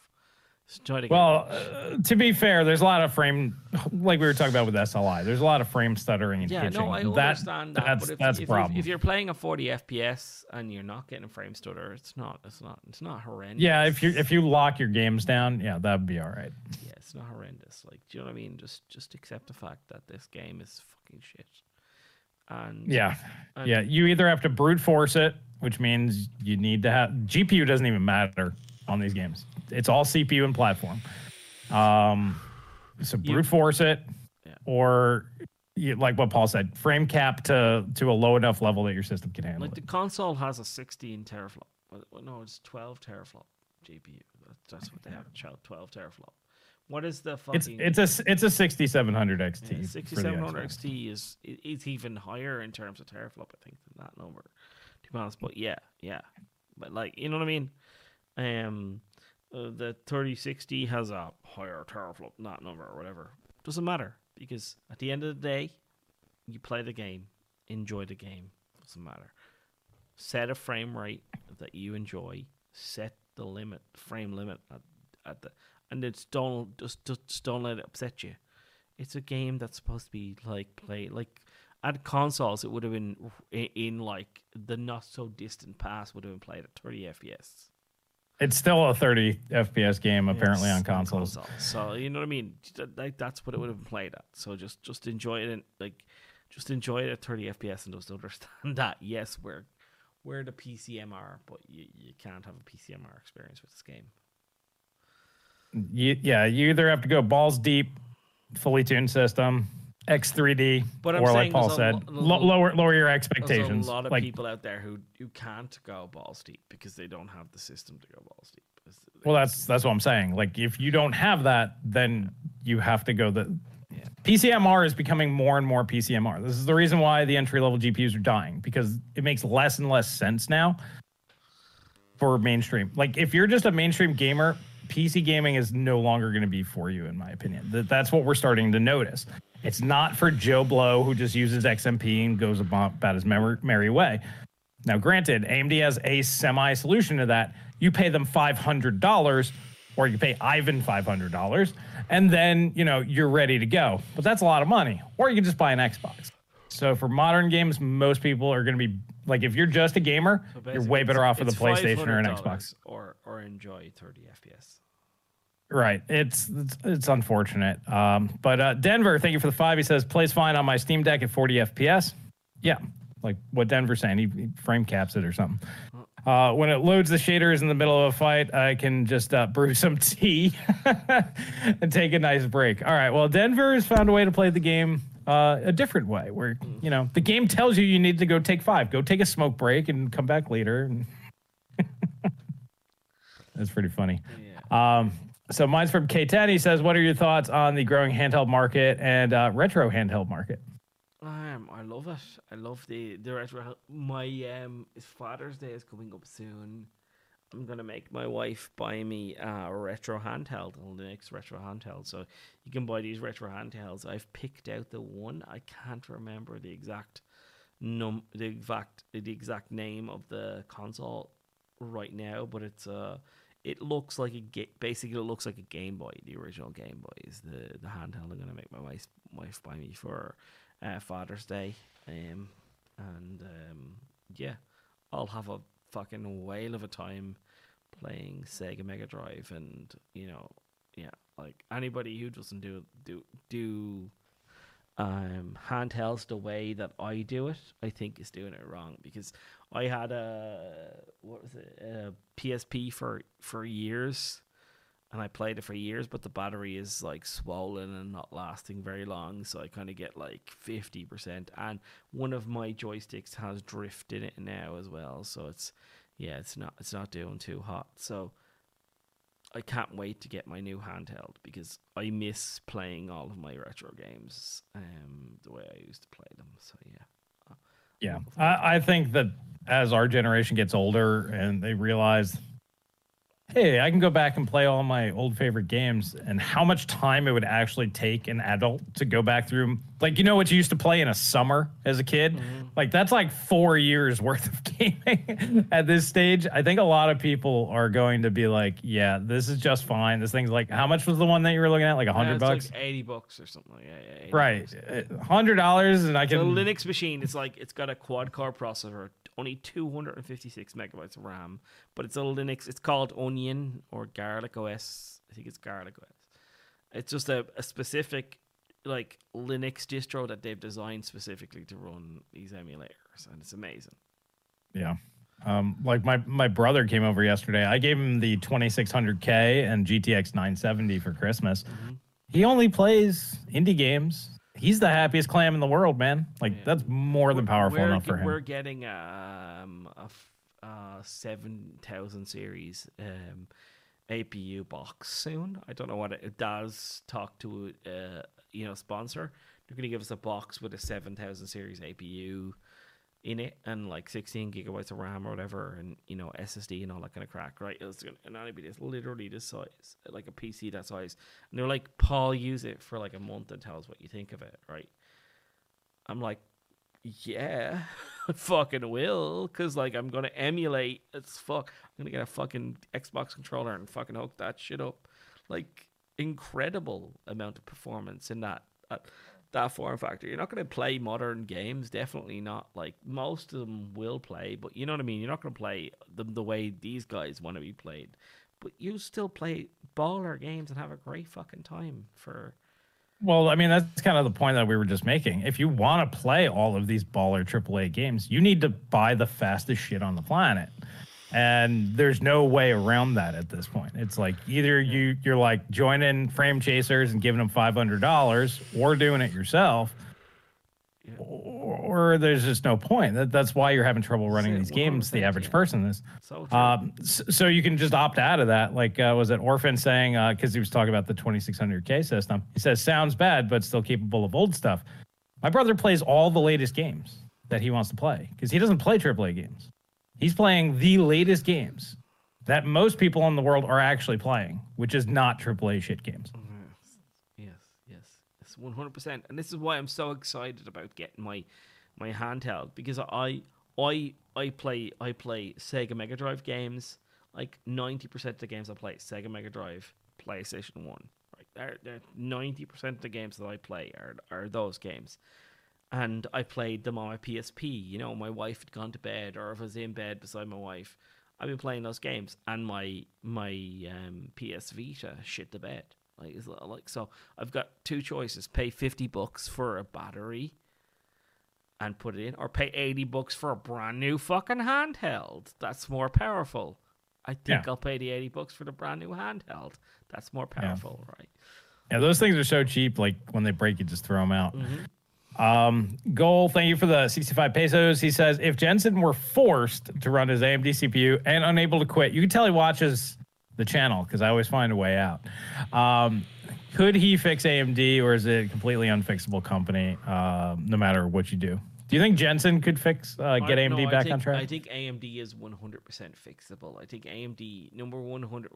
Try to well, uh, to be fair, there's a lot of frame... Like we were talking about with S L I. There's a lot of frame stuttering and yeah, pitching. Yeah, no, I understand that. that that's, but if, that's if, a problem. If, if you're playing a forty F P S and you're not getting a frame stutter, it's not It's not, It's not. not horrendous. Yeah, if you if you lock your games down, yeah, that would be all right. Yeah, it's not horrendous. Like, do you know what I mean? Just just accept the fact that this game is fucking shit. And Yeah. And, yeah, you either have to brute force it, which means you need to have... G P U doesn't even matter on these games. It's all C P U and platform. Um, so brute force it, yeah. or you, like what Paul said, frame cap to to a low enough level that your system can handle. Like it. The console has a sixteen teraflop. Well, no, it's twelve teraflop G P U. That's what they have. twelve teraflop. What is the fucking? It's it's a it's a sixty-seven hundred X T. Yeah, sixty-seven hundred X T is it's even higher in terms of teraflop, I think, than that number. To be honest, but yeah, yeah, but like you know what I mean. Um. Uh, the thirty sixty has a higher teraflop, not number or whatever. Doesn't matter, because at the end of the day, you play the game, enjoy the game. Doesn't matter. Set a frame rate that you enjoy. Set the limit, frame limit at, at the, and it's don't just, just don't let it upset you. It's a game that's supposed to be like play like at consoles. It would have been in, in like the not so distant past would have been played at thirty F P S. It's still a thirty F P S game, apparently, yes, on consoles. Console. So, you know what I mean? Like, that's what it would have played at. So just, just enjoy it and like, just enjoy it at thirty F P S and just understand that, yes, we're we're the P C M R, but you, you can't have a P C M R experience with this game. You, yeah, you either have to go balls deep, fully tuned system, X three D, but I'm or like Paul said, lo- lo- lower lower your expectations. There's a lot of like, people out there who, who can't go balls deep because they don't have the system to go balls deep. Well, that's that's what I'm saying. Like, if you don't have that, then you have to go the... Yeah. P C M R is becoming more and more P C M R. This is the reason why the entry-level G P Us are dying, because it makes less and less sense now for mainstream. Like, if you're just a mainstream gamer, P C gaming is no longer going to be for you, in my opinion. That That's what we're starting to notice. It's not for Joe Blow, who just uses X M P and goes about his merry way. Now, granted, A M D has a semi-solution to that. You pay them five hundred dollars, or you pay Ivan five hundred dollars, and then, you know, you're ready to go. But that's a lot of money. Or you can just buy an Xbox. So for modern games, most people are going to be, like, if you're just a gamer, so you're way better off with a PlayStation or an Xbox. Or, or enjoy thirty F P S. Right, it's, it's it's unfortunate, um, but uh, Denver, thank you for the five. He says plays fine on my Steam Deck at forty F P S. Yeah, like what Denver's saying, he, he frame caps it or something. Uh, when it loads the shaders in the middle of a fight, I can just uh, brew some tea and take a nice break. All right, well, Denver has found a way to play the game uh, a different way, where you know the game tells you you need to go take five, go take a smoke break, and come back later. That's pretty funny. Um, So mine's from K ten. He says, what are your thoughts on the growing handheld market and uh, retro handheld market? Um, I love it. I love the, the retro. My um, Father's Day is coming up soon. I'm going to make my wife buy me a retro handheld, a Linux retro handheld. So you can buy these retro handhelds. I've picked out the one. I can't remember the exact num the exact the exact name of the console right now, but it's a... Uh, It looks like a ga- basically it looks like a Game Boy. The original Game Boy is the, the handheld I'm gonna make my wife wife buy me for uh, Father's Day, um, and um, yeah, I'll have a fucking whale of a time playing Sega Mega Drive, and you know, yeah, like anybody who doesn't do do do um, handhelds the way that I do it, I think is doing it wrong, because I had a what was it a P S P for for years, and I played it for years, but the battery is like swollen and not lasting very long, so I kind of get like fifty percent, and one of my joysticks has drift in it now as well, so it's yeah it's not it's not doing too hot. So I can't wait to get my new handheld, because I miss playing all of my retro games um the way I used to play them. So yeah. Yeah, I, I think that as our generation gets older and they realize hey, I can go back and play all my old favorite games, and how much time it would actually take an adult to go back through, like, you know what you used to play in a summer as a kid? Mm-hmm. Like, that's like four years worth of gaming at this stage. I think a lot of people are going to be like, yeah, this is just fine. This thing's like, how much was the one that you were looking at? Like one hundred yeah, bucks? Like eighty bucks or something like that. Yeah, right. one hundred dollars, and I can... So a Linux machine, it's like, it's got a quad-core processor, only two hundred fifty-six megabytes of RAM, but it's a Linux. It's called Onion or Garlic O S. I think it's Garlic O S. It's just a, a specific like Linux distro that they've designed specifically to run these emulators, and it's amazing. Yeah. Um, like my, my brother came over yesterday. I gave him the twenty-six hundred K and G T X nine seventy for Christmas. Mm-hmm. He only plays indie games. He's the happiest clam in the world, man. Like, yeah. That's more than powerful we're, enough for him. We're getting um, a, a seven thousand series um, A P U box soon. I don't know what it, it does. Talk to uh, you know, sponsor. They're going to give us a box with a seven thousand series A P U in it and like sixteen gigabytes of RAM or whatever, and you know, S S D and all that kind of crack, right? It's gonna, and it'll be this, literally this size, like a P C that size. And they're like, Paul, use it for like a month and tell us what you think of it, right? I'm like, yeah, I fucking will, because like I'm gonna emulate. It's fuck. I'm gonna get a fucking Xbox controller and fucking hook that shit up. Like, incredible amount of performance in that. Uh, That form factor. You're not going to play modern games, definitely not. Like, most of them will play, but you know what I mean? You're not going to play them the way these guys want to be played. But you still play baller games and have a great fucking time for... Well, I mean, that's kind of the point that we were just making. If you want to play all of these baller triple A games, you need to buy the fastest shit on the planet. And there's no way around that at this point. It's like either you, you're like joining Frame Chasers and giving them five hundred dollars or doing it yourself, yeah. or, or there's just no point. That, that's why you're having trouble running so these games, the average yeah. person is. So, um, so, so you can just opt out of that. Like, uh, was it Orphan saying, because uh, he was talking about the twenty-six hundred K system, he says, sounds bad, but still capable of old stuff. My brother plays all the latest games that he wants to play because he doesn't play triple A games. He's playing the latest games that most people in the world are actually playing, which is not triple A shit games. Yes, yes, yes, one hundred percent. And this is why I'm so excited about getting my my handheld, because I I I play I play Sega Mega Drive games. Like ninety percent of the games I play Sega Mega Drive, PlayStation one. Right, they're, they're ninety percent of the games that I play are are those games. And I played them on my P S P. You know, my wife had gone to bed, or if I was in bed beside my wife, I've been playing those games. And my my um, P S Vita shit the bed. Like, it's like, so I've got two choices: pay fifty bucks for a battery and put it in, or pay eighty bucks for a brand new fucking handheld. That's more powerful. I think yeah. I'll pay the eighty bucks for the brand new handheld. That's more powerful, yeah. right? Yeah, those things are so cheap. Like, when they break, you just throw them out. Mm-hmm. Um, Goal, thank you for the sixty-five pesos. He says, if Jensen were forced to run his A M D C P U and unable to quit, you can tell he watches the channel because I always find a way out. Um, could he fix A M D, or is it a completely unfixable company uh, no matter what you do? Do you think Jensen could fix, uh, get I, A M D no, back think, on track? I think A M D is one hundred percent fixable. I think A M D, number one hundred,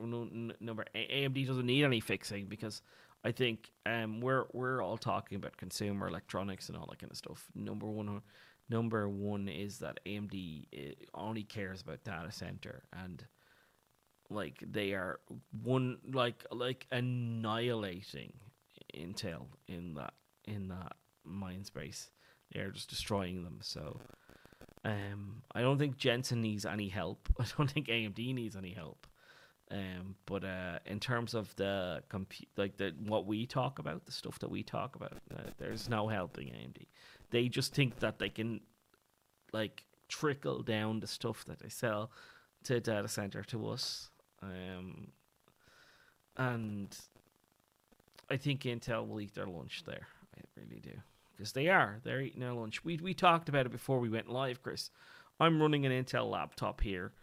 number A M D doesn't need any fixing, because I think um, we're we're all talking about consumer electronics and all that kind of stuff. Number one, number one is that A M D only cares about data center, and like they are one like like annihilating Intel in that in that mind space. They're just destroying them. So um, I don't think Jensen needs any help. I don't think A M D needs any help. Um, but uh, in terms of the compu- like the what we talk about, the stuff that we talk about, uh, there's no helping A M D. They just think that they can like trickle down the stuff that they sell to data center to us. Um, and I think Intel will eat their lunch there. I really do, because they are they're eating their lunch. We we talked about it before we went live, Chris. I'm running an Intel laptop here.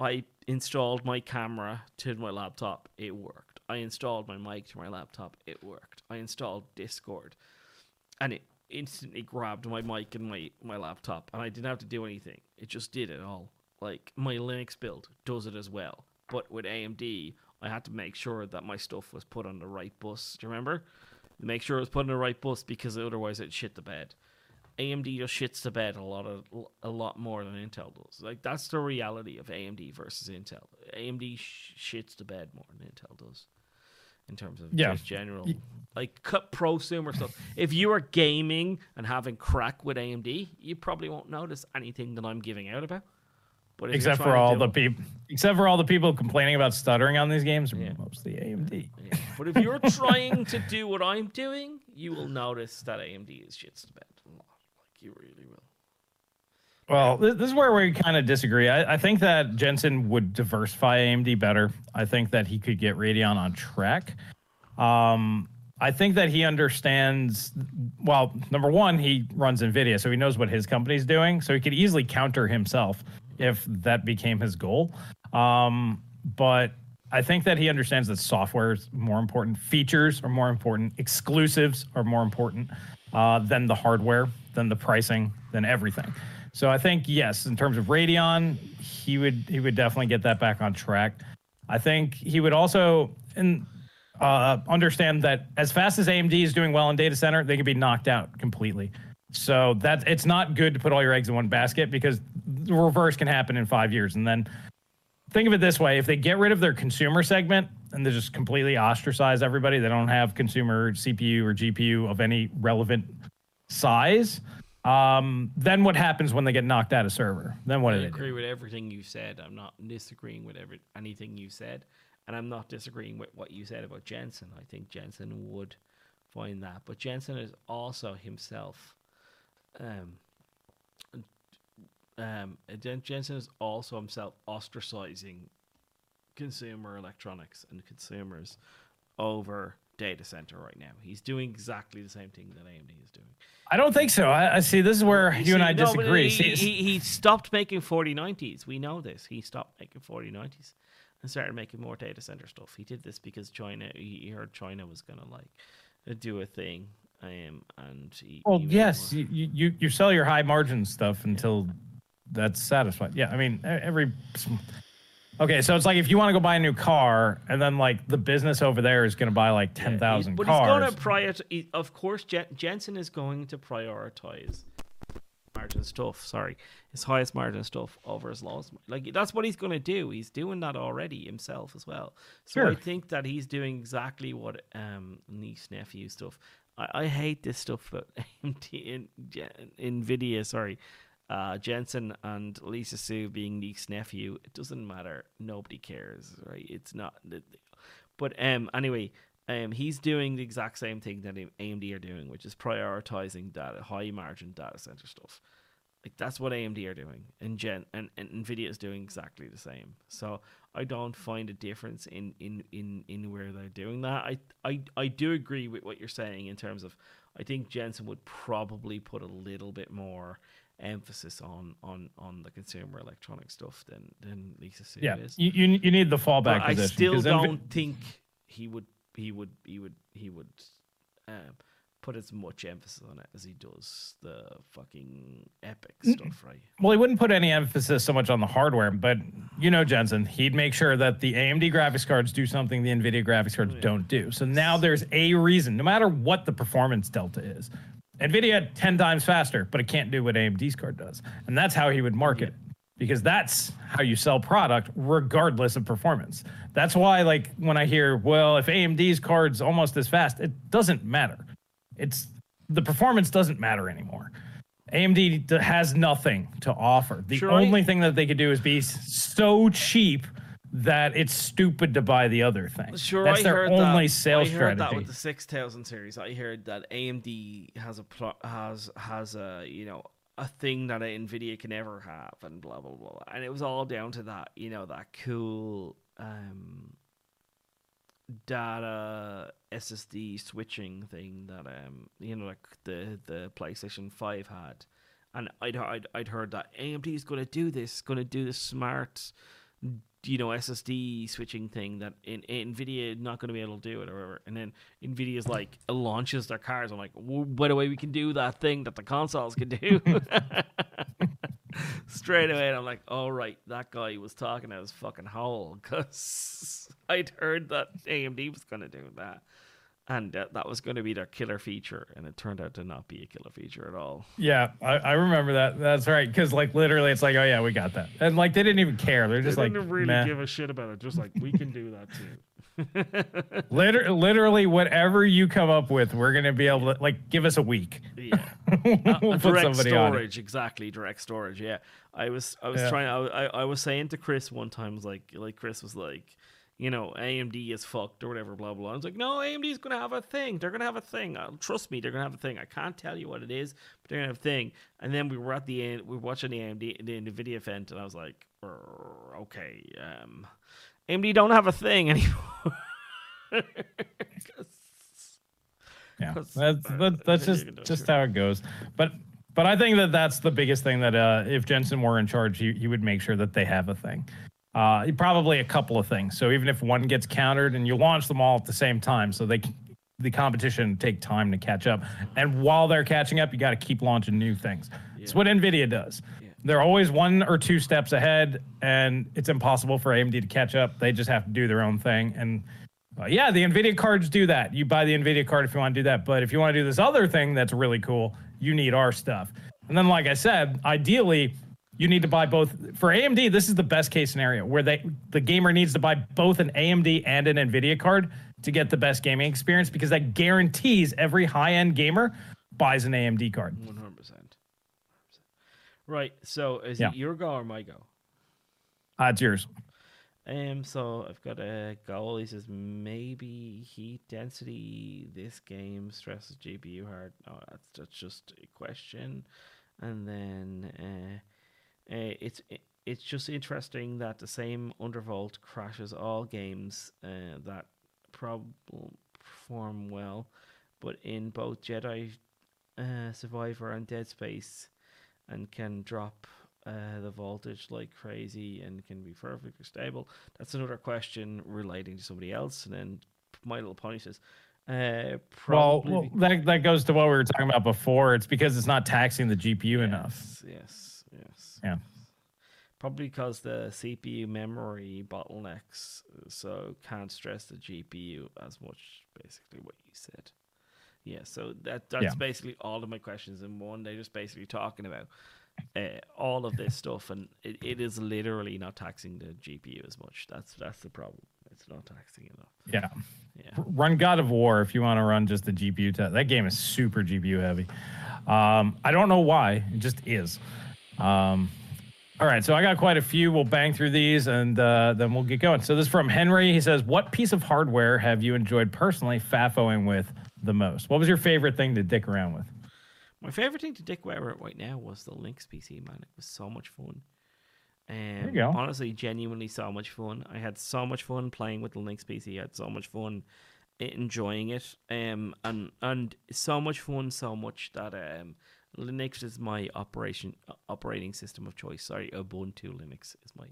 I installed my camera to my laptop. It worked. I installed my mic to my laptop. It worked. I installed Discord, and it instantly grabbed my mic and my, my laptop, and I didn't have to do anything. It just did it all. Like, my Linux build does it as well. But with A M D, I had to make sure that my stuff was put on the right bus. Do you remember? Make sure it was put on the right bus because otherwise it shit the bed. A M D just shits the bed a lot of a lot more than Intel does. Like, that's the reality of A M D versus Intel. A M D shits the bed more than Intel does in terms of yeah. just general like cut prosumer stuff. If you are gaming and having crack with A M D, you probably won't notice anything that I'm giving out about. But except for all the people, except for all the people complaining about stuttering on these games, yeah. mostly A M D. Yeah. But if you're trying to do what I'm doing, you will notice that A M D is shits the bed a lot. Like, you really will. Well, this is where we kind of disagree. I, I think that Jensen would diversify A M D better. I think that he could get Radeon on track. Um, I think that he understands, well, number one, he runs NVIDIA, so he knows what his company's doing. So he could easily counter himself if that became his goal. Um, but I think that he understands that software is more important. Features are more important. Exclusives are more important uh, than the hardware, than the pricing, than everything. So I think, yes, in terms of Radeon, he would he would definitely get that back on track. I think he would also in, uh, understand that as fast as A M D is doing well in data center, they could be knocked out completely. So that it's not good to put all your eggs in one basket because the reverse can happen in five years. And then think of it this way. If they get rid of their consumer segment and they just completely ostracize everybody, they don't have consumer C P U or G P U of any relevant size, Um, then what happens when they get knocked out of server? Then what? I agree with everything you said. I'm not disagreeing with every, anything you said, and I'm not disagreeing with what you said about Jensen. I think Jensen would find that, but Jensen is also himself. Um, um, Jensen is also himself ostracizing consumer electronics and consumers over data center right now. He's doing exactly the same thing that A M D is doing. I don't think so. I, I see. This is where you, you see, and I no, disagree. He, he, he stopped making forty nineties. We know this. He stopped making forty nineties and started making more data center stuff. He did this because China. He heard China was gonna like do a thing. Um, and he, well, he yes, you, you you sell your high margin stuff until yeah. that's satisfied. Yeah, I mean every. Okay, so it's like if you want to go buy a new car, and then like the business over there is going to buy like ten thousand yeah, cars. But he's going to prioritize. Of course, Jen- Jensen is going to prioritize margin stuff. Sorry, his highest margin stuff over his lowest. Like that's what he's going to do. He's doing that already himself as well. So sure. I think that he's doing exactly what um, niece nephew stuff. I, I hate this stuff about A M D and NVIDIA. Sorry. Uh, Jensen and Lisa Su being niece nephew, it doesn't matter. Nobody cares, right? It's not. But um, anyway, um, he's doing the exact same thing that A M D are doing, which is prioritizing that high margin data center stuff. Like that's what A M D are doing, and Gen and, and NVIDIA is doing exactly the same. So I don't find a difference in in, in, in where they're doing that. I, I I do agree with what you're saying in terms of I think Jensen would probably put a little bit more emphasis on on on the consumer electronic stuff than than Lisa Su yeah, is. You, you you need the fallback. But I position still don't Envi- think he would he would he would he would um, put as much emphasis on it as he does the fucking epic stuff, right? Well, he wouldn't put any emphasis so much on the hardware, but you know Jensen, he'd make sure that the A M D graphics cards do something the NVIDIA graphics cards oh, yeah. don't do. So now there's a reason, no matter what the performance delta is. NVIDIA ten times faster, but it can't do what A M D's card does. And that's how he would market it, because that's how you sell product regardless of performance. That's why, like, when I hear, well, if A M D's card's almost as fast, it doesn't matter. It's the performance doesn't matter anymore. A M D has nothing to offer. The sure, only I... thing that they could do is be so cheap that it's stupid to buy the other thing. Sure, that's I their heard only that. sales I heard strategy. That with the six thousand series, I heard that A M D has a pl- has has a you know a thing that NVIDIA can never have, and blah blah blah. And it was all down to that you know that cool um, data S S D switching thing that um you know like the the PlayStation five had. And I'd I'd, I'd heard that A M D is going to do this, going to do this smart. You know, S S D switching thing that in, in NVIDIA not going to be able to do it or whatever. And then NVIDIA's like launches their cars. I'm like, well, by the way, we can do that thing that the consoles can do. straight away. And I'm like, all right, that guy was talking out his fucking hole, because I'd heard that A M D was going to do that. And uh, that was going to be their killer feature, and it turned out to not be a killer feature at all. Yeah, I, I remember that. That's right, because like literally, it's like, oh yeah, we got that, and like they didn't even care. They're just they didn't like, really meh. give a shit about it. Just like we can do that too. Liter- literally, whatever you come up with, we're gonna be able to like give us a week. Yeah, we'll uh, direct storage, exactly. Direct storage. Yeah, I was, I was yeah. trying. I, I was saying to Chris one time, was like, like Chris was like, you know, A M D is fucked or whatever, blah, blah. I was like, no, A M D's going to have a thing. They're going to have a thing. Uh, trust me, they're going to have a thing. I can't tell you what it is, but they're going to have a thing. And then we were at the end, we were watching the A M D, the NVIDIA event, and I was like, okay, um, A M D don't have a thing anymore. Cause, yeah, cause, that's, that's, that's just, just how it goes. But but I think that that's the biggest thing that uh, if Jensen were in charge, he, he would make sure that they have a thing. Uh, probably a couple of things. So even if one gets countered, and you launch them all at the same time, so they the competition take time to catch up. And while they're catching up, you got to keep launching new things. It's yeah. what NVIDIA does. Yeah. They're always one or two steps ahead, and it's impossible for A M D to catch up. They just have to do their own thing. And uh, yeah, the NVIDIA cards do that. You buy the NVIDIA card if you want to do that. But if you want to do this other thing that's really cool, you need our stuff. And then, like I said, ideally, you need to buy both. For A M D, this is the best case scenario where they the gamer needs to buy both an A M D and an NVIDIA card to get the best gaming experience, because that guarantees every high-end gamer buys an A M D card. one hundred percent. one hundred percent. Right, so is yeah. it your go or my go? Uh, it's yours. Um, so I've got a goal. He says, maybe heat density, this game stresses G P U hard. No, that's, that's just a question. And then... Uh, Uh, it's it, it's just interesting that the same undervolt crashes all games uh, that prob- perform well, but in both Jedi uh, Survivor and Dead Space, and can drop uh, the voltage like crazy and can be perfectly stable. That's another question relating to somebody else. And then My Little Pony says, uh, probably well, well that that goes to what we were talking about before. It's because it's not taxing the G P U yes, enough. Yes. Yes. Yeah. Probably because the C P U memory bottlenecks, so can't stress the G P U as much. Basically, what you said. Yeah. So that that's yeah. basically all of my questions in one. They're just basically talking about uh, all of this stuff, and it, it is literally not taxing the G P U as much. That's that's the problem. It's not taxing enough. Yeah. Yeah. Run God of War if you want to run just the G P U test. That game is super G P U heavy. Um, I don't know why. It just is. Um, all right, so I got quite a few. We'll bang through these, and uh, then we'll get going. So this is from Henry. He says, what piece of hardware have you enjoyed personally fafoing with the most? What was your favorite thing to dick around with? My favorite thing to dick around with right now was the Linux P C, man. It was so much fun. Um, there you go. Honestly, genuinely so much fun. I had so much fun playing with the Linux P C. I had so much fun enjoying it. Um, and, and so much fun, so much that... um. Linux is my operation operating system of choice. Sorry, Ubuntu Linux is my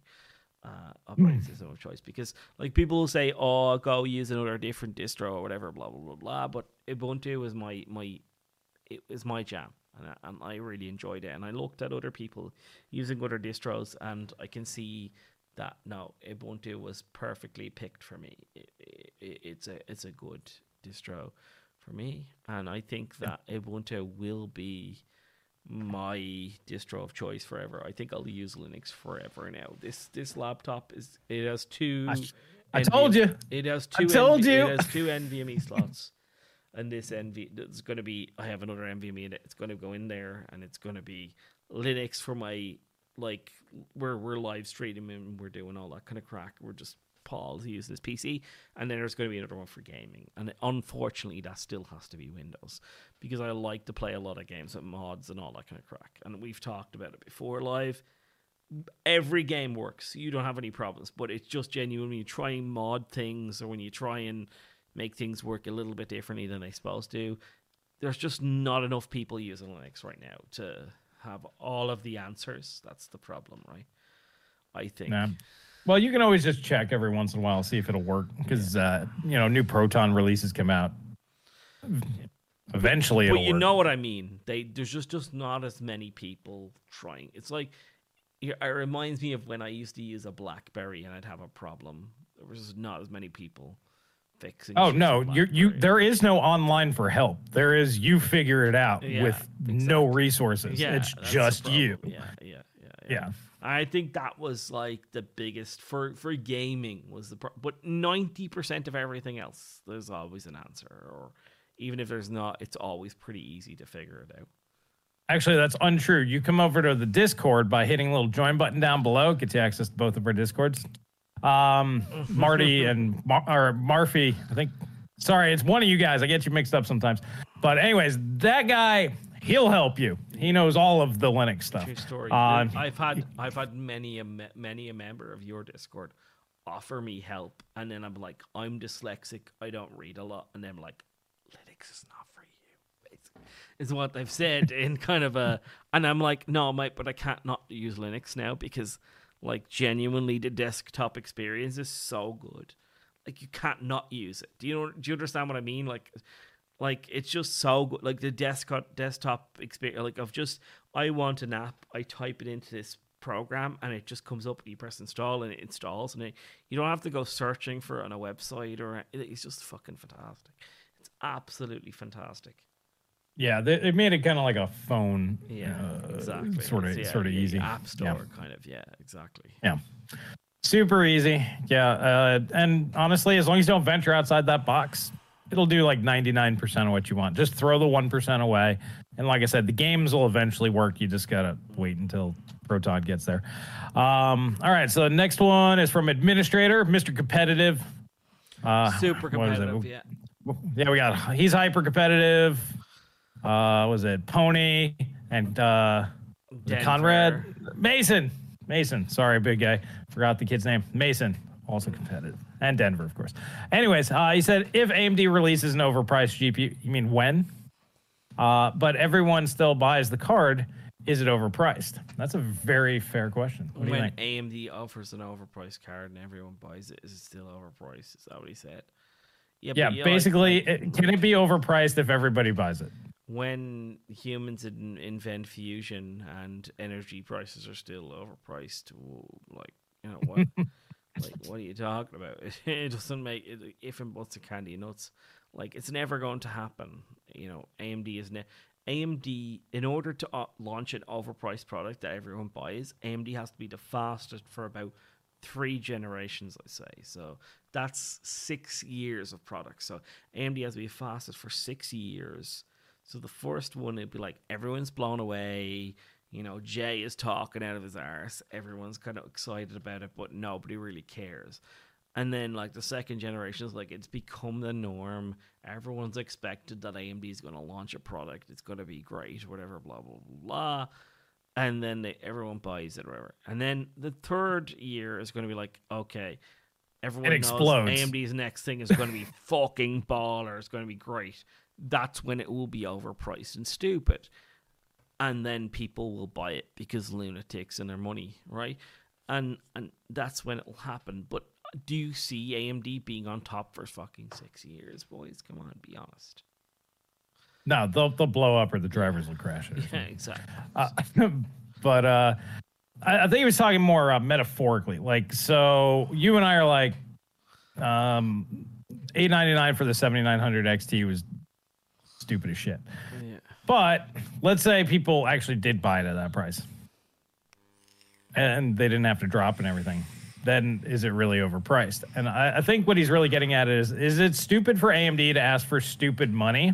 uh, operating mm. system of choice, because like people will say, "Oh, go use another different distro or whatever," blah blah blah blah. But Ubuntu is my my it is my jam, and I, and I really enjoyed it. And I looked at other people using other distros, and I can see that no, Ubuntu was perfectly picked for me. It, it, it's a it's a good distro for me, and I think that Ubuntu will be my distro of choice forever. I think I'll use Linux forever now. This this laptop is it has two. I, I NV, told you. It has two. I told NV, you. It has two NVMe slots, and this N V it's going to be. I have another NVMe in it. It's going to go in there, and it's going to be Linux for my like where we're live streaming and we're doing all that kind of crack. We're just Paul to use this P C, and then there's going to be another one for gaming, and unfortunately that still has to be Windows, because I like to play a lot of games with mods and all that kind of crack, and we've talked about it before live. Every game works, you don't have any problems, but it's just genuine when you try and mod things, or when you try and make things work a little bit differently than they're supposed to. There's just not enough people using Linux right now to have all of the answers. That's the problem, right? I think nah. Well, you can always just check every once in a while, see if it'll work, because yeah. uh, you know, new Proton releases come out. Eventually, but, it'll but you work. know what I mean. They there's just, just not as many people trying. It's like it reminds me of when I used to use a BlackBerry and I'd have a problem. There was not as many people fixing. Oh no, you you there is no online for help. There is you figure it out yeah, with exactly. no resources. Yeah, it's just you. Yeah, yeah, yeah, yeah. Yeah. I think that was like the biggest for for gaming was the pro- but ninety percent of everything else there's always an answer, or even if there's not, it's always pretty easy to figure it out. Actually, that's untrue. You come over to the Discord by hitting a little join button down below. Get you access to both of our Discords. Um, Marty and Mar- or Murphy, I think. Sorry, it's one of you guys. I get you mixed up sometimes. But anyways, that guy, he'll help you. He knows all of the Linux stuff. True story. Uh, I've had I've had many a many a member of your Discord offer me help, and then I'm like, I'm dyslexic. I don't read a lot, and then I'm like, Linux is not for you. It's, is what they've said in kind of a, and I'm like, no, mate, but I can't not use Linux now because, like, genuinely, the desktop experience is so good. Like, you can't not use it. Do you know? Do you understand what I mean? Like, like it's just so good. Like the desktop desktop experience. Like, I've just, I want an app. I type it into this program, and it just comes up. You press install, and it installs, and it, you don't have to go searching for it on a website or. It's just fucking fantastic. It's absolutely fantastic. Yeah, they, it made it kind of like a phone, yeah, uh, exactly. sort of, yeah, sort of yeah, easy app store, yeah. kind of, yeah, exactly. Yeah, super easy. Yeah, uh, and honestly, as long as you don't venture outside that box, it'll do like ninety-nine percent of what you want. Just throw the one percent away, and like I said, the games will eventually work. You just gotta wait until Proton gets there. Um, all right, so the next one is from Administrator, Mister Competitive. Uh, super competitive. Yeah. Yeah, we got. He's hyper competitive. Uh, was it Pony and uh, Conrad? Mason. Mason. Sorry, big guy. Forgot the kid's name. Mason. Also competitive. And Denver, of course. Anyways, uh, he said, if A M D releases an overpriced G P U, you mean when? Uh, but everyone still buys the card. Is it overpriced? That's a very fair question. What do you think? When A M D offers an overpriced card and everyone buys it, is it still overpriced? Is that what he said? Yeah, yeah, yeah, basically, like, it, can it be overpriced if everybody buys it? When humans in, invent fusion and energy prices are still overpriced, like, you know what? Like, what are you talking about? It, it doesn't make it, if and buts and candy nuts. Like, it's never going to happen. You know, A M D is ne- A M D. In order to uh, launch an overpriced product that everyone buys, A M D has to be the fastest for about three generations, I say. So that's six years of products. So A M D has to be fastest for six years. So the first one, it'd be like, everyone's blown away. You know, Jay is talking out of his arse. Everyone's kind of excited about it, but nobody really cares. And then, like, the second generation is like, it's become the norm. Everyone's expected that A M D is going to launch a product. It's going to be great, whatever, blah, blah, blah. And then they, everyone buys it, whatever. And then the third year is going to be like, okay, everyone knows A M D's next thing is going to be fucking baller. It's going to be great. That's when it will be overpriced and stupid. And then people will buy it because lunatics and their money, right? And and that's when it will happen. But do you see A M D being on top for fucking six years, boys? Come on, be honest. No, they'll, they'll blow up or the drivers will crash it. Yeah, exactly. Uh, but uh, I, I think he was talking more uh, metaphorically. Like, so you and I are like, um, eight ninety-nine for the seventy-nine hundred X T was stupid as shit. Yeah. But let's say people actually did buy it at that price and they didn't have to drop and everything. Then is it really overpriced? And I, I think what he's really getting at is, is it stupid for A M D to ask for stupid money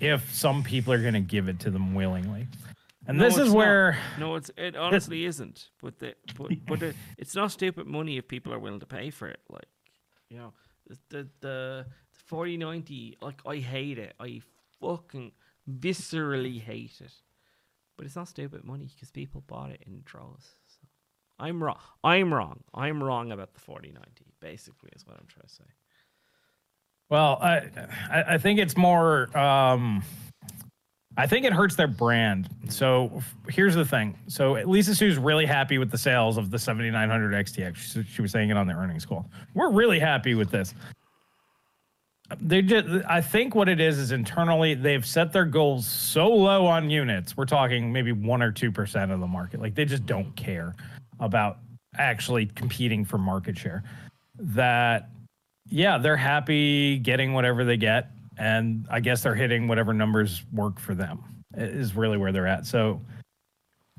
if some people are going to give it to them willingly? And no, this is where... Not. No, it's it honestly isn't. But the, but, but the, it's not stupid money if people are willing to pay for it. Like, you know, the the, the forty ninety, like, I hate it. I fucking viscerally hate it, but it's not stupid money because people bought it in droves. So I'm wrong. I'm wrong. I'm wrong about the forty ninety. Basically, is what I'm trying to say. Well, I I think it's more. Um, I think it hurts their brand. So here's the thing. So Lisa Sue's really happy with the sales of the seventy-nine hundred X T X. She was saying it on the earnings call. We're really happy with this. They just, I think what it is is internally they've set their goals so low on units. We're talking maybe one or two percent of the market. Like they just don't care about actually competing for market share. That yeah, they're happy getting whatever they get, and I guess they're hitting whatever numbers work for them is really where they're at. So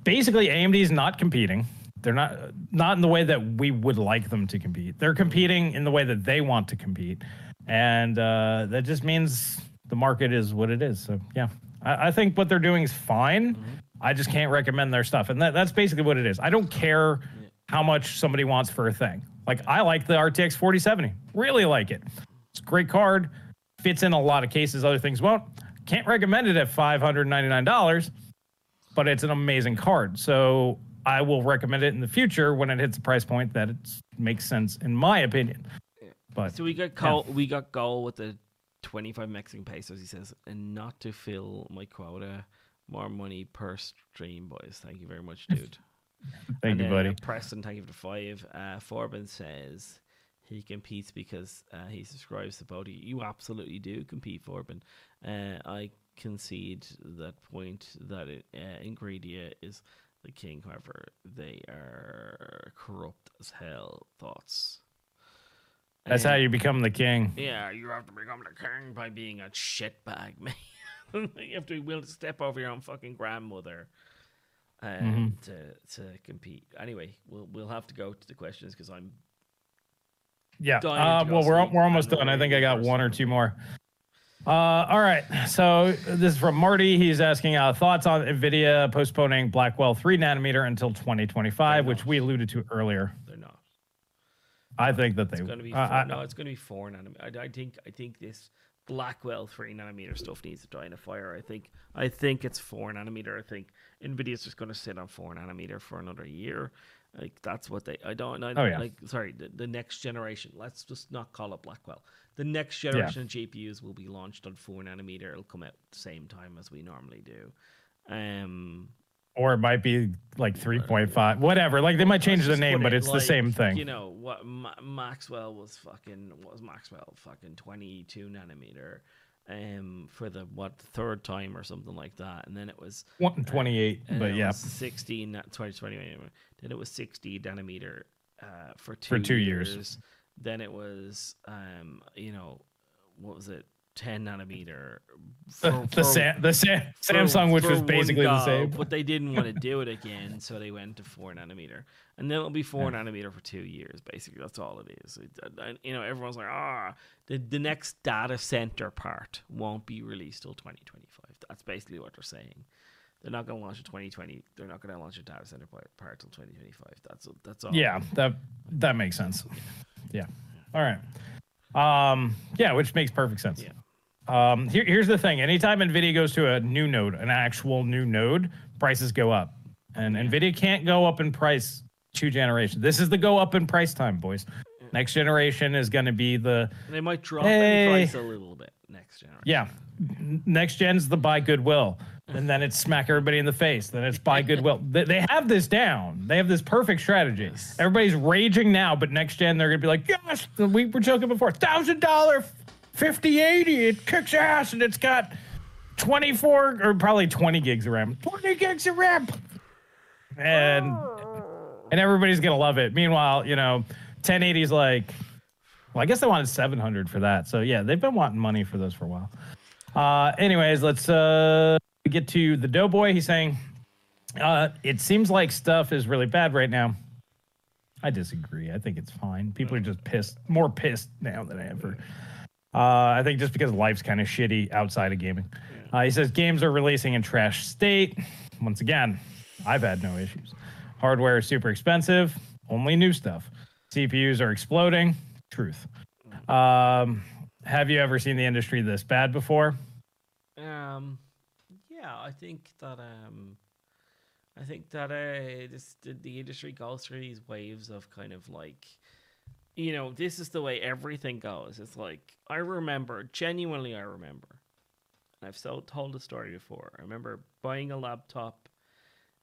basically, A M D's not competing. They're not not in the way that we would like them to compete. They're competing in the way that they want to compete. And uh, that just means the market is what it is. So, yeah, I, I think what they're doing is fine. Mm-hmm. I just can't recommend their stuff. And that, that's basically what it is. I don't care how much somebody wants for a thing. Like, I like the R T X forty seventy. Really like it. It's a great card. Fits in a lot of cases. Other things won't. Can't recommend it at five hundred ninety-nine dollars, but it's an amazing card. So I will recommend it in the future when it hits the price point that it makes sense, in my opinion. But, so we got Cole, yeah. we got Goal with the twenty-five Mexican pesos. He says, and not to fill my quota, more money per stream, boys. Thank you very much, dude. Thank and you, then, buddy. Uh, Preston, thank you for the five. Uh, Forbin says he competes because uh, he subscribes to both. You absolutely do compete, Forbin. Uh, I concede that point that it, uh, Ingredia is the king. However, they are corrupt as hell. Thoughts? That's how you become the king. Yeah, you have to become the king by being a shitbag, man. You have to be willing to step over your own fucking grandmother uh, mm-hmm. to to compete. Anyway, we'll we'll have to go to the questions because I'm yeah. Uh, well, we're we're almost done. I think I got one or two more. Uh, all right. So this is from Marty. He's asking uh, thoughts on NVIDIA postponing Blackwell three nanometer until twenty twenty-five, which we alluded to earlier. They're not. I think that they. It's gonna be four, uh, no, it's going to be four nanometer. I, I think. I think this Blackwell three nanometer stuff needs to die in a fire. I think. I think it's four nanometer. I think NVIDIA's just going to sit on four nanometer for another year. Like that's what they. I don't. I, oh yeah. Like sorry, the, the next generation. Let's just not call it Blackwell. The next generation yeah. of G P Us will be launched on four nanometer. It'll come out at the same time as we normally do. Um. Or it might be like three point five, whatever. Like they might change the name, but it's like, the same thing. You know what? Ma- Maxwell was fucking. What was Maxwell? Fucking twenty-two nanometer, um, for the what third time or something like that. And then it was one twenty-eight, uh, but yeah, sixteen twenty twenty. Then it was sixty nanometer, uh, for two for two years. years. Then it was, um, you know, what was it? ten nanometer for, the, the, for, Sam, the Sam, for, Samsung which was basically go, the same, but they didn't want to do it again, so they went to four nanometer, and then it'll be four yeah. nanometer for two years. Basically that's all it is. It, you know, everyone's like ah oh, the, the next data center part won't be released till twenty twenty-five. That's basically what they're saying. They're not going to launch a twenty twenty. They're not going to launch a data center part till twenty twenty-five. That's that's all. Yeah, that that makes sense. Yeah, yeah. All right. Um yeah, which makes perfect sense. Yeah. Um, here, here's the thing. Anytime NVIDIA goes to a new node, an actual new node, prices go up. And yeah. NVIDIA can't go up in price two generations. This is the go up in price time, boys. Yeah. Next generation is going to be the... They might drop hey. in price a little bit next generation. Yeah. Next gen's the buy goodwill. And then it's smack everybody in the face. Then it's buy goodwill. they, they have this down. They have this perfect strategy. Yes. Everybody's raging now, but next gen they're going to be like, gosh, we were joking before. one thousand dollars... fifty eighty, it kicks ass, and it's got twenty-four or probably twenty gigs of RAM. twenty gigs of RAM, and and everybody's gonna love it. Meanwhile, you know, ten eighty's like, well, I guess they wanted seven hundred for that. So yeah, they've been wanting money for those for a while. Uh, anyways, let's uh get to the Doughboy. He's saying, uh, it seems like stuff is really bad right now. I disagree. I think it's fine. People are just pissed, more pissed now than ever. Uh, I think just because life's kind of shitty outside of gaming. Uh, he says games are releasing in trash state. Once again, I've had no issues. Hardware is super expensive. Only new stuff. C P Us are exploding. Truth. Um, have you ever seen the industry this bad before? Um, yeah, I think that... Um, I think that uh, this, the, the industry goes through these waves of kind of like... You know, this is the way everything goes. It's like, I remember, genuinely I remember, and I've so told the story before. I remember buying a laptop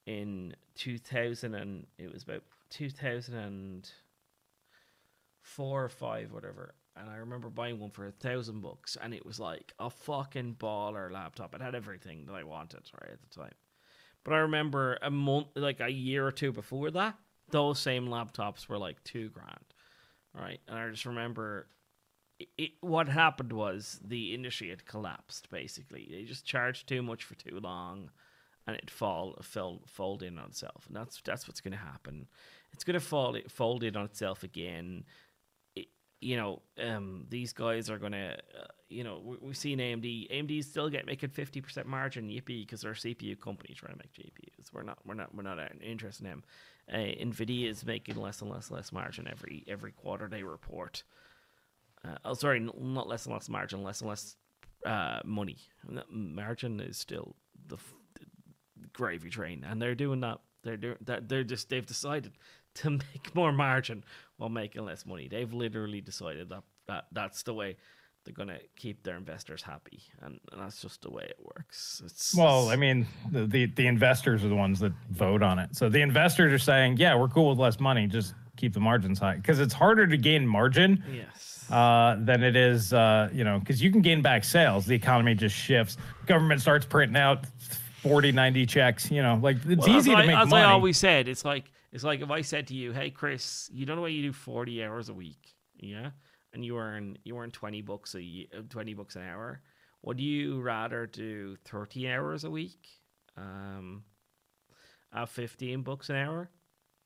in two thousand, and it was about two thousand four or five, whatever. and I remember buying one for a thousand bucks, and it was like a fucking baller laptop. It had everything that I wanted, right, at the time. But I remember a month, like a year or two before that, those same laptops were like two grand, right? And I just remember it, it, what happened was the industry had collapsed, basically. They just charged too much for too long, and it fall, fell, fold in on itself. And that's that's what's going to happen. It's going to fall, fold in on itself again. It, you know, um, these guys are going to, uh, you know, we, we've seen A M D. A M D's still get making fifty percent margin, yippee, because they're a C P U company trying to make G P Us. We're not, we're not, we're not interested in them. Uh, NVIDIA is making less and less, less margin every every quarter they report. Uh, oh, sorry, not less and less margin, less and less uh, money. And that margin is still the, f- the gravy train, and they're doing that. They're doing that. They're just they've decided to make more margin while making less money. They've literally decided that, that that's the way they're gonna keep their investors happy, and, and that's just the way it works. It's, well, I mean, the, the the investors are the ones that vote on it. So the investors are saying, yeah, we're cool with less money, just keep the margins high, because it's harder to gain margin, yes, uh, than it is, uh, you know, because you can gain back sales. The economy just shifts. Government starts printing out forty, ninety checks. You know, like it's well, easy to I, make as money. As I always said, it's like it's like if I said to you, hey Chris, you don't know why you do forty hours a week, yeah, and you earn you earn twenty bucks a year, twenty bucks an hour. Would you rather do thirty hours a week, um, at fifteen bucks an hour,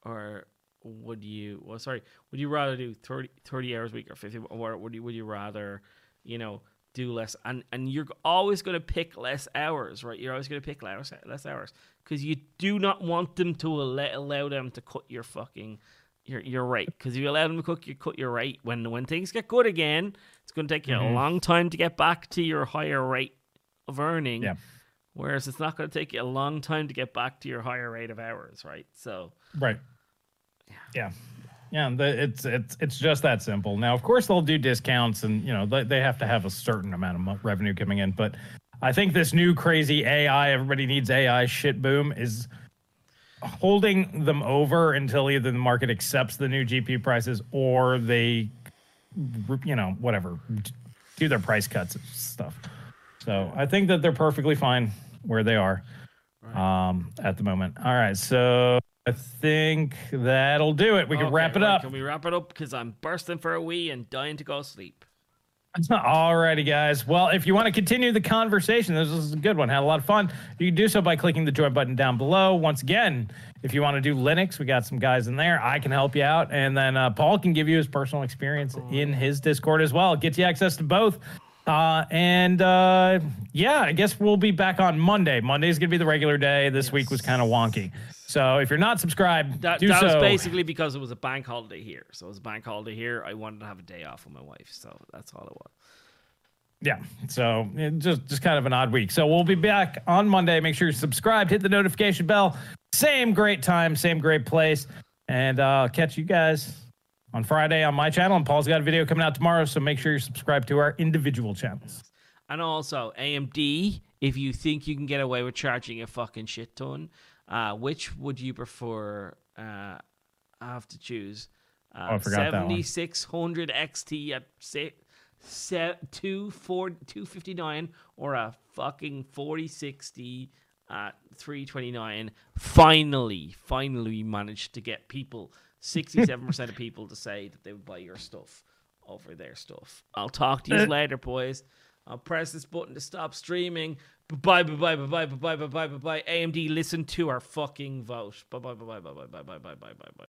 or would you? Well, sorry, would you rather do thirty, thirty hours a week or fifty? Or would you would you rather, you know, do less? And and you're always going to pick less hours, right? You're always going to pick less less hours because you do not want them to allow, allow them to cut your fucking. You're you're right, because if you allow them to cook, you cut your rate. When when things get good again, it's going to take you mm-hmm. a long time to get back to your higher rate of earning. Yeah. Whereas it's not going to take you a long time to get back to your higher rate of hours, right? So. Right. Yeah. Yeah. yeah it's it's it's just that simple. Now, of course, they'll do discounts, and you know they they have to have a certain amount of revenue coming in. But I think this new crazy A I, everybody needs A I shit boom is holding them over until either the market accepts the new G P U prices or they, you know, whatever, do their price cuts and stuff. So I think that they're perfectly fine where they are um, at the moment. All right, so I think that'll do it. We can okay, wrap it right. up. Can we wrap it up? Because I'm bursting for a wee and dying to go sleep. Alrighty, guys. Well, if you want to continue the conversation, this was a good one. Had a lot of fun. You can do so by clicking the join button down below. Once again, if you want to do Linux, we got some guys in there. I can help you out. And then uh, Paul can give you his personal experience in his Discord as well. Get you access to both. Uh, and uh, yeah, I guess we'll be back on Monday. Monday's going to be the regular day. This yes. week was kind of wonky. So if you're not subscribed, that, do that so. That was basically because it was a bank holiday here. So it was a bank holiday here. I wanted to have a day off with my wife. So that's all it was. Yeah. So it just, just kind of an odd week. So we'll be back on Monday. Make sure you're subscribed. Hit the notification bell. Same great time, same great place. And uh, catch you guys on Friday on my channel. And Paul's got a video coming out tomorrow. So make sure you're subscribed to our individual channels. And also, A M D, if you think you can get away with charging a fucking shit ton, Uh, which would you prefer? Uh, I have to choose. Uh, oh, I forgot seventy-six hundred X T at two fifty-nine or a fucking forty sixty at three twenty-nine. Finally, finally, we managed to get people, sixty-seven percent of people, to say that they would buy your stuff over their stuff. I'll talk to you later, boys. I'll press this button to stop streaming. Bye bye bye bye bye bye bye bye bye bye. A M D, listen to our fucking vote. Bye bye bye bye bye bye bye bye bye bye bye.